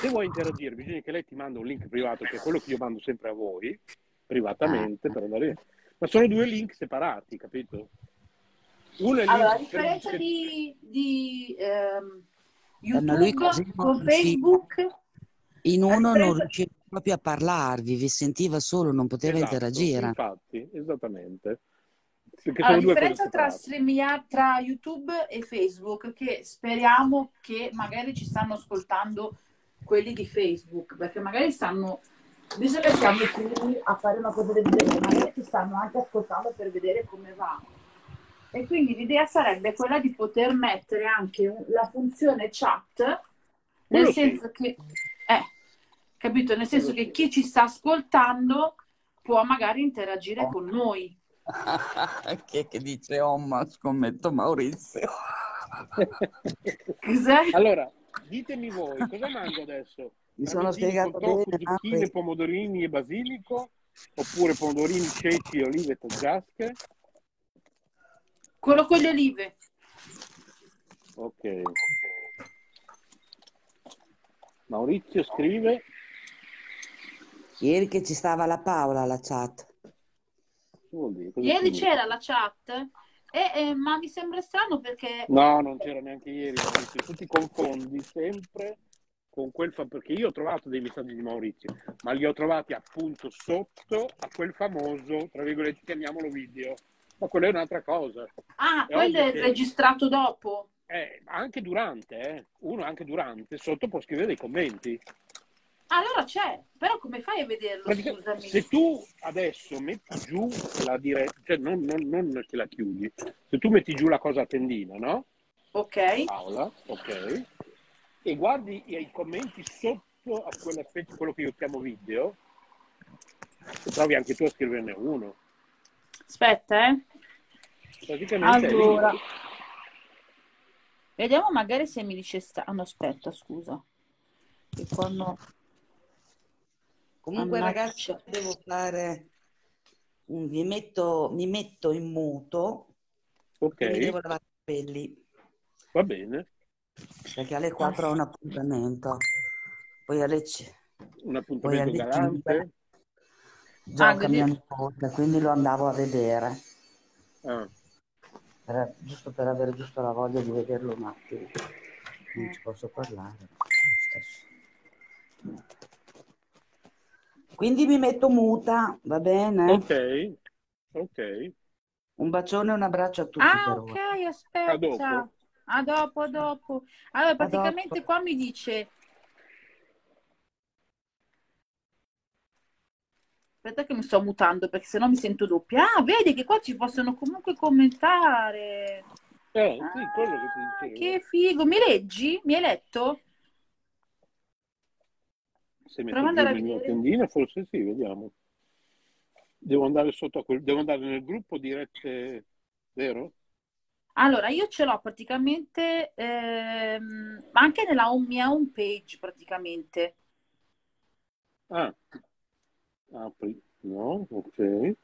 Se vuoi interagire bisogna che lei ti manda un link privato, che è quello che io mando sempre a voi, privatamente, per andare. Ma sono 2 link separati, capito? Uno è allora, la differenza di YouTube con Facebook... In uno non riusciva proprio a parlarvi, vi sentiva solo, non poteva interagire. Infatti, esattamente. La differenza tra StreamYard, tra YouTube e Facebook, che speriamo che magari ci stanno ascoltando quelli di Facebook, perché magari stanno, visto che siamo qui a fare una cosa del genere, magari ci stanno anche ascoltando per vedere come va. E quindi l'idea sarebbe quella di poter mettere anche la funzione chat, nel senso che, capito? Nel senso che chi ci sta ascoltando può magari interagire con noi. Che dice, oh, ma scommetto Maurizio. Allora, ditemi voi, cosa mangio adesso? Mi sono spiegato bene. Zucchine, pomodorini e basilico? Oppure pomodorini, ceci, olive e toggiasche? Quello con le olive. Ok. Maurizio scrive. Ieri che ci stava la Paola alla chat. Ieri c'era la chat? Ma mi sembra strano perché... No, non c'era neanche ieri. Maurizio. Tu ti confondi sempre con quel... Perché io ho trovato dei messaggi di Maurizio, ma li ho trovati appunto sotto a quel famoso, tra virgolette, chiamiamolo video. Ma quello è un'altra cosa. Ah, quello è registrato dopo? Anche durante, uno anche durante, sotto può scrivere dei commenti. Allora c'è, però come fai a vederlo? Scusami. Se tu adesso metti giù la diretta, cioè non te la chiudi, se tu metti giù la cosa a tendina, no? Ok. Paola, ok. E guardi i commenti sotto a quella specie, quello che io chiamo video, e provi anche tu a scriverne uno. Aspetta, praticamente allora. Vediamo magari se mi dice no, aspetta, scusa. E quando... Comunque ragazzi, devo fare un... mi metto in muto. Ok. Mi devo lavare i capelli. Va bene. Perché alle 4 ho un appuntamento. Poi alle 5. Un appuntamento galante. Gioca mia nipote, quindi lo andavo a vedere. Ah. Giusto per avere giusto la voglia di vederlo un attimo. Non ci posso parlare. Quindi mi metto muta, va bene? Ok, ok. Un bacione e un abbraccio a tutti. Ah, ok, ora. Aspetta. A dopo. A dopo. Allora, praticamente qua mi dice... Aspetta che mi sto mutando, perché sennò mi sento doppia. Ah, vedi che qua ci possono comunque commentare. Sì, quello che ti dicevo. Che figo. Mi leggi? Mi hai letto? Se provo metto giù la mia tendina, forse sì, vediamo. Devo andare sotto a quel... Devo andare nel gruppo dirette, vero? Allora, io ce l'ho praticamente, ma anche nella mia home page, praticamente. Ah, apri, no, ok.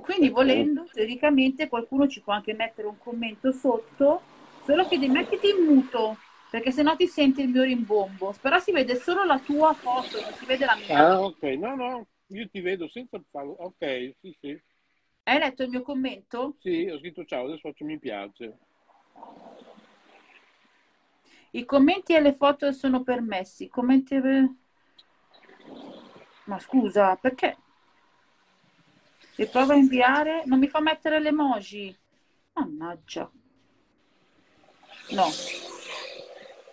Quindi volendo, teoricamente, qualcuno ci può anche mettere un commento sotto, solo che devi mettiti in muto. Perché sennò ti senti il mio rimbombo. Però si vede solo la tua foto, non si vede la mia. Ah, ok. No, io ti vedo senza farlo. Ok, sì. Hai letto il mio commento? Sì, ho scritto ciao, adesso faccio mi piace. I commenti e le foto sono permessi. I commenti... Ma scusa, perché? Se prova a inviare... Non mi fa mettere le emoji. Mannaggia. No.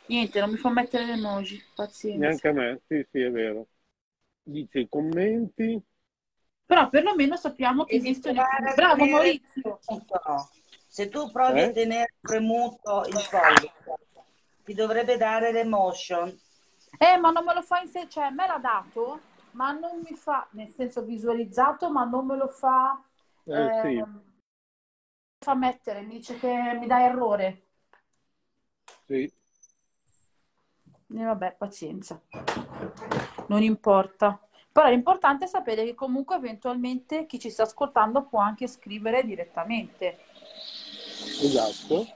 Niente, non mi fa mettere le emoji, pazienza. Neanche a me, sì, è vero. Dice i commenti. Però perlomeno sappiamo che esistono i... Bravo Maurizio! Se tu provi a tenere premuto il pollice, ti dovrebbe dare l'emotion. Ma non me lo fa in sé, cioè me l'ha dato, ma non mi fa, nel senso visualizzato, ma non me lo fa... sì. Fa mettere, mi dice che mi dà errore. Sì. E vabbè, pazienza, non importa, però l'importante è sapere che comunque eventualmente chi ci sta ascoltando può anche scrivere direttamente. Esatto,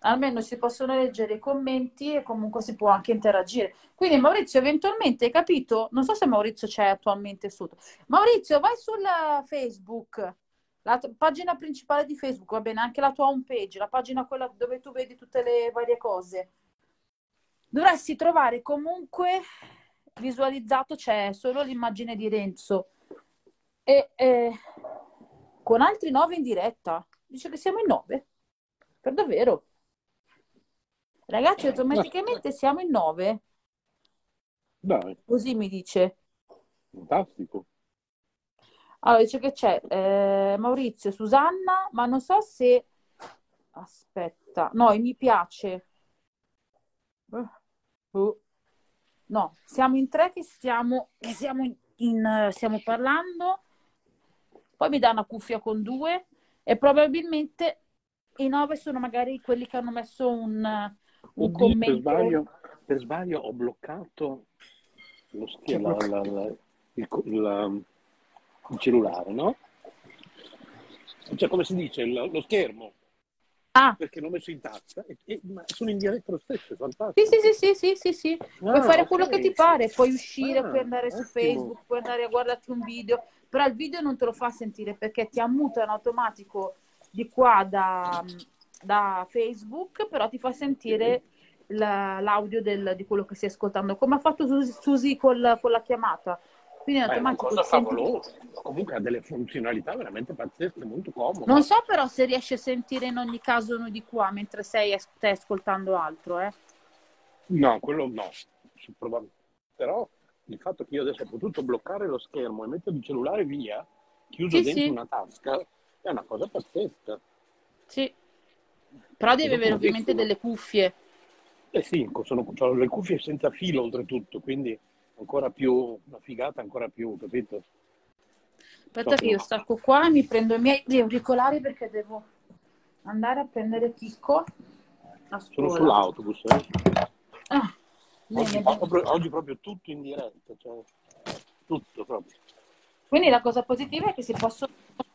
almeno si possono leggere i commenti e comunque si può anche interagire. Quindi Maurizio, eventualmente, hai capito? Non so se Maurizio c'è attualmente sotto. Maurizio, vai sul Facebook, la pagina principale di Facebook, va bene, anche la tua home page, la pagina quella dove tu vedi tutte le varie cose. Dovresti trovare comunque visualizzato, c'è solo l'immagine di Renzo, e con altri 9 in diretta. Dice che siamo in 9. Per davvero. Ragazzi, automaticamente siamo in 9. Dai. Così mi dice. Fantastico. Allora, dice che c'è Maurizio, Susanna, ma non so se... Aspetta. No, mi piace. No, siamo in 3 stiamo parlando. Poi mi dà una cuffia con 2 e probabilmente i 9 sono magari quelli che hanno messo un commento. Per sbaglio ho bloccato lo schermo, il cellulare, no? Cioè, come si dice, lo schermo. Ah. Perché l'ho messo in tasca ma sono in diretta lo stesso, è fantastico. Sì. Puoi fare quello che ti pare, puoi uscire, puoi andare su Facebook, puoi andare a guardarti un video, però il video non te lo fa sentire perché ti ammuta in automatico di qua da Facebook, però ti fa sentire l'audio di quello che stai ascoltando, come ha fatto Susi con la chiamata. Quindi è una cosa favolosa, comunque ha delle funzionalità veramente pazzesche, molto comode. Non so però se riesci a sentire in ogni caso uno di qua mentre stai ascoltando altro, eh? No, quello no. Però il fatto che io adesso ho potuto bloccare lo schermo e mettere il cellulare via, chiuso dentro una tasca, è una cosa pazzesca. Sì, però devi avere ovviamente delle cuffie. Eh sì, sono le cuffie senza filo oltretutto, quindi... ancora più una figata, ancora più, capito? Aspetta che io stacco qua, mi prendo i miei auricolari perché devo andare a prendere Chicco a scuola. Sono sull'autobus, eh? Ah, oggi proprio tutto in diretta, cioè tutto proprio. Quindi la cosa positiva è che si possono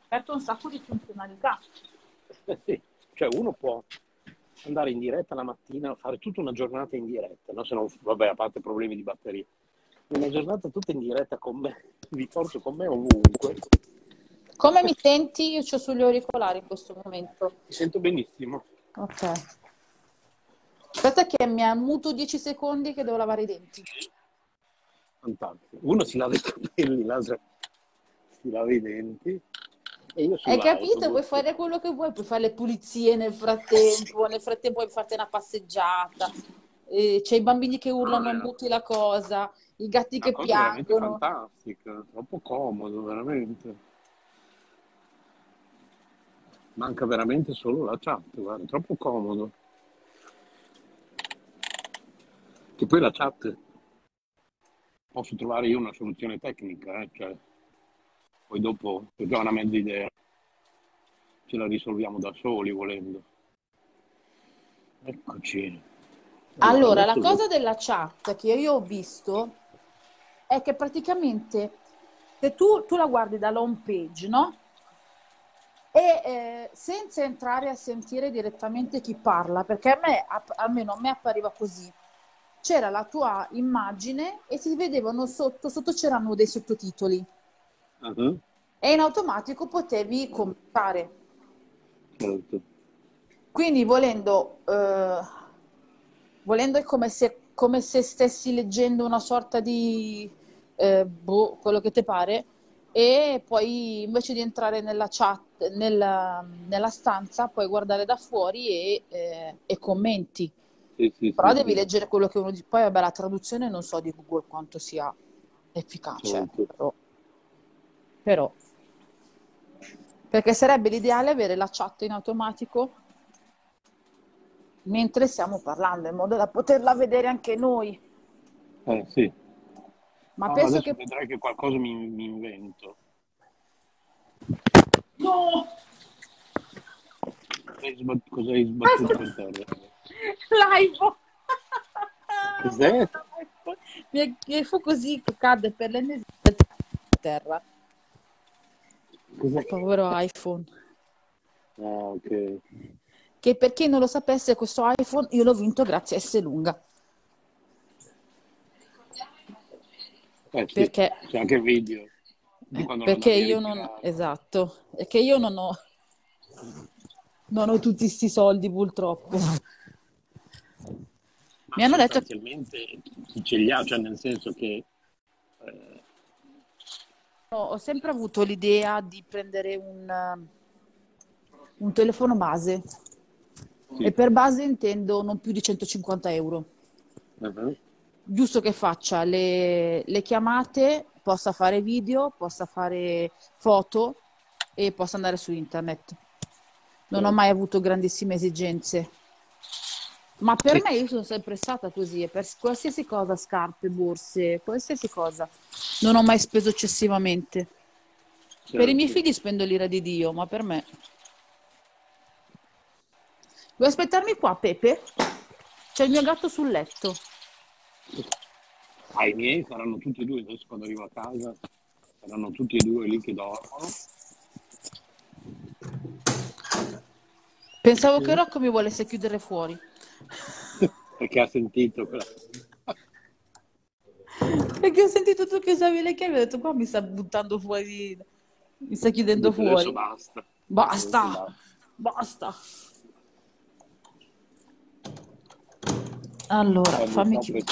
aperto un sacco di funzionalità. Sì, cioè uno può andare in diretta la mattina, fare tutta una giornata in diretta, no? Se no, vabbè, a parte problemi di batteria. Una giornata tutta in diretta con me, vi porto con me ovunque. Come mi senti? Io c'ho sugli auricolari in questo momento. Mi sento benissimo. Ok. Aspetta che mi ammuto 10 secondi che devo lavare i denti. Fantastico. Uno si lava i capelli, l'altro si lava i denti. E io hai capito? Puoi fare quello che vuoi, puoi fare le pulizie nel frattempo, puoi farti una passeggiata. C'è i bambini che urlano, butti la cosa, i gatti che piangono. È fantastica, troppo comodo, veramente. Manca veramente solo la chat, guarda, è troppo comodo. Che poi la chat posso trovare io una soluzione tecnica, cioè, poi dopo ho già una mezza idea, ce la risolviamo da soli volendo. Eccoci. Allora, la cosa della chat che io ho visto è che praticamente se tu la guardi dalla home page, no? E senza entrare a sentire direttamente chi parla, perché a me, almeno a me appariva così, c'era la tua immagine e si vedevano sotto c'erano dei sottotitoli. Uh-huh. E in automatico potevi commentare. Certo. Quindi volendo è come se stessi leggendo una sorta di quello che ti pare, e poi invece di entrare nella chat, nella stanza, puoi guardare da fuori e commenti. Sì, però devi leggere quello che uno dice. Poi vabbè, la traduzione non so di Google quanto sia efficace, sì. Però perché sarebbe l'ideale avere la chat in automatico mentre stiamo parlando, in modo da poterla vedere anche noi. Sì. Ma penso che vedrai che qualcosa mi invento. No! Cosa hai sbattuto per terra? L'iPhone! Cos'è? Mi fu così che cadde per l'ennesima terra. Cos'è? Povero iPhone. Ah, ok. Che per chi non lo sapesse, questo iPhone io l'ho vinto grazie a Esselunga. Sì, perché c'è anche il video. Perché io non... Esatto. E che io non ho tutti sti soldi, purtroppo. Mi hanno detto... Chi ce li ha, cioè nel senso che Ho sempre avuto l'idea di prendere un telefono base, sì. E per base intendo non più di 150 euro. Uh-huh. Giusto che faccia le chiamate, possa fare video, possa fare foto e possa andare su internet. Non ho mai avuto grandissime esigenze, ma per me io sono sempre stata così, e per qualsiasi cosa, scarpe, borse, qualsiasi cosa, non ho mai speso eccessivamente. Certo. Per i miei figli spendo l'ira di Dio, ma per me... Vuoi aspettarmi qua, Pepe? C'è il mio gatto sul letto. I miei saranno tutti e due, adesso quando arrivo a casa saranno tutti e due lì che dormono. Pensavo che Rocco mi volesse chiudere fuori. Perché ha sentito quella... Perché ho sentito tu che usavi le chiavi, ho detto qua mi sta buttando fuori, mi sta chiudendo fuori. Adesso basta. Basta. Allora, fammi chiudere.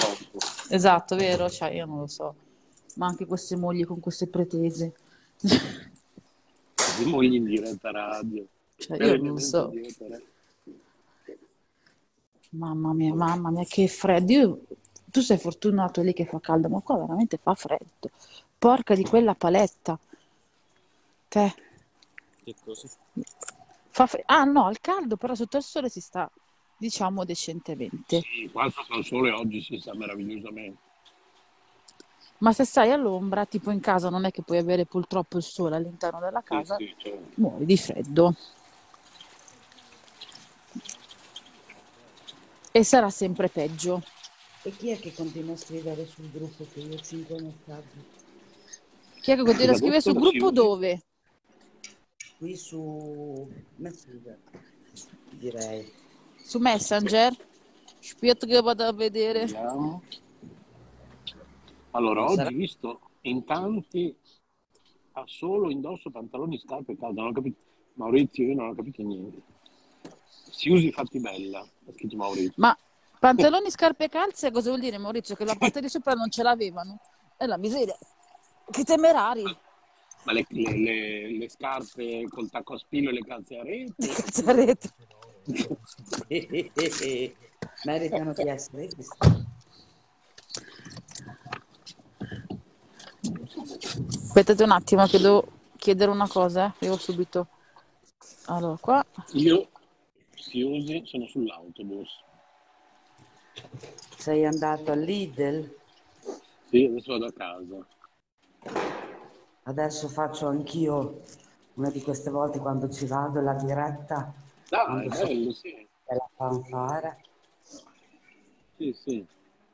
Esatto, vero? Cioè, io non lo so. Ma anche queste mogli con queste pretese. Le mogli in diretta radio. Cioè, io non lo so. Mamma mia, che freddo. Tu sei fortunato lì che fa caldo, ma qua veramente fa freddo. Porca di quella paletta. Te. Che cosa? Ah no, al caldo, però sotto il sole si sta... diciamo decentemente. Sì, qua sotto il sole oggi si sta meravigliosamente. Ma se stai all'ombra, tipo in casa, non è che puoi avere purtroppo il sole all'interno della casa, sì, certo. Muori di freddo. E sarà sempre peggio. E chi è che continua a scrivere sul gruppo che io ho 5 messaggi? Chi è che continua a scrivere sul gruppo dove? Qui su Messenger, direi. Su Messenger? Aspetta che vado a vedere. Andiamo. Allora, oggi visto in tanti ha solo indosso pantaloni, scarpe e caldo. Non ho capito. Maurizio, io non ho capito niente. Siusi fatti bella, ha scritto Maurizio. Ma pantaloni, scarpe e calze cosa vuol dire, Maurizio? Che la parte di sopra non ce l'avevano? È la miseria. Che temerari. Ma le scarpe col tacco a spillo e le calze a rete? Le calze a rete. Meritano di essere visti. Aspettate un attimo che devo chiedere una cosa, devo subito. Allora qua io Siusi sono sull'autobus. Sei andato al Lidl? Sì, adesso vado a casa. Adesso faccio anch'io una di queste volte, quando ci vado la diretta. Dai, è bello, sì. La fanfara. Sì, sì.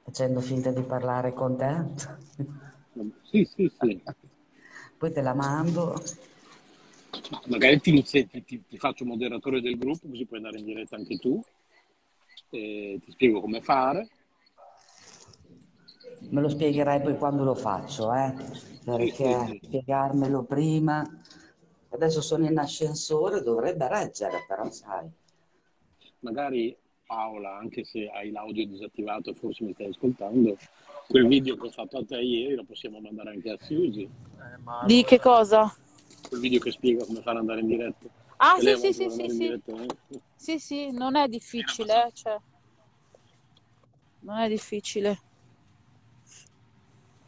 Facendo finta di parlare con te. Sì. Poi te la mando. Magari ti faccio moderatore del gruppo, così puoi andare in diretta anche tu. E ti spiego come fare. Me lo spiegherai poi quando lo faccio, perché sì. Spiegarmelo prima... Adesso sono in ascensore, dovrebbe reggere, però sai. Magari Paola, anche se hai l'audio disattivato, forse mi stai ascoltando, quel video che ho fatto a te ieri lo possiamo mandare anche a Siusi. Di che cosa? Quel video che spiega come fare andare in diretta. Ah, sì. Sì, non è difficile, cioè. Non è difficile.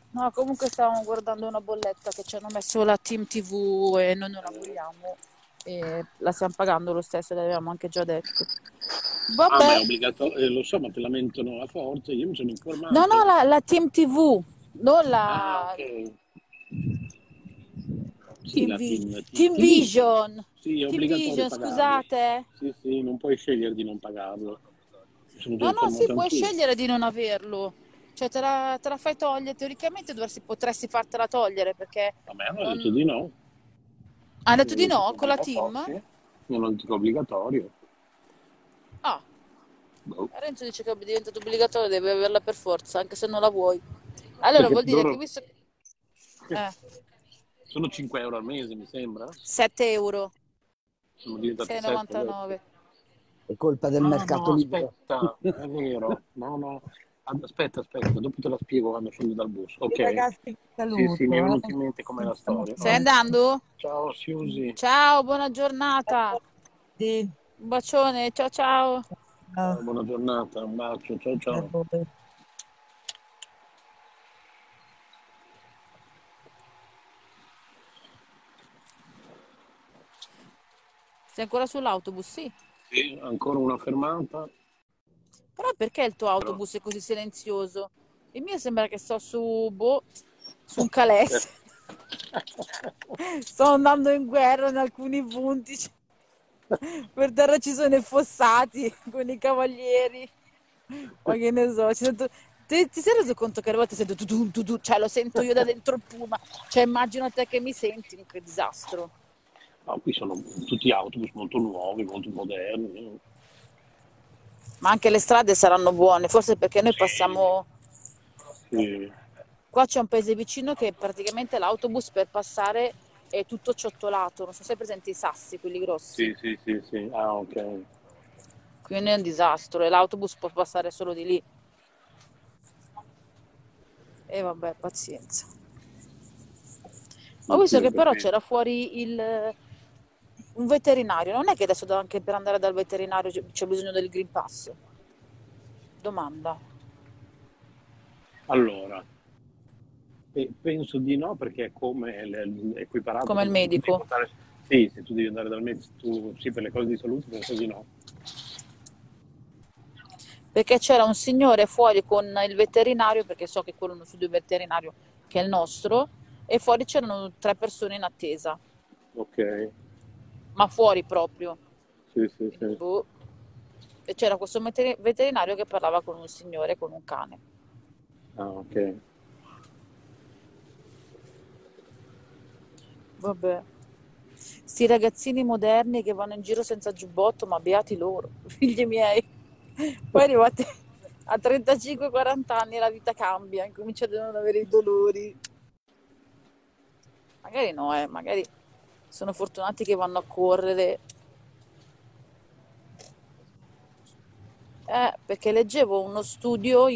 No, comunque stavamo guardando una bolletta che ci hanno messo la TIM TV e noi non la vogliamo e la stiamo pagando lo stesso, l'avevamo anche già detto. Vabbè. Ah, ma è obbligatorio, lo so, ma te la mentono a forza, io mi sono informato. No, la TIM TV, non la... Ah, ok. Sì, TIMVISION. Sì, è obbligatorio pagarlo. Scusate. Sì, non puoi scegliere di non pagarlo. No, puoi scegliere di non averlo. Cioè te la fai togliere, teoricamente potresti fartela togliere, perché... A me hanno detto di no. Hanno detto di no con la TIM? Non lo dico obbligatorio. Ah. Boh. Renzo dice che è diventato obbligatorio, deve averla per forza, anche se non la vuoi. Allora perché vuol dire che visto... Sono 5 euro al mese, mi sembra? 7 euro. Sono diventati 6,99. È colpa del mercato libero. Aspetta, è vero. No. Aspetta, dopo te la spiego quando scendo dal bus. Ok, ragazzi, saluto. Sì, mi è venuto in mente com'è la storia. Stai andando? Ciao Siusi. Ciao, buona giornata. Sì. Un bacione, ciao. Ciao, buona giornata, un bacio, ciao. Sei ancora sull'autobus, sì? Sì, ancora una fermata. Però perché il tuo autobus è così silenzioso? Il mio sembra che sto su un calesse. Sto andando in guerra in alcuni punti. Per terra ci sono i fossati con i cavalieri. Ma che ne so. Sento... Ti sei reso conto che a volte sento tu, cioè lo sento io da dentro il puma. Cioè immagino te che mi senti, che disastro. No, qui sono tutti autobus molto nuovi, molto moderni. Ma anche le strade saranno buone, forse perché noi passiamo... Sì. Qua c'è un paese vicino che praticamente l'autobus per passare è tutto ciottolato, non so se hai presente i sassi, quelli grossi. Sì, ah ok. Quindi è un disastro e l'autobus può passare solo di lì. E vabbè, pazienza. Ho visto che però c'era fuori un veterinario, non è che adesso anche per andare dal veterinario c'è bisogno del Green Pass? Domanda. Allora, penso di no, perché è come equiparato. Come il medico? Sì, se tu devi andare dal medico, sì, per le cose di salute penso di no. Perché c'era un signore fuori con il veterinario, perché so che quello è uno studio veterinario che è il nostro, e fuori c'erano 3 persone in attesa. Ok. Ma fuori proprio. Sì. Boh. E c'era questo veterinario che parlava con un signore, con un cane. Ah, ok. Vabbè. Sti ragazzini moderni che vanno in giro senza giubbotto, ma beati loro, figli miei. Poi arrivate a 35-40 anni la vita cambia, incominciate a non avere i dolori. Magari no, magari... Sono fortunati che vanno a correre. Perché leggevo uno studio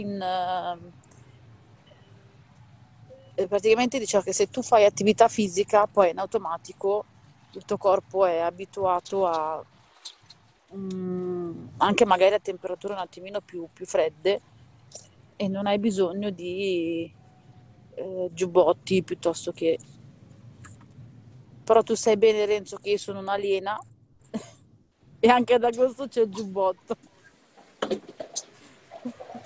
praticamente diceva che se tu fai attività fisica, poi in automatico il tuo corpo è abituato a anche magari a temperature un attimino più fredde e non hai bisogno di giubbotti piuttosto che... Però tu sai bene, Renzo, che io sono un'aliena e anche ad agosto c'è il giubbotto.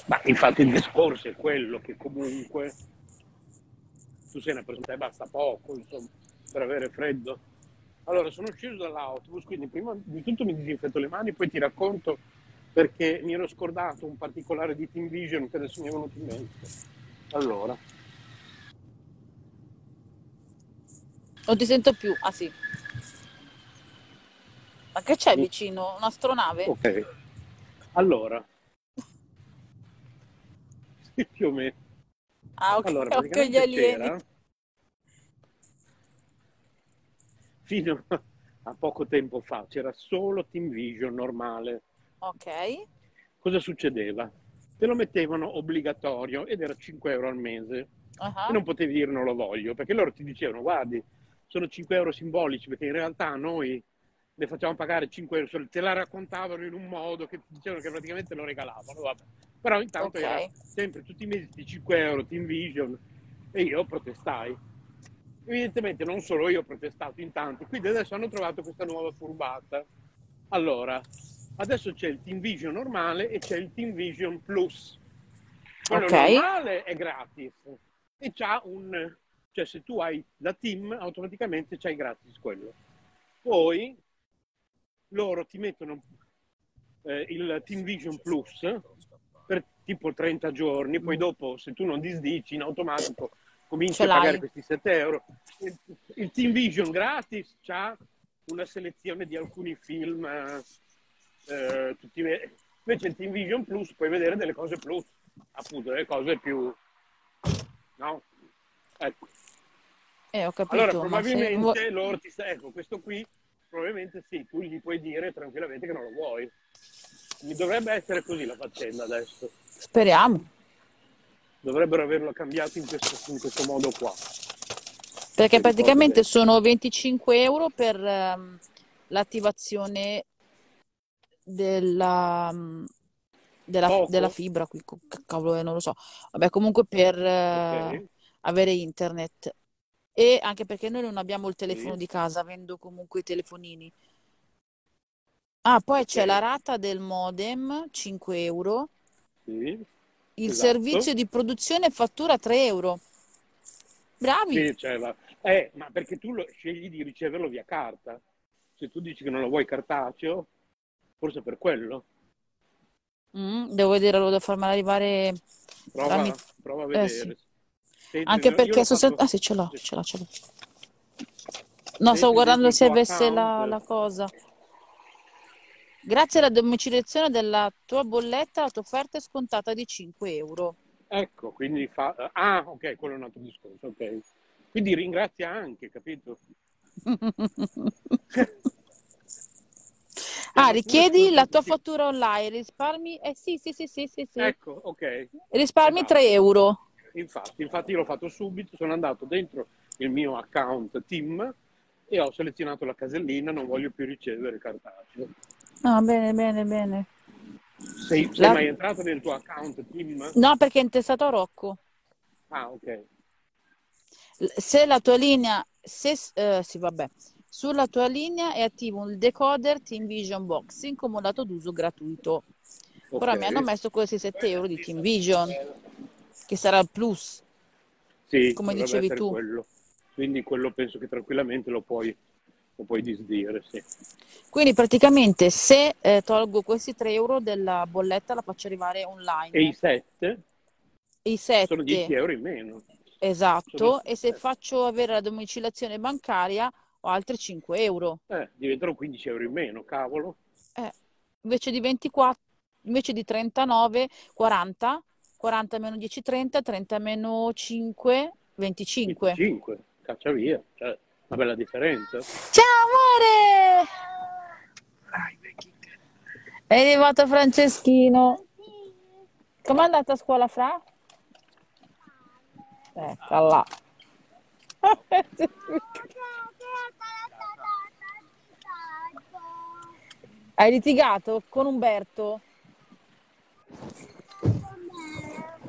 Ma infatti il discorso è quello che comunque tu sei una persona e basta poco, insomma, per avere freddo. Allora, sono uscito dall'autobus, quindi prima di tutto mi disinfetto le mani, poi ti racconto perché mi ero scordato un particolare di TIMVISION che adesso mi è venuto in mente. Allora... Non ti sento più, ah sì. Ma che c'è vicino? Un'astronave? Ok, allora. Sì, più o meno. Ah, ok, allora, okay, gli alieni. Fino a poco tempo fa c'era solo TIMVISION normale. Ok. Cosa succedeva? Te lo mettevano obbligatorio ed era 5 euro al mese. Uh-huh. E non potevi dire non lo voglio, perché loro ti dicevano, guardi, sono 5 euro simbolici, perché in realtà noi le facciamo pagare 5 euro, te la raccontavano in un modo che dicevano che praticamente lo regalavano, vabbè. Però intanto era sempre tutti i mesi di 5 euro TIMVISION e io protestai. Evidentemente non solo io ho protestato in tanti, quindi adesso hanno trovato questa nuova furbata. Allora, adesso c'è il TIMVISION normale e c'è il TIMVISION Plus. Quello normale è gratis e c'ha un... Cioè, se tu hai la TIM, automaticamente c'hai gratis quello. Poi loro ti mettono il TIMVISION Plus per tipo 30 giorni, poi dopo, se tu non disdici, in automatico cominci a pagare questi 7 euro. Il TIMVISION gratis c'ha una selezione di alcuni film, invece il TIMVISION Plus puoi vedere delle cose plus, appunto, delle cose più... No? Ecco. Ho capito, allora probabilmente loro ti sta... Ecco, questo qui probabilmente sì, tu gli puoi dire tranquillamente che non lo vuoi. Mi dovrebbe essere così la faccenda adesso. Speriamo. dovrebbero averlo cambiato in questo modo qua. Perché praticamente sono 25 euro per l'attivazione della fibra, qui cavolo non lo so, vabbè comunque per avere internet, e anche perché noi non abbiamo il telefono di casa, avendo comunque i telefonini. Ah, poi c'è la rata del modem, 5 euro, il servizio di produzione fattura 3 euro. Bravi! Sì, cioè, ma perché tu scegli di riceverlo via carta? Se tu dici che non lo vuoi cartaceo, forse per quello. Devo vedere, lo devo farmi arrivare. Prova a vedere. Sì. Senti, anche perché sono fatto... Ah sì, ce l'ho. No, senti, stavo guardando se avesse la cosa. Grazie alla domiciliazione della tua bolletta, la tua offerta è scontata di 5 euro. Ecco, quindi fa... Ah, ok, quello è un altro discorso, ok. Quindi ringrazia anche, capito? Ah, richiedi la tua fattura online, risparmi... sì. Ecco, ok. Risparmi 3 euro. Infatti l'ho fatto subito, sono andato dentro il mio account TIM e ho selezionato la casellina, non voglio più ricevere cartaceo. Ah, bene. Sei mai entrato nel tuo account TIM? No, perché è intestato a Rocco. Ah, ok. Se la tua linea... Sulla tua linea è attivo il decoder TIMVISION Box in comodato d'uso gratuito. Okay. Ora mi hanno messo questi 7 euro di TIMVISION, che sarà il plus, sì, come dicevi tu. Quello. Quindi quello penso che tranquillamente lo puoi disdire, sì. Quindi praticamente se tolgo questi 3 euro della bolletta la faccio arrivare online. E i 7? Sono 10 euro in meno. Esatto, e se faccio avere la domiciliazione bancaria ho altri 5 euro. Diventano 15 euro in meno, cavolo. Invece di 24, invece di 39, 40, 40 meno 10, 30, 30 meno 5, 25. 25, caccia via, cioè. Una bella differenza. Ciao amore! È arrivato Franceschino. Com'è andata a scuola, Fra? Eccola. Hai litigato con Umberto?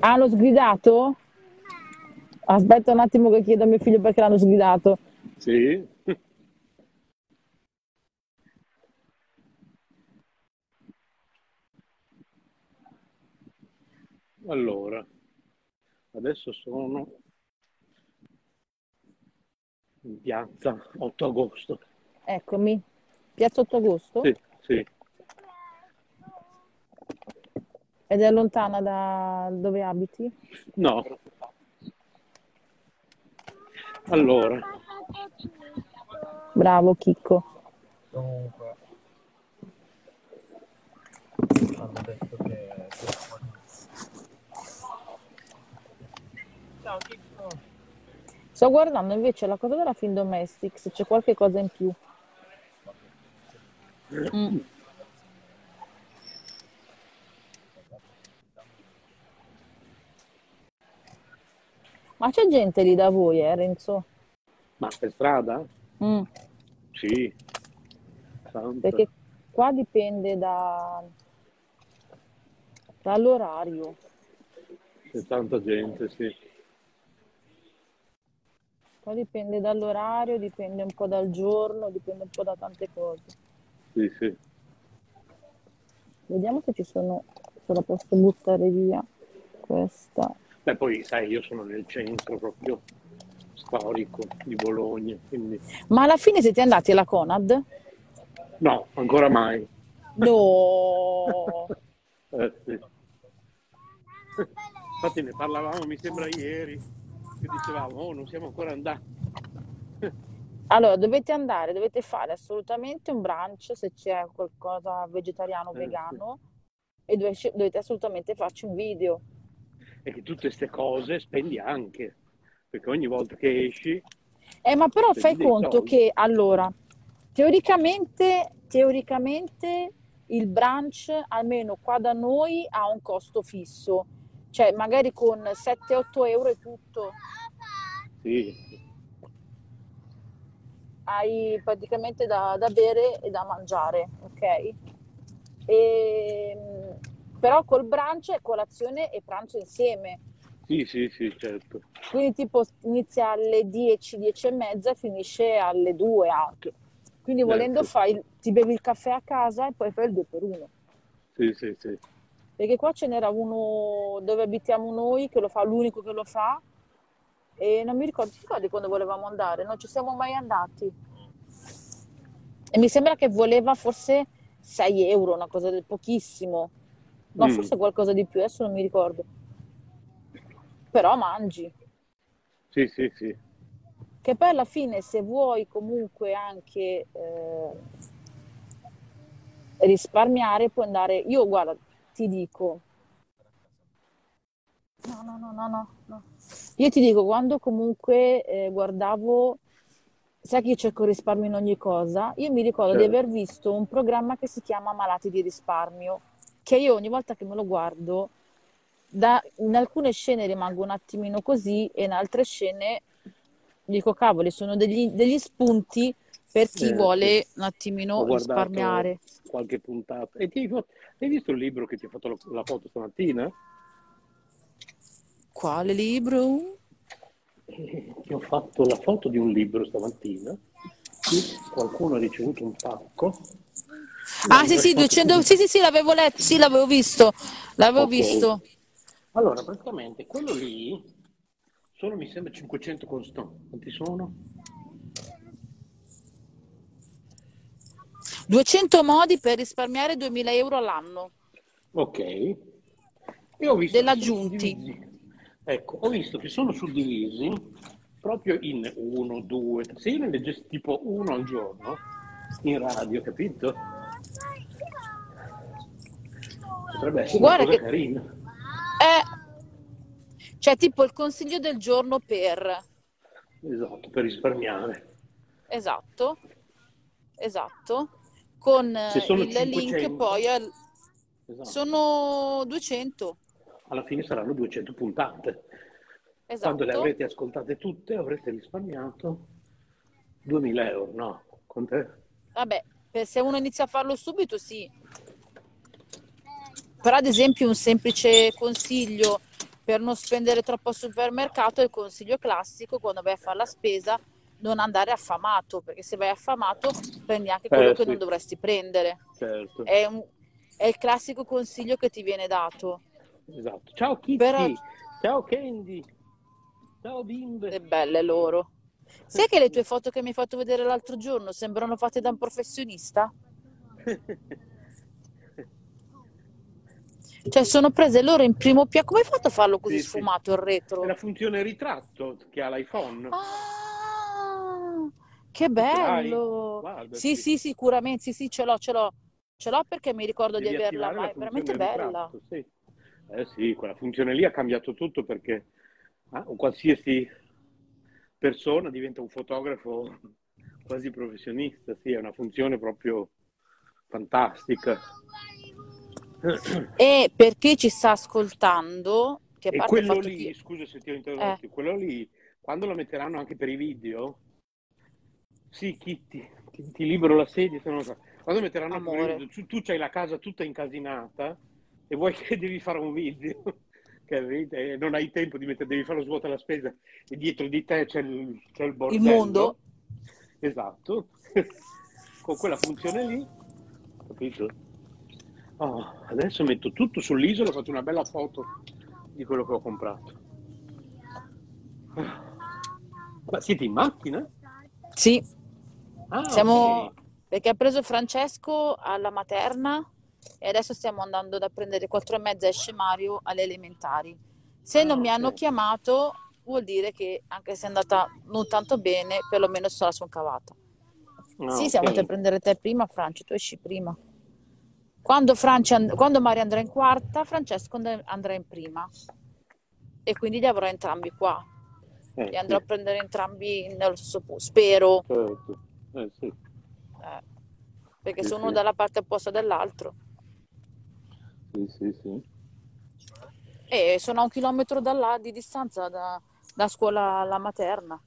Ah, l'ho sgridato? Aspetta un attimo che chiedo a mio figlio perché l'hanno sgridato. Sì. Allora, adesso sono in piazza 8 agosto. Eccomi, piazza 8 agosto? Sì. Ed è lontana da dove abiti? No. Allora, bravo Chicco. Dunque, hanno detto che ciao Chicco. Sto guardando invece la cosa della Findomestic, se c'è qualche cosa in più. Ma c'è gente lì da voi, Renzo? Ma per strada? Sì. Tanto. Perché qua dipende dall'orario. C'è tanta gente, sì. Qua dipende dall'orario, dipende un po' dal giorno, dipende un po' da tante cose. Sì. Vediamo se ci sono... se la posso buttare via questa... Beh, poi sai, io sono nel centro proprio storico di Bologna, quindi... Ma alla fine siete andati alla Conad? No, ancora mai. No! Sì. Infatti ne parlavamo, mi sembra ieri, che dicevamo, non siamo ancora andati. Allora, dovete fare assolutamente un brunch, se c'è qualcosa vegetariano o vegano, e dovete assolutamente farci un video. E che tutte queste cose spendi anche, perché ogni volta che esci... ma però fai conto che, allora, teoricamente il brunch, almeno qua da noi, ha un costo fisso. Cioè magari con 7-8 euro è tutto. Sì. Hai praticamente da bere e da mangiare, ok? Però col brunch è colazione e pranzo insieme. Sì, sì, sì, certo. Quindi tipo inizia alle 10, 10 e mezza e finisce alle 2 anche. Quindi volendo certo. Ti bevi il caffè a casa e poi fai il 2x1. Sì, sì, sì. Perché qua ce n'era uno dove abitiamo noi che lo fa, l'unico che lo fa. E non mi ricordo, ti ricordi quando volevamo andare? Non ci siamo mai andati. E mi sembra che voleva forse 6 euro, una cosa del pochissimo. No, forse qualcosa di più, adesso non mi ricordo. Però mangi. Sì, sì, sì. Che poi alla fine se vuoi comunque anche risparmiare puoi andare... Io guarda, ti dico... No. Io ti dico, quando comunque guardavo, sai che io cerco il risparmio in ogni cosa, io mi ricordo certo. di aver visto un programma che si chiama Malati di risparmio, che io ogni volta che me lo guardo, in alcune scene rimango un attimino così e in altre scene dico, cavoli, sono degli spunti per chi vuole un attimino risparmiare. Qualche puntata. E hai visto il libro che ti ho fatto la foto stamattina? Quale libro? Ti ho fatto la foto di un libro stamattina. Qualcuno ha ricevuto un pacco. Ah sì sì, 200... sì, l'avevo letto, sì, l'avevo visto. L'avevo visto. Allora, praticamente quello lì solo mi sembra 500 costano. Quanti sono? 200 modi per risparmiare 2000 euro all'anno. Ok. E ho visto dell'aggiunti. Ecco, ho visto che sono suddivisi proprio in 1, 2, se io ne leggessi tipo 1 al giorno in radio, capito? Potrebbe essere una cosa carina. Cioè tipo il consiglio del giorno per... Esatto, per risparmiare. Esatto, esatto. Con il 500. Link poi al... esatto. Sono 200. Alla fine saranno 200 puntate. Esatto. Quando le avrete ascoltate tutte avrete risparmiato 2000 euro, no? Con te? Vabbè, se uno inizia a farlo subito, sì. Però ad esempio un semplice consiglio per non spendere troppo al supermercato è il consiglio classico, quando vai a fare la spesa, non andare affamato, perché se vai affamato prendi anche quello che non dovresti prendere. Certo. È il classico consiglio che ti viene dato. Esatto. Ciao Kitty, però... ciao Candy, ciao bimbe. Che belle loro. Sai che le tue foto che mi hai fatto vedere l'altro giorno sembrano fatte da un professionista? Cioè sono prese loro in primo piano. Come hai fatto a farlo così sfumato il retro? È la funzione ritratto che ha l'iPhone. Ah, che bello. Guarda, sì, sicuramente, sì, ce l'ho. Ce l'ho perché mi ricordo di averla, ma è veramente bella. Ritratto, sì. Sì, quella funzione lì ha cambiato tutto perché un qualsiasi persona diventa un fotografo quasi professionista, sì, è una funzione proprio fantastica. E per chi ci sta ascoltando... Che e quello lì, scusa se ti ho interrotto, quello lì, quando lo metteranno anche per i video... Sì, Kitty, ti libero la sedia, se non lo so. Quando metteranno anche per i video, tu c'hai la casa tutta incasinata... E vuoi che devi fare un video, e non hai tempo di mettere, devi fare lo svuota alla spesa e dietro di te c'è il bordello. Il mondo. Esatto. Con quella funzione lì, capito? Oh, adesso metto tutto sull'isola e faccio una bella foto di quello che ho comprato. Ma siete in macchina? Sì. Ah, siamo... Okay. Perché ha preso Francesco alla materna. E adesso stiamo andando da prendere 4:30 esce Mario alle elementari. Se non mi hanno chiamato vuol dire che anche se è andata non tanto bene, perlomeno se la sono cavata. Siamo andati a prendere te prima, Franci, tu esci prima. Quando Mario andrà in quarta, Francesco andrà in prima. E quindi li avrò entrambi qua. Li andrò a prendere entrambi nello stesso posto, spero. Perché sono uno dalla parte opposta dell'altro. Sì. E sono a 1 chilometro da là di distanza da scuola alla materna.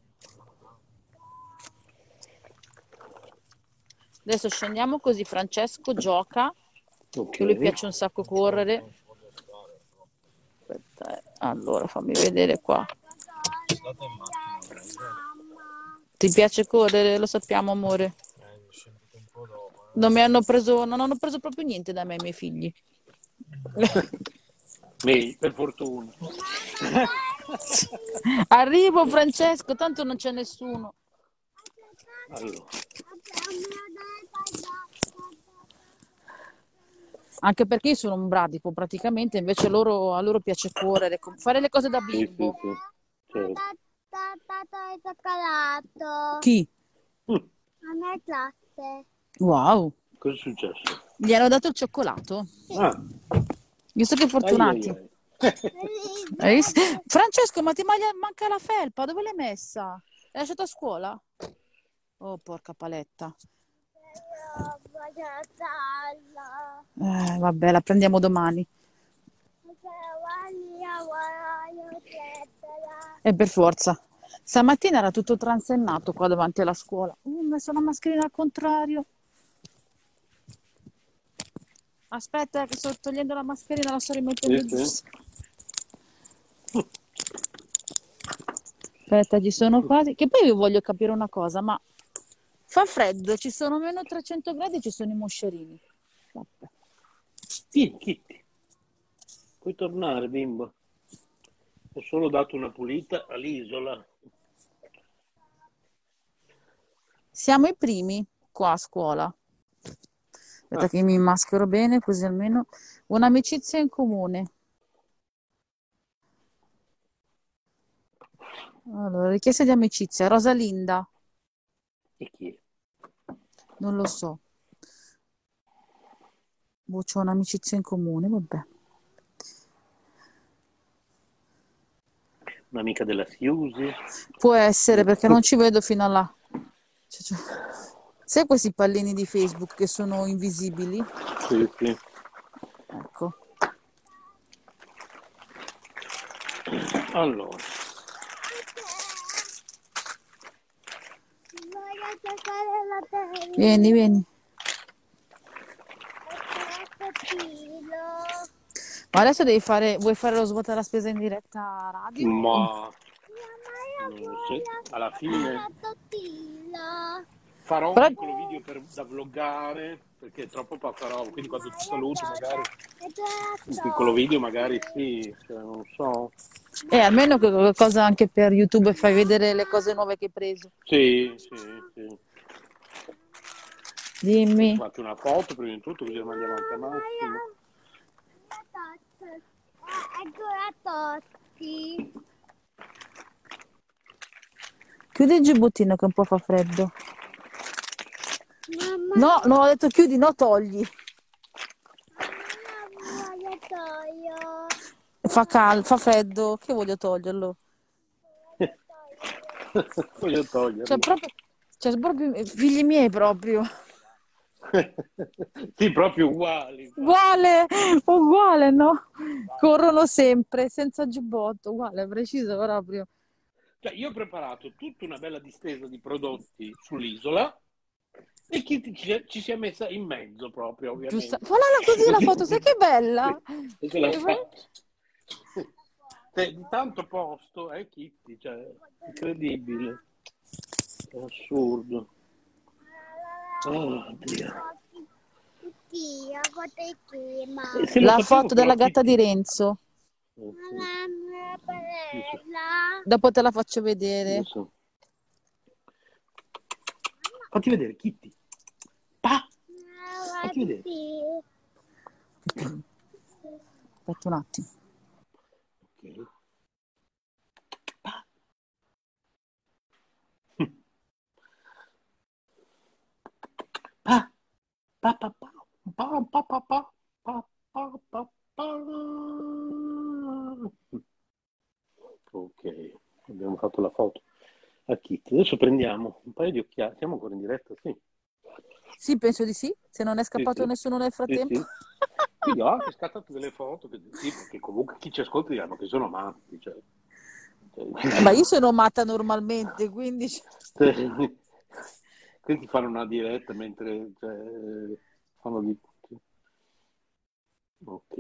Adesso scendiamo così Francesco gioca, okay, che lui piace un sacco correre. Aspetta, allora fammi vedere qua. Ti piace correre, lo sappiamo amore. Non hanno preso proprio niente da me i miei figli. Per fortuna. Arrivo Francesco, tanto non c'è nessuno. Allora. Anche perché io sono un bradipo praticamente, invece a loro piace correre, fare le cose da bimbo. Sì, sì, sì. Certo. Chi? La mia classe. Wow. Cosa è successo? Gli hanno dato il cioccolato. Ah. Io so che fortunati. Hai visto? Francesco, ma ti manca la felpa, dove l'hai messa? L'hai lasciata a scuola? Oh, porca paletta. Vabbè, la prendiamo domani. E per forza. Stamattina era tutto transennato qua davanti alla scuola. Ho messo la mascherina al contrario. Aspetta che sto togliendo la mascherina, la sto rimettendo giusta. Aspetta, ci sono quasi. Che poi vi voglio capire una cosa, ma fa freddo, ci sono meno 300 gradi e ci sono i moscerini. Vabbè. Vieni, Kitty. Puoi tornare, bimbo. Ho solo dato una pulita all'isola. Siamo i primi qua a scuola. Aspetta che mi maschero bene, così almeno un'amicizia in comune. Allora, richiesta di amicizia. Rosalinda. E chi è? Non lo so. Boh, c'ho un'amicizia in comune, vabbè. Un'amica della Siusi? Può essere, perché non ci vedo fino a là. Sai questi pallini di Facebook che sono invisibili? Sì, sì. Ecco. Allora. Vieni, vieni. Ma adesso devi fare. Vuoi fare lo svuota della spesa in diretta radio? Ma. Alla fine. Farò un piccolo video da vloggare, perché è troppo paparolo, quindi quando ti saluto magari un piccolo video magari sì, cioè, non so. Almeno qualcosa anche per YouTube, fai vedere le cose nuove che hai preso. Sì, sì, sì. Dimmi. Faccio una foto prima di tutto, così la mandiamo anche a Massimo. Ancora Totti. Chiudi il giubbottino che un po' fa freddo. Mamma, no, non ho detto chiudi, no, togli. Mamma, voglio toglierlo. Fa freddo, che voglio toglierlo? Voglio toglierlo. Cioè proprio figli miei proprio. Sì, proprio uguali. Uguale, no? Corrono sempre, senza giubbotto, uguale, preciso proprio. Cioè, io ho preparato tutta una bella distesa di prodotti sull'isola. E chi ci si è messa in mezzo proprio, ovviamente. Giusto. Voilà, così la foto, sai che bella! C'è di tanto posto, Kitty, cioè, incredibile. È assurdo. Oh, Dio. La foto della gatta di Renzo. Dopo te la faccio vedere. Fatti vedere, Kitty. Fatti vedere. Aspetta un attimo. Ok. Pa. Pa. Pa pa pa pa pa pa pa pa pa pa pa. Ok, abbiamo fatto la foto a Kitty. Adesso prendiamo un paio di occhiali. Siamo ancora in diretta, sì? Sì, penso di sì. Se non è scappato nessuno nel frattempo. Sì, sì. Quindi ho anche scattato delle foto che comunque chi ci ascolta diranno che sono matti, cioè. Ma io sono matta normalmente, quindi quindi fare una diretta mentre fanno di... Ok,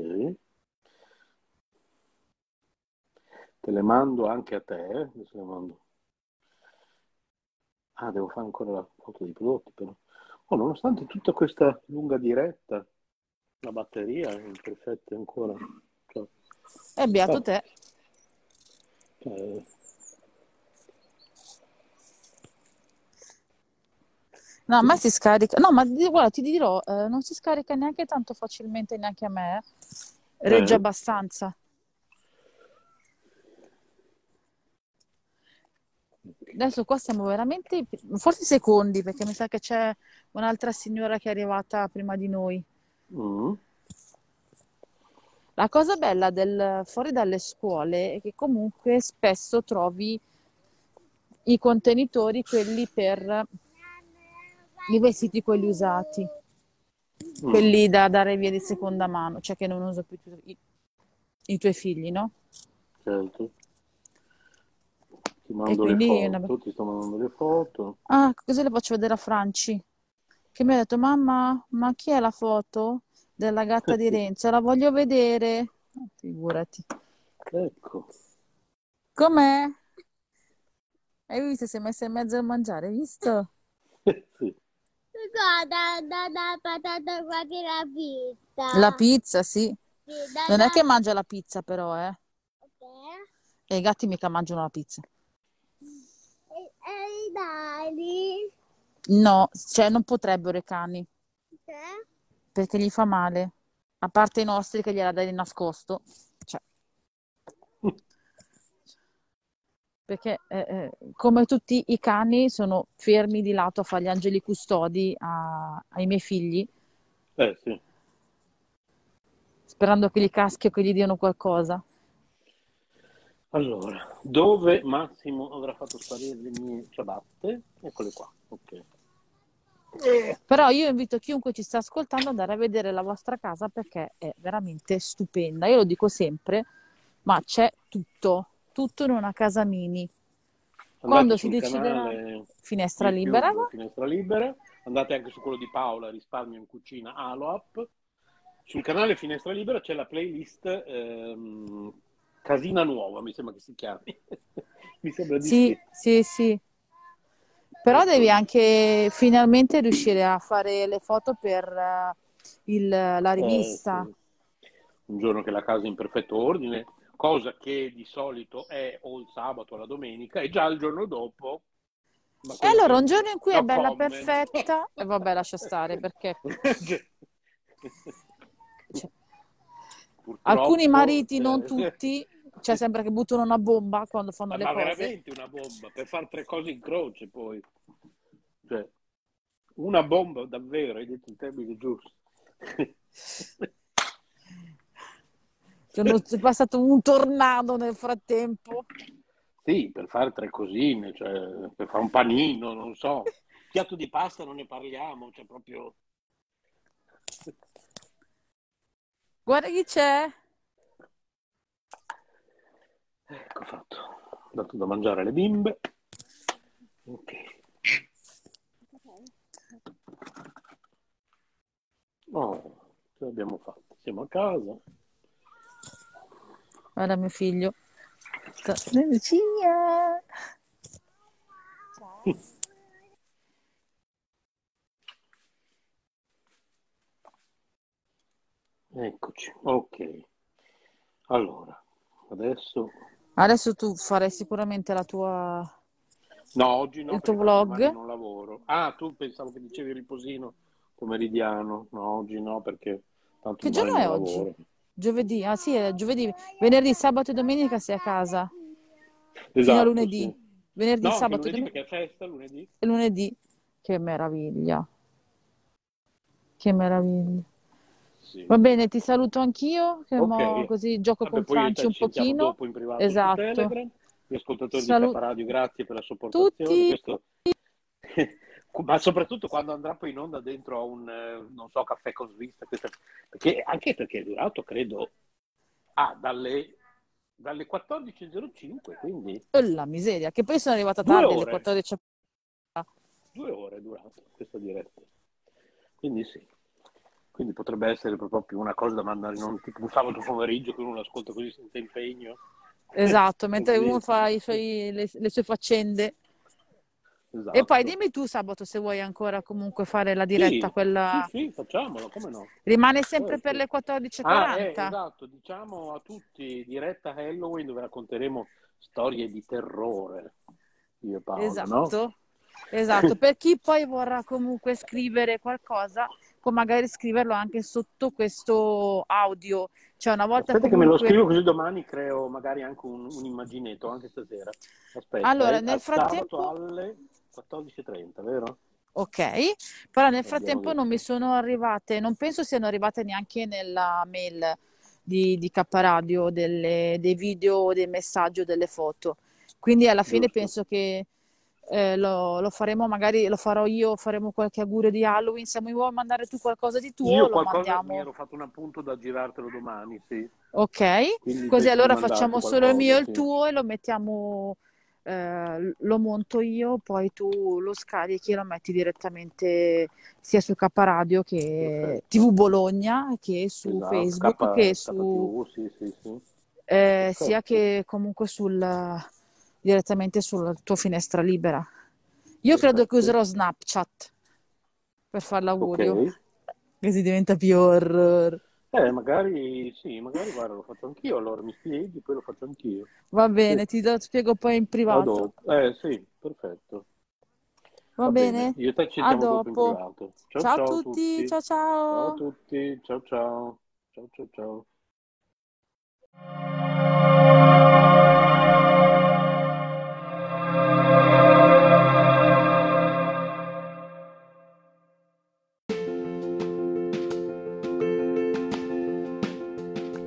te le mando anche a te, se le mando. Ah, devo fare ancora la foto dei prodotti, però. Oh, nonostante tutta questa lunga diretta, la batteria è imperfetta ancora. Cioè, è beato te. No, a me si scarica. No, ma guarda, ti dirò, non si scarica neanche tanto facilmente, neanche a me. Regge abbastanza. Adesso qua siamo veramente, forse secondi, perché mi sa che c'è un'altra signora che è arrivata prima di noi. Mm. La cosa bella del fuori dalle scuole è che comunque spesso trovi i contenitori, quelli per i vestiti, quelli usati, quelli da dare via di seconda mano, cioè che non uso più i tuoi figli, no? Certo. Ti mando le foto, ti sto mandando le foto. Ah, così le faccio vedere a Franci, che mi ha detto: mamma, ma chi è la foto della gatta di Renzo? La voglio vedere. Figurati. Ecco. Com'è? Hai visto? Si è messa in mezzo a mangiare, hai visto? Sì. Guarda, la patata qua che la pizza. La pizza, sì. Non è che mangia la pizza, però, Ok. E i gatti mica mangiano la pizza. E i cani? No, cioè non potrebbero i cani. Perché? Perché gli fa male. A parte i nostri che gliela dai di nascosto. Cioè. Perché come tutti i cani sono fermi di lato a fare gli angeli custodi ai miei figli. Sì. Sperando che gli caschi o che gli diano qualcosa. Allora, dove Massimo avrà fatto sparire le mie ciabatte? Eccole qua, ok. Però io invito chiunque ci sta ascoltando ad andare a vedere la vostra casa, perché è veramente stupenda. Io lo dico sempre, ma c'è tutto, tutto in una casa mini. Andate quando si deciderà Finestra Libera. Finestra Libera. Andate anche su quello di Paola, Risparmio in Cucina, Aloap. Sul canale Finestra Libera c'è la playlist... Casina Nuova, mi sembra che si chiami. Mi sembra di sì. Però devi anche finalmente riuscire a fare le foto per la rivista. Sì. Un giorno che la casa è in perfetto ordine, cosa che di solito è o il sabato o la domenica, e già il giorno dopo... E allora un giorno in cui è bella perfetta... E vabbè, lascia stare, perché... Cioè. Purtroppo, alcuni mariti, non tutti, cioè sembra che buttano una bomba quando fanno le cose. Ma veramente una bomba, per fare tre cose in croce poi. Cioè, una bomba davvero, hai detto il termine giusto. Cioè, è passato un tornado nel frattempo. Sì, per fare tre cosine, cioè, per fare un panino, non so. Piatto di pasta non ne parliamo, cioè proprio... Guarda chi c'è! Ecco fatto. Ho dato da mangiare alle bimbe. Ok. Oh, ce l'abbiamo fatta. Siamo a casa. Guarda mio figlio. Ciao. Eccoci, ok. Allora, adesso tu farai sicuramente la tua... No, oggi no, il tuo vlog. Non lavoro. Ah, tu pensavo che dicevi riposino pomeridiano. No, oggi no, perché tanto che giorno è lavoro. Oggi? Giovedì? Ah sì, è giovedì. Venerdì, sabato e domenica sei a casa. Esatto, fino a lunedì. Sì. Venerdì, no, sabato e domenica. Perché è festa lunedì. E lunedì. Che meraviglia. Che meraviglia. Sì. Va bene, ti saluto anch'io, che okay. Così gioco con Franci un pochino. Dopo in privato, esatto. Su Telegram. Gli ascoltatori di Caparadio, grazie per la sopportazione. Tutti. Questo ma soprattutto quando andrà poi in onda dentro a un, non so, Caffè con Svista, perché, anche perché è durato, credo, dalle 14.05, quindi... La miseria, che poi sono arrivata tardi, alle 14.00. 2 ore è durato questa diretta, quindi sì. Quindi potrebbe essere proprio più una cosa da mandare in un, tipo, un sabato pomeriggio che uno l'ascolta così senza impegno. Esatto, mentre uno fa le sue faccende. Esatto. E poi dimmi tu sabato se vuoi ancora comunque fare la diretta. Sì, quella... sì, facciamolo, come no. Rimane sempre per le 14.40. Esatto, diciamo a tutti, diretta Halloween dove racconteremo storie di terrore. Io e Paola, esatto. No? Esatto, per chi poi vorrà comunque scrivere qualcosa, può magari scriverlo anche sotto questo audio. Cioè una volta aspetta comunque... che me lo scrivo così domani creo magari anche un immaginetto, anche stasera. Aspetta, allora, nel frattempo... alle 14.30, vero? Ok, però nel frattempo non mi sono arrivate, non penso siano arrivate neanche nella mail di Kappa Radio dei video, dei messaggi o delle foto. Quindi alla fine penso che... lo faremo, magari lo farò io, faremo qualche augurio di Halloween. Se mi vuoi mandare tu qualcosa di tuo, io qualcosa mi ero fatto un appunto da girartelo domani, sì. Ok, quindi così allora facciamo solo il mio e il tuo e lo mettiamo, lo monto io, poi tu lo scarichi e lo metti direttamente sia su K Radio che TV Bologna che su Facebook che su sia che comunque sul... direttamente sulla tua finestra libera. Io credo che userò Snapchat per fare l'augurio, così diventa più horror. Magari sì, magari guarda, lo faccio anch'io, allora mi spieghi, poi lo faccio anch'io. Va bene, ti spiego poi in privato. Sì, perfetto. Va bene. Io te ci vediamo dopo in privato. Ciao a tutti, ciao ciao. Ciao a tutti, ciao ciao. Ciao ciao ciao.